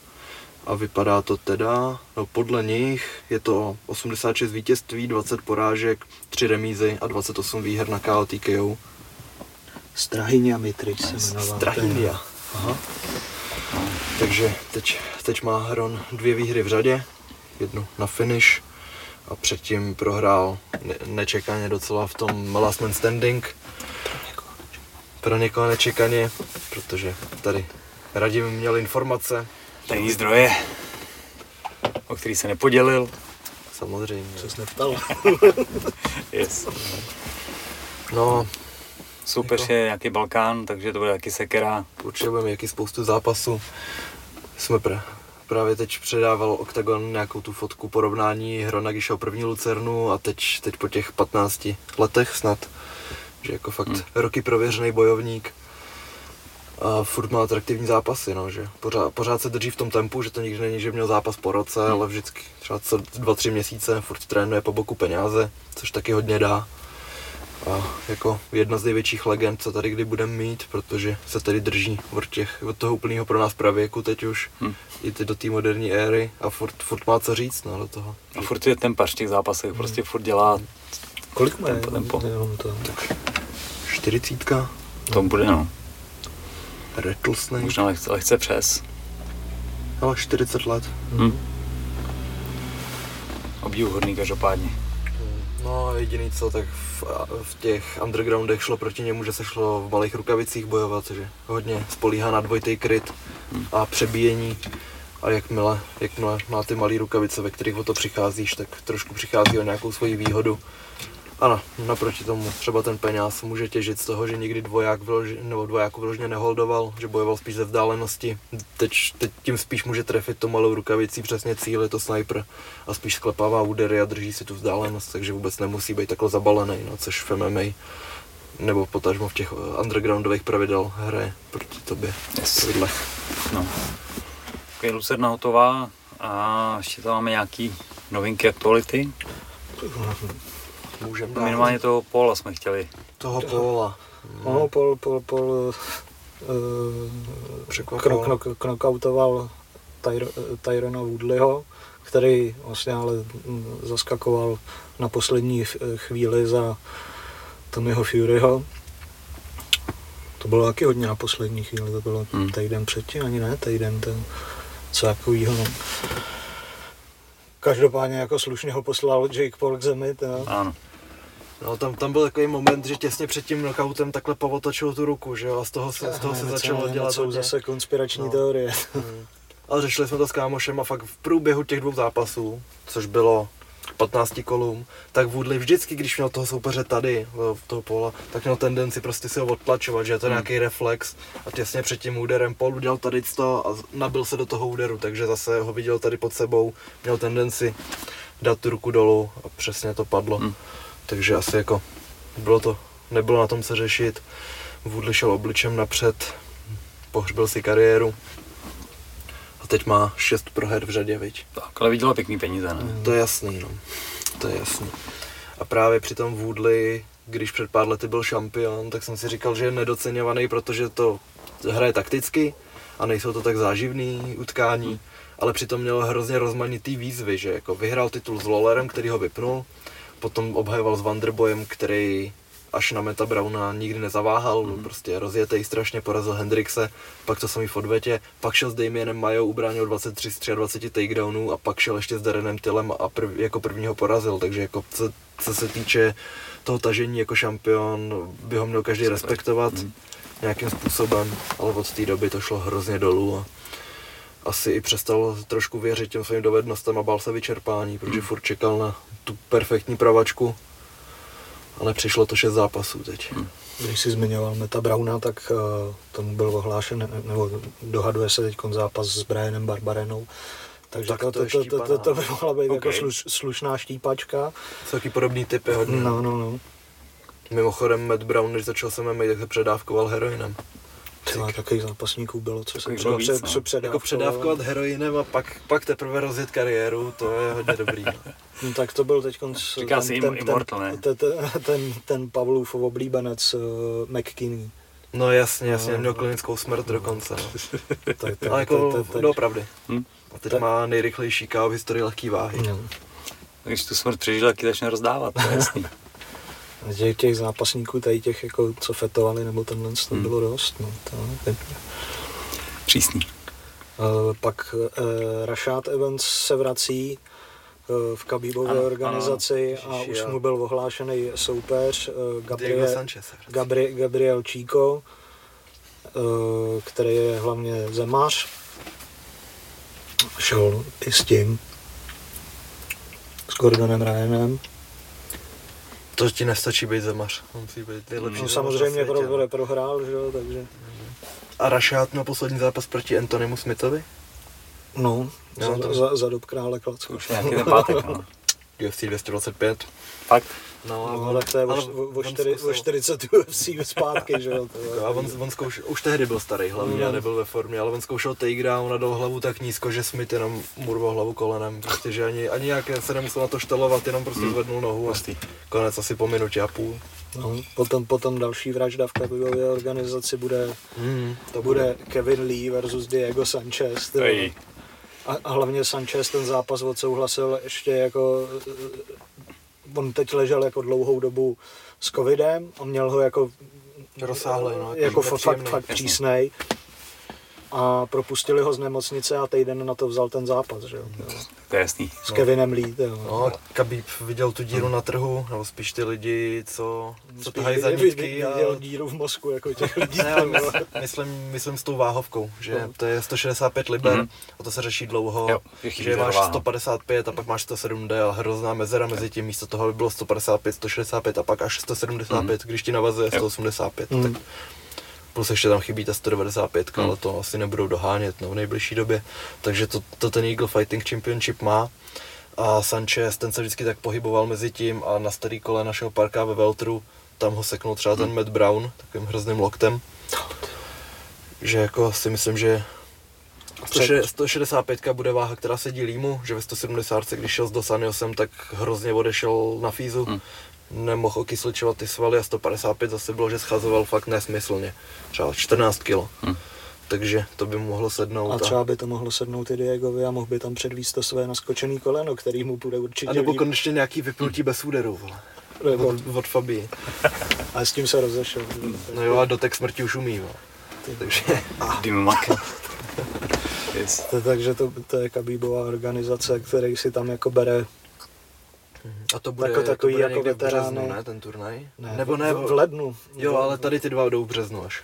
A vypadá to teda, no podle nich je to osmdesát šest vítězství, dvacet porážek, tři remízy a dvacet osm výher na K O T K O. Strahyňa Mitrič se jmenoval. Strahyňa. Aha. Takže teď, teď má Hron dvě výhry v řadě, jednu na finish a předtím prohrál ne- nečekaně docela v tom last man standing. Pro někoho nečekaně, protože tady Radim měl informace. Tajný zdroje, o který se nepodělil. Samozřejmě. Co jsi neptal. Yes. No. Soupeř je nějaký Balkán, takže to bude taky sekera. Potřebujeme nějaký spoustu zápasů. Jsme pr- právě teď předával Oktagon nějakou tu fotku porovnání Hrona, když šel první Lucernu a teď, teď po těch patnácti letech snad. Že jako fakt hmm. roky prověřený bojovník a furt má atraktivní zápasy, no, že pořád, pořád se drží v tom tempu, že to nikdy není, že měl zápas po roce, hmm. ale vždycky třeba dva, tři měsíce, furt trénuje po boku peníze, což taky hodně dá. A jako jedna z největších legend, co tady kdy budeme mít, protože se tady drží od, těch, od toho úplného pro nás pravěku teď už, hmm. i ty do té moderní éry a furt, furt má co říct, no, do toho. A furt je tempař v těch zápasech, hmm. prostě furt dělá. Kolik má tempo, tempo? To. Tak čtyřicítka. To bude, no. Rattlesnake. Možná lehce, lehce přes. Ale čtyřicet let. Hmm. Obdivuhodný každopádně. No jediný co, tak v, v těch undergroundech šlo proti němu, že se šlo v malých rukavicích bojovat, že hodně spolíhá na dvojitý kryt hmm. a přebíjení. A jakmile, jakmile má ty malé rukavice, ve kterých o to přicházíš, tak trošku přichází o nějakou svoji výhodu. Ano, naproti tomu třeba ten peněz může těžit z toho, že nikdy dvoják vyloži, nebo dvojáku vyloženě neholdoval, že bojoval spíš ze vzdálenosti. Teď, teď tím spíš může trefit to malou rukavicí, přesně cíl, je to sniper a spíš sklepává údery a drží si tu vzdálenost, takže vůbec nemusí být takhle zabalený, no, což v M M A nebo potažmo v těch undergroundových pravidel hraje proti tobě. Yes. No. Okay, Lucerna hotová a ještě tam máme nějaký novinky, aktuality. Můžeme dát. Minimálně toho Póla jsme chtěli. Toho Póla. No, no Pól, Pól, Pól eh, knok, knok, knockoutoval Tyr- Tyrona Woodleyho, který vlastně ale zaskakoval na poslední chvíli za Tommyho Furyho. To bylo taky hodně na poslední chvíli, to bylo hmm. týden předtím, ani ne týden, ten co takovýho. No. Každopádně jako slušně ho poslal Jake Paul k zemi, to. Ano. No, tam, tam byl takový moment, že těsně před tím knockoutem takhle povotočil tu ruku, že jo, a z toho se, z toho se začalo dělat. Jsou zase konspirační no. teorie. Hmm. Ale řešili jsme to s kámošem a fakt v průběhu těch dvou zápasů, což bylo patnácti kolům, tak Woodley vždycky, když měl toho soupeře tady, toho Póla, tak měl tendenci prostě si ho odtlačovat, že je to hmm. nějaký reflex a těsně před tím úderem Pól udělal tady to a nabil se do toho úderu, takže zase ho viděl tady pod sebou, měl tendenci dát tu ruku dolů a přesně to padlo, hmm. takže asi jako bylo to, nebylo na tom co řešit, Woodley šel obličem napřed, pohřbil si kariéru. teď má šest proher v řadě, viď? Tak, ale vydělal pěkný peníze, ne? To je jasný, no. To je jasný. A právě při tom Woodley, když před pár lety byl šampion, tak jsem si říkal, že je nedoceňovaný, protože to hraje takticky a nejsou to tak záživný utkání. Hmm. Ale přitom měl hrozně rozmanitý výzvy, že jako vyhrál titul s Lawlerem, který ho vypnul, potom obhajoval s Wonderboyem, který až na Meta Browna nikdy nezaváhal, mm-hmm. prostě rozjetej strašně, porazil Hendrixe, pak to samý v odvetě, pak šel s Damienem Mayo, ubránil dvacet tři z dvaceti tří takedownů a pak šel ještě s Darrenem Tillem a prv, jako první ho porazil, takže jako co, co se týče toho tažení jako šampion, by ho měl každý respektovat mm-hmm. nějakým způsobem, ale od té doby to šlo hrozně dolů a asi i přestal trošku věřit těm svým dovednostem a bál se vyčerpání, protože furt čekal na tu perfektní pravačku. Ale přišlo to šest zápasů teď. Když jsi zmiňoval Meta Browna, tak uh, tomu byl ohlášen, nebo dohaduje se teď zápas s Brianem Barbarenou. Takže tak to, to, to, to, to, to by mohla být okay. jako sluš, slušná štípačka. Jsou taky podobný typy hodně. No, no, no. Mimochodem Matt Brown, když začal se M M A, tak se předávkoval heroinem. Třeba takových zápasníků bylo, co se předávkoval. Před, před, před, jako předávkovat heroinem a pak, pak teprve rozjet kariéru, to je hodně dobrý. No, tak to byl teď ten, ten, ten, ten, ten Pavlův oblíbenec uh, McKinney. No jasně, jasně, no, měl klinickou smrt dokonce. No. Ale jako doopravdy. Hm? A teď tak. Má nejrychlejší K O v historii lehký váhy. No. Když tu smrt přežil, tak ji začne rozdávat, to je jasný. Těch, těch zápasníků, tady těch, jako, co fetovali, nebo tenhle, to hmm. bylo dost. No, to... Přísný. Uh, pak uh, Rashad Evans se vrací uh, v Khabibově organizaci ano, ano. a už mu byl ohlášený soupeř uh, Gabriel, Gabri, Gabriel Chico, uh, který je hlavně zemař. Šel i s tím, s Gordonem Ryanem. To ti nestačí být zemař, on musí být nejlepší. No, samozřejmě pro, prohrál, že jo, takže... A Rashad měl poslední zápas proti Antonymu Smithovi? No, no za, to... za, za dob krále klacku. Už nějaký ten pátek, no. U F C dvě stě dvacet pět. Fakt? No, no ale to je o čtyřicet U F C zpátky, že jo. A on, on zkoušel, už tehdy byl starý hlavně, mm. nebyl ve formě, ale on zkoušel takedown a dal hlavu tak nízko, že Smith jenom murval hlavu kolenem, prostě, že ani, ani jak se nemusel na to štelovat, jenom prostě mm. zvednul nohu a konec asi po minutě a půl. No, potom, potom další vražda v Khabibově organizaci bude, mm, to bude, bude Kevin Lee versus Diego Sanchez. A, a hlavně Sanchez ten zápas odsouhlasil ještě jako... On teď ležel jako dlouhou dobu s covidem a měl ho jako rozsáhlej, no, jako fakt, fakt přísnej a propustili ho z nemocnice a týden na to vzal ten zápas, že jo. To je jasný. S Kevinem Lee, jo. No, Khabib viděl tu díru na trhu, nebo spíš ty lidi, co, co tahají za nitky a... Viděl díru v mozku, jako těch lidí. Ne, myslím, myslím s tou váhovkou, že to je sto šedesát pět liber mm-hmm. a to se řeší dlouho, jo, že máš váha. sto padesát pět a pak máš sto sedm dé, hrozná mezera mezi tím, místo toho by bylo sto padesát pět, sto šedesát pět a pak až sto sedmdesát pět, mm-hmm. když ti navazuje sto osmdesát pět, mm-hmm. tak... Plus ještě tam chybí ta sto devadesát pět, ale to asi nebudou dohánět no, v nejbližší době. Takže to, to ten Eagle Fighting Championship má. A Sanchez, ten se vždycky tak pohyboval mezi tím a na starý kole našeho parka ve Veltru, tam ho seknul třeba ten Matt Brown, takovým hrozným loktem. Že jako si myslím, že sto šedesát pět bude váha, která sedí Límu, že ve sto sedmdesát, když šel s Dosaniosem, tak hrozně odešel na fízu. Hmm. Nemohl okysličovat ty svaly a sto padesát pět zase bylo, že schazoval fakt nesmyslně, třeba čtrnáct kilo, hmm. takže to by mohlo sednout. A třeba by to mohlo sednout i Diegovi a mohl by tam předvíst to své naskočený koleno, který mu bude určitě... A nebo konečně nějaký vypnutí hmm. bez úderů, vole, nebo... od, od Fabii. A s tím se rozešel. No jo a dotek smrti už umí, vole. Takže... Dymak. yes. to, takže to, to je Khabibova organizace, který si tam jako bere... A to bude, jako, to bude jako v březnu, ne, ten turnaj? Ne, nebo ne, v, v lednu. Jo, ale tady ty dva jdou v březnu až,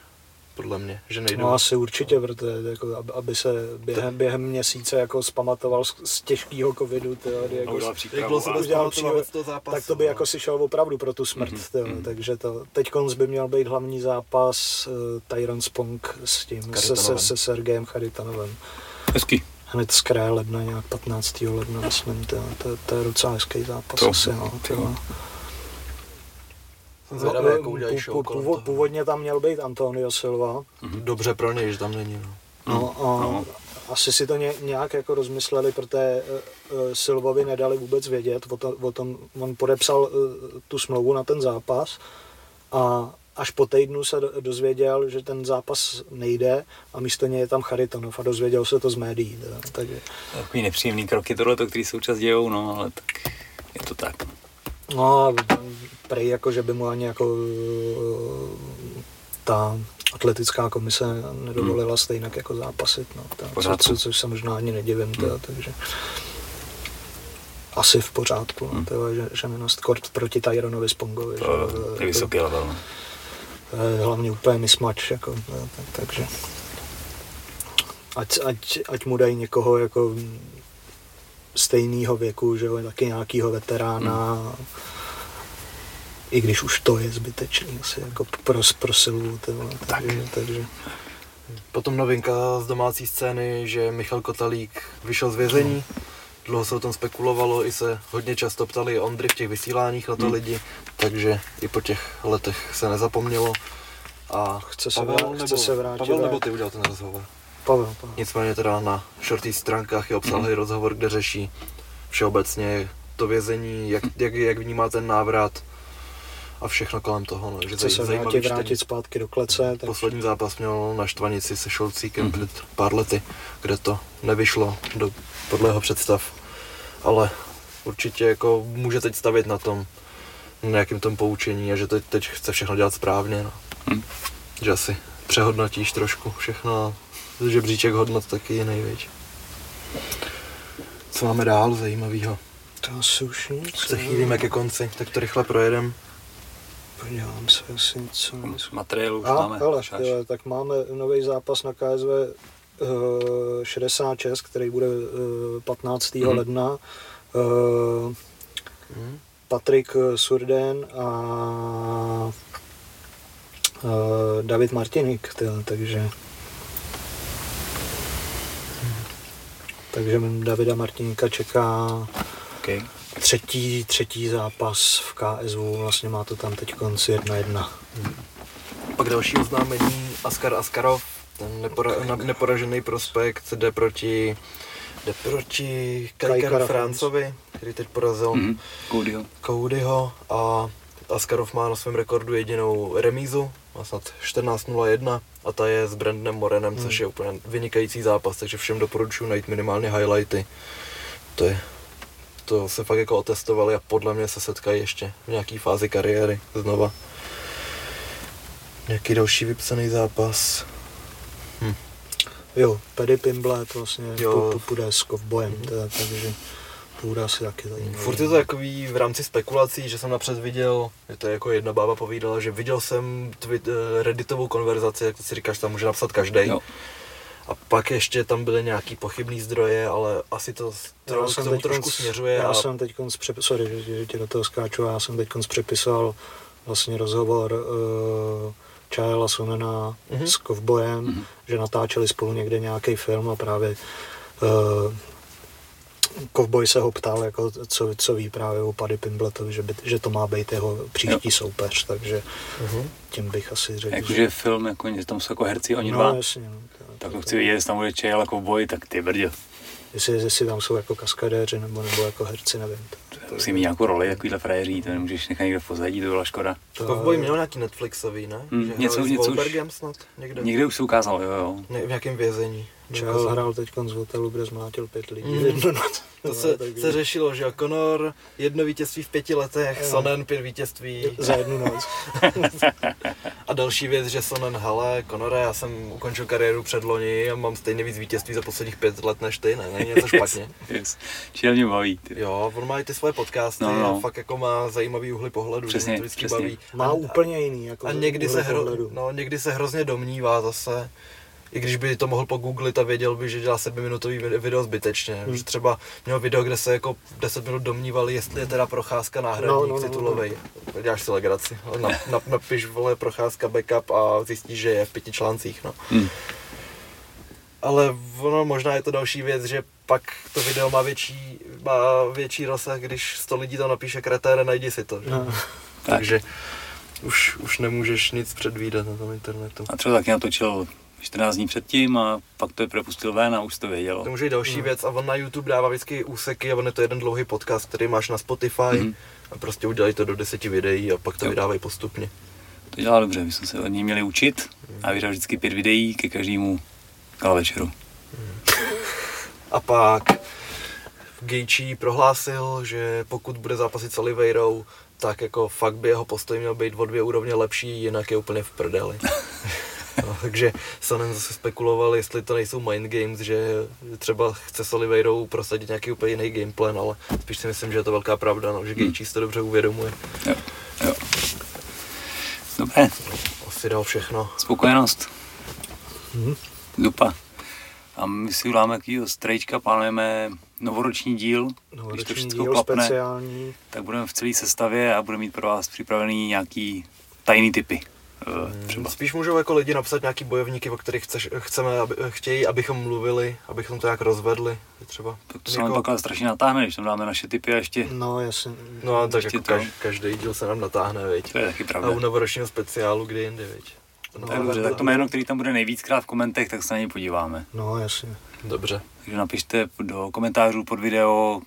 podle mě, že nejdou. No asi určitě, protože jako, aby se během, během měsíce jako zpamatoval z, z těžkého covidu, tyjo, jako no, udělal, se udělal příhod, zápasu, tak to by no. jako si šel opravdu pro tu smrt, mm-hmm, tyjo, mm-hmm. takže to, teďkonc by měl být hlavní zápas uh, Tyron Spong s tím, se, se, se Sergejem Charitanovem. Hezký. Hned z kraje ledna, nějak patnáctého ledna, myslím, to, to, to je docela hezký zápas to, asi, no. Zvědavý, jako udělají show kolem. Původně tam měl být Antonio Silva. Mm-hmm. Dobře pro něj, že tam není, no. no, a, no. asi si to ně, nějak jako rozmysleli, protože uh, Silvovi nedali vůbec vědět o, to, o tom. On podepsal uh, tu smlouvu na ten zápas a až po týdnu se dozvěděl, že ten zápas nejde a místo něj je tam Charitonov a dozvěděl se to z médií. Takže... Takový nepříjemný kroky tohleto, který součas dějou, no, ale tak je to tak. No a prej jako, že by mu ani jako uh, ta atletická komise nedovolila hmm. stejně jako zápasit, no. Ta, co, což se možná ani nedivím, hmm. teda, takže... Asi v pořádku, hmm. no, že, že minost kort proti Tyronovi Spongovi. To že, je vysoký level. Hlavně úplně mismatch, jako, tak, takže ať, ať, ať mu dají někoho jako stejného věku, že jo, taky nějakýho veterána, hmm. i když už to je zbytečný, asi jako pro, pro silu, tyhle, takže, tak. takže. Potom novinka z domácí scény, že Michal Kotalík vyšel z vězení, hmm. dlouho se o tom spekulovalo, i se hodně často ptali Ondry v těch vysíláních na to hmm. lidi, takže i po těch letech se nezapomnělo. A chce se, Pavel, vrát, nebo, chce se vrátit. Pavel nebo ty udělal ten rozhovor? Pavel, Pavel. Nicméně teda na shorty stránkách je obsáhlý hmm. rozhovor, kde řeší všeobecně to vězení, jak, jak, jak vnímá ten návrat a všechno kolem toho. No. Že chce se vrátit, vrátit zpátky do klece. Tak... Poslední zápas měl na Štvanici se Šolcíkem hmm. pár lety, kde to nevyšlo do, podle jeho představ. Ale určitě jako může teď stavět na tom, na jakým tom poučení a že teď, teď chce všechno dělat správně. No. Hmm. Že asi přehodnotíš trošku všechno a žebříček hodnot taky je největší. Co máme dál zajímavého? To už nic. Se chýlíme ke konci, tak to rychle projedeme. Podívám se asi něco. Materiál už a, máme. Ale, tyhle, tak máme nový zápas na K S V šedesát šest, který bude patnáctého hmm. ledna. Hmm. Patrik Surden a David Martinik, tyhle, takže... Hmm. Takže Davida Martinika čeká okay. třetí, třetí zápas v K S V, vlastně má to tam teď konci jedna jedna. Hmm. Pak další oznámení, Askar Askarov, ten nepora, okay. neporažený prospekt jde proti, jde proti Kaikara Francovi, který teď porazil mm-hmm. Koudyho. Koudyho a Askarov má na svém rekordu jedinou remízu, má snad čtrnáct nula jedna a ta je s Brandonem Morenem, mm. což je úplně vynikající zápas, takže všem doporučuji najít minimálně highlighty. To, je, to se fakt jako otestovali a podle mě se setkají ještě v nějaký fázi kariéry znova. Nějaký další vypsaný zápas. Hm. Jo, Paddy Pimblett vlastně půjde s kovbojem, teda, takže půjde asi taky zajímavý. Furt je to takový v rámci spekulací, že jsem napřed viděl, že to je jako jedna bába povídala, že viděl jsem tweet, Redditovou konverzaci, jak si říkáš, tam může napsat každej. Jo. A pak ještě tam byly nějaký pochybný zdroje, ale asi to já k tomu trošku směřuje. Já a... jsem teď konc přepi... sorry, že tě do toho skáču, já jsem teď konc přepisoval vlastně rozhovor uh... Čájela Sonena mm-hmm. s Kovbojem, mm-hmm. že natáčeli spolu někde nějaký film a právě Kovboj uh, se ho ptal, jako, co, co ví právě o Paddy Pimbletovi, že, by, že to má být jeho příští jo. soupeř, takže mm-hmm. tím bych asi řekl. Jakože že... film, jako, že tam jsou jako herci oni no, dva, jasně, no, tak, tak, tak to chci vidět, jestli tam bude Čájela a Kovboj, tak ty brďo. Jestli, jestli tam jsou jako kaskadéři nebo, nebo jako herci, nevím. Musí mít nějakou roli, takovýhle frajeří, to nemůžeš nechat někde v pozadí, to byla škoda. Kovboj měl nějaký Netflixový, ne? Mm, něco, něco s Wolbergem snad? Někde? Někde už se ukázal, jo jo. Ne, v nějakém vězení. Čel hrál teďkon z hotelu, kde zmlátil pět lidí. Mm. To, to se, se řešilo, že jo, Conor, jedno vítězství v pěti letech, yeah. Sonnen pět vítězství za jednu noc. A další věc, že Sonnen, hele, Conore, já jsem ukončil kariéru předloni a mám stejně víc vítězství za posledních pět let než ty, ne, není něco špatně. Yes. Čím mě baví. Ty. Jo, on má i ty svoje podcasty no, no. a fakt jako má zajímavý úhly pohledu, přesně, že to vždycky přesně. baví. Má a, úplně jiný jako a někdy se, hro, no, někdy se hrozně domnívá zase. I když by to mohl pogooglit a věděl by, že dělá sedmiminutový video zbytečně. Hmm. Že třeba měl video, kde se jako deset minut domnívali, jestli je teda Procházka náhradník no, no, titulovej. No, no. Děláš si legraci. Na, na, napiš, vole, Procházka backup a zjistíš, že je v pěti článcích. No. Hmm. Ale ono možná je to další věc, že pak to video má větší, má větší rozsah, když sto lidí tam napíše kretér, najdi si to. No. Takže už, už nemůžeš nic předvídat na tom internetu. A třeba taky natočil čtrnáct dní předtím a pak to je propustil ven a už to vědělo. To může být další hmm. věc a on na YouTube dává vždycky úseky a on je to jeden dlouhý podcast, který máš na Spotify hmm. a prostě udělají to do deseti videí a pak to jo. vydávají postupně. To dělá dobře, my jsme se od něj měli učit a vydal vždycky pět videí ke každému na večeru. Hmm. A pak Gaethje prohlásil, že pokud bude zápasit s Oliveirou, tak jako fakt by jeho postoj měl být o dvě úrovně lepší, jinak je úplně v prdeli. No, takže Sanem zase spekuloval, jestli to nejsou mind games, že třeba chce s Oliveirou prosadit nějaký úplně jiný gameplan, ale spíš si myslím, že je to velká pravda, no, že Gaethje si to dobře uvědomuje. Jo, jo. Dobré. Asi dal všechno. Spokojenost. Mhm. Dupa. A my si uděláme jakýho strejčka, plánujeme novoroční díl, novoroční když to všechno díl, klapne, speciální. Tak budeme v celé sestavě a budeme mít pro vás připravený nějaký tajný tipy. Hmm. Spíš můžou jako lidi napsat nějaký bojovníky, o kterých chceš, chceme, aby, chtějí, abychom mluvili, abychom to nějak rozvedli. Třeba. Tak to se nám pak strašně natáhne, když tam dáme naše tipy a ještě... No jasně. No a tak jako každý, každý díl se nám natáhne, viď. To je taky pravda. A u novoročního speciálu kdy jindy, viď. No, tak, dobře, tak to jméno, který tam bude nejvíckrát v komentech, tak se na ně podíváme. No jasně. Dobře. Takže napište do komentářů pod video,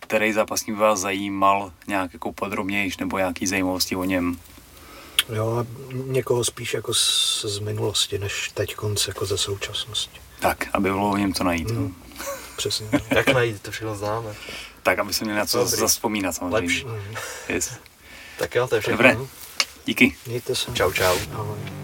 který zápasník vás zajímal nějak jako podrobnější nebo nějaký zajímavosti o něm. Jo, někoho spíš jako z, z minulosti, než teď konc jako ze současnosti. Tak, aby bylo o něm to najít. Mm, no. Přesně. Jak najít, to všechno známe. Tak, aby se měli na co zazpomínat samozřejmě. Lepší. Mm. Yes. Tak jo, to je všechno. Dobré, díky. Mějte se. Čau, čau. Ahoj.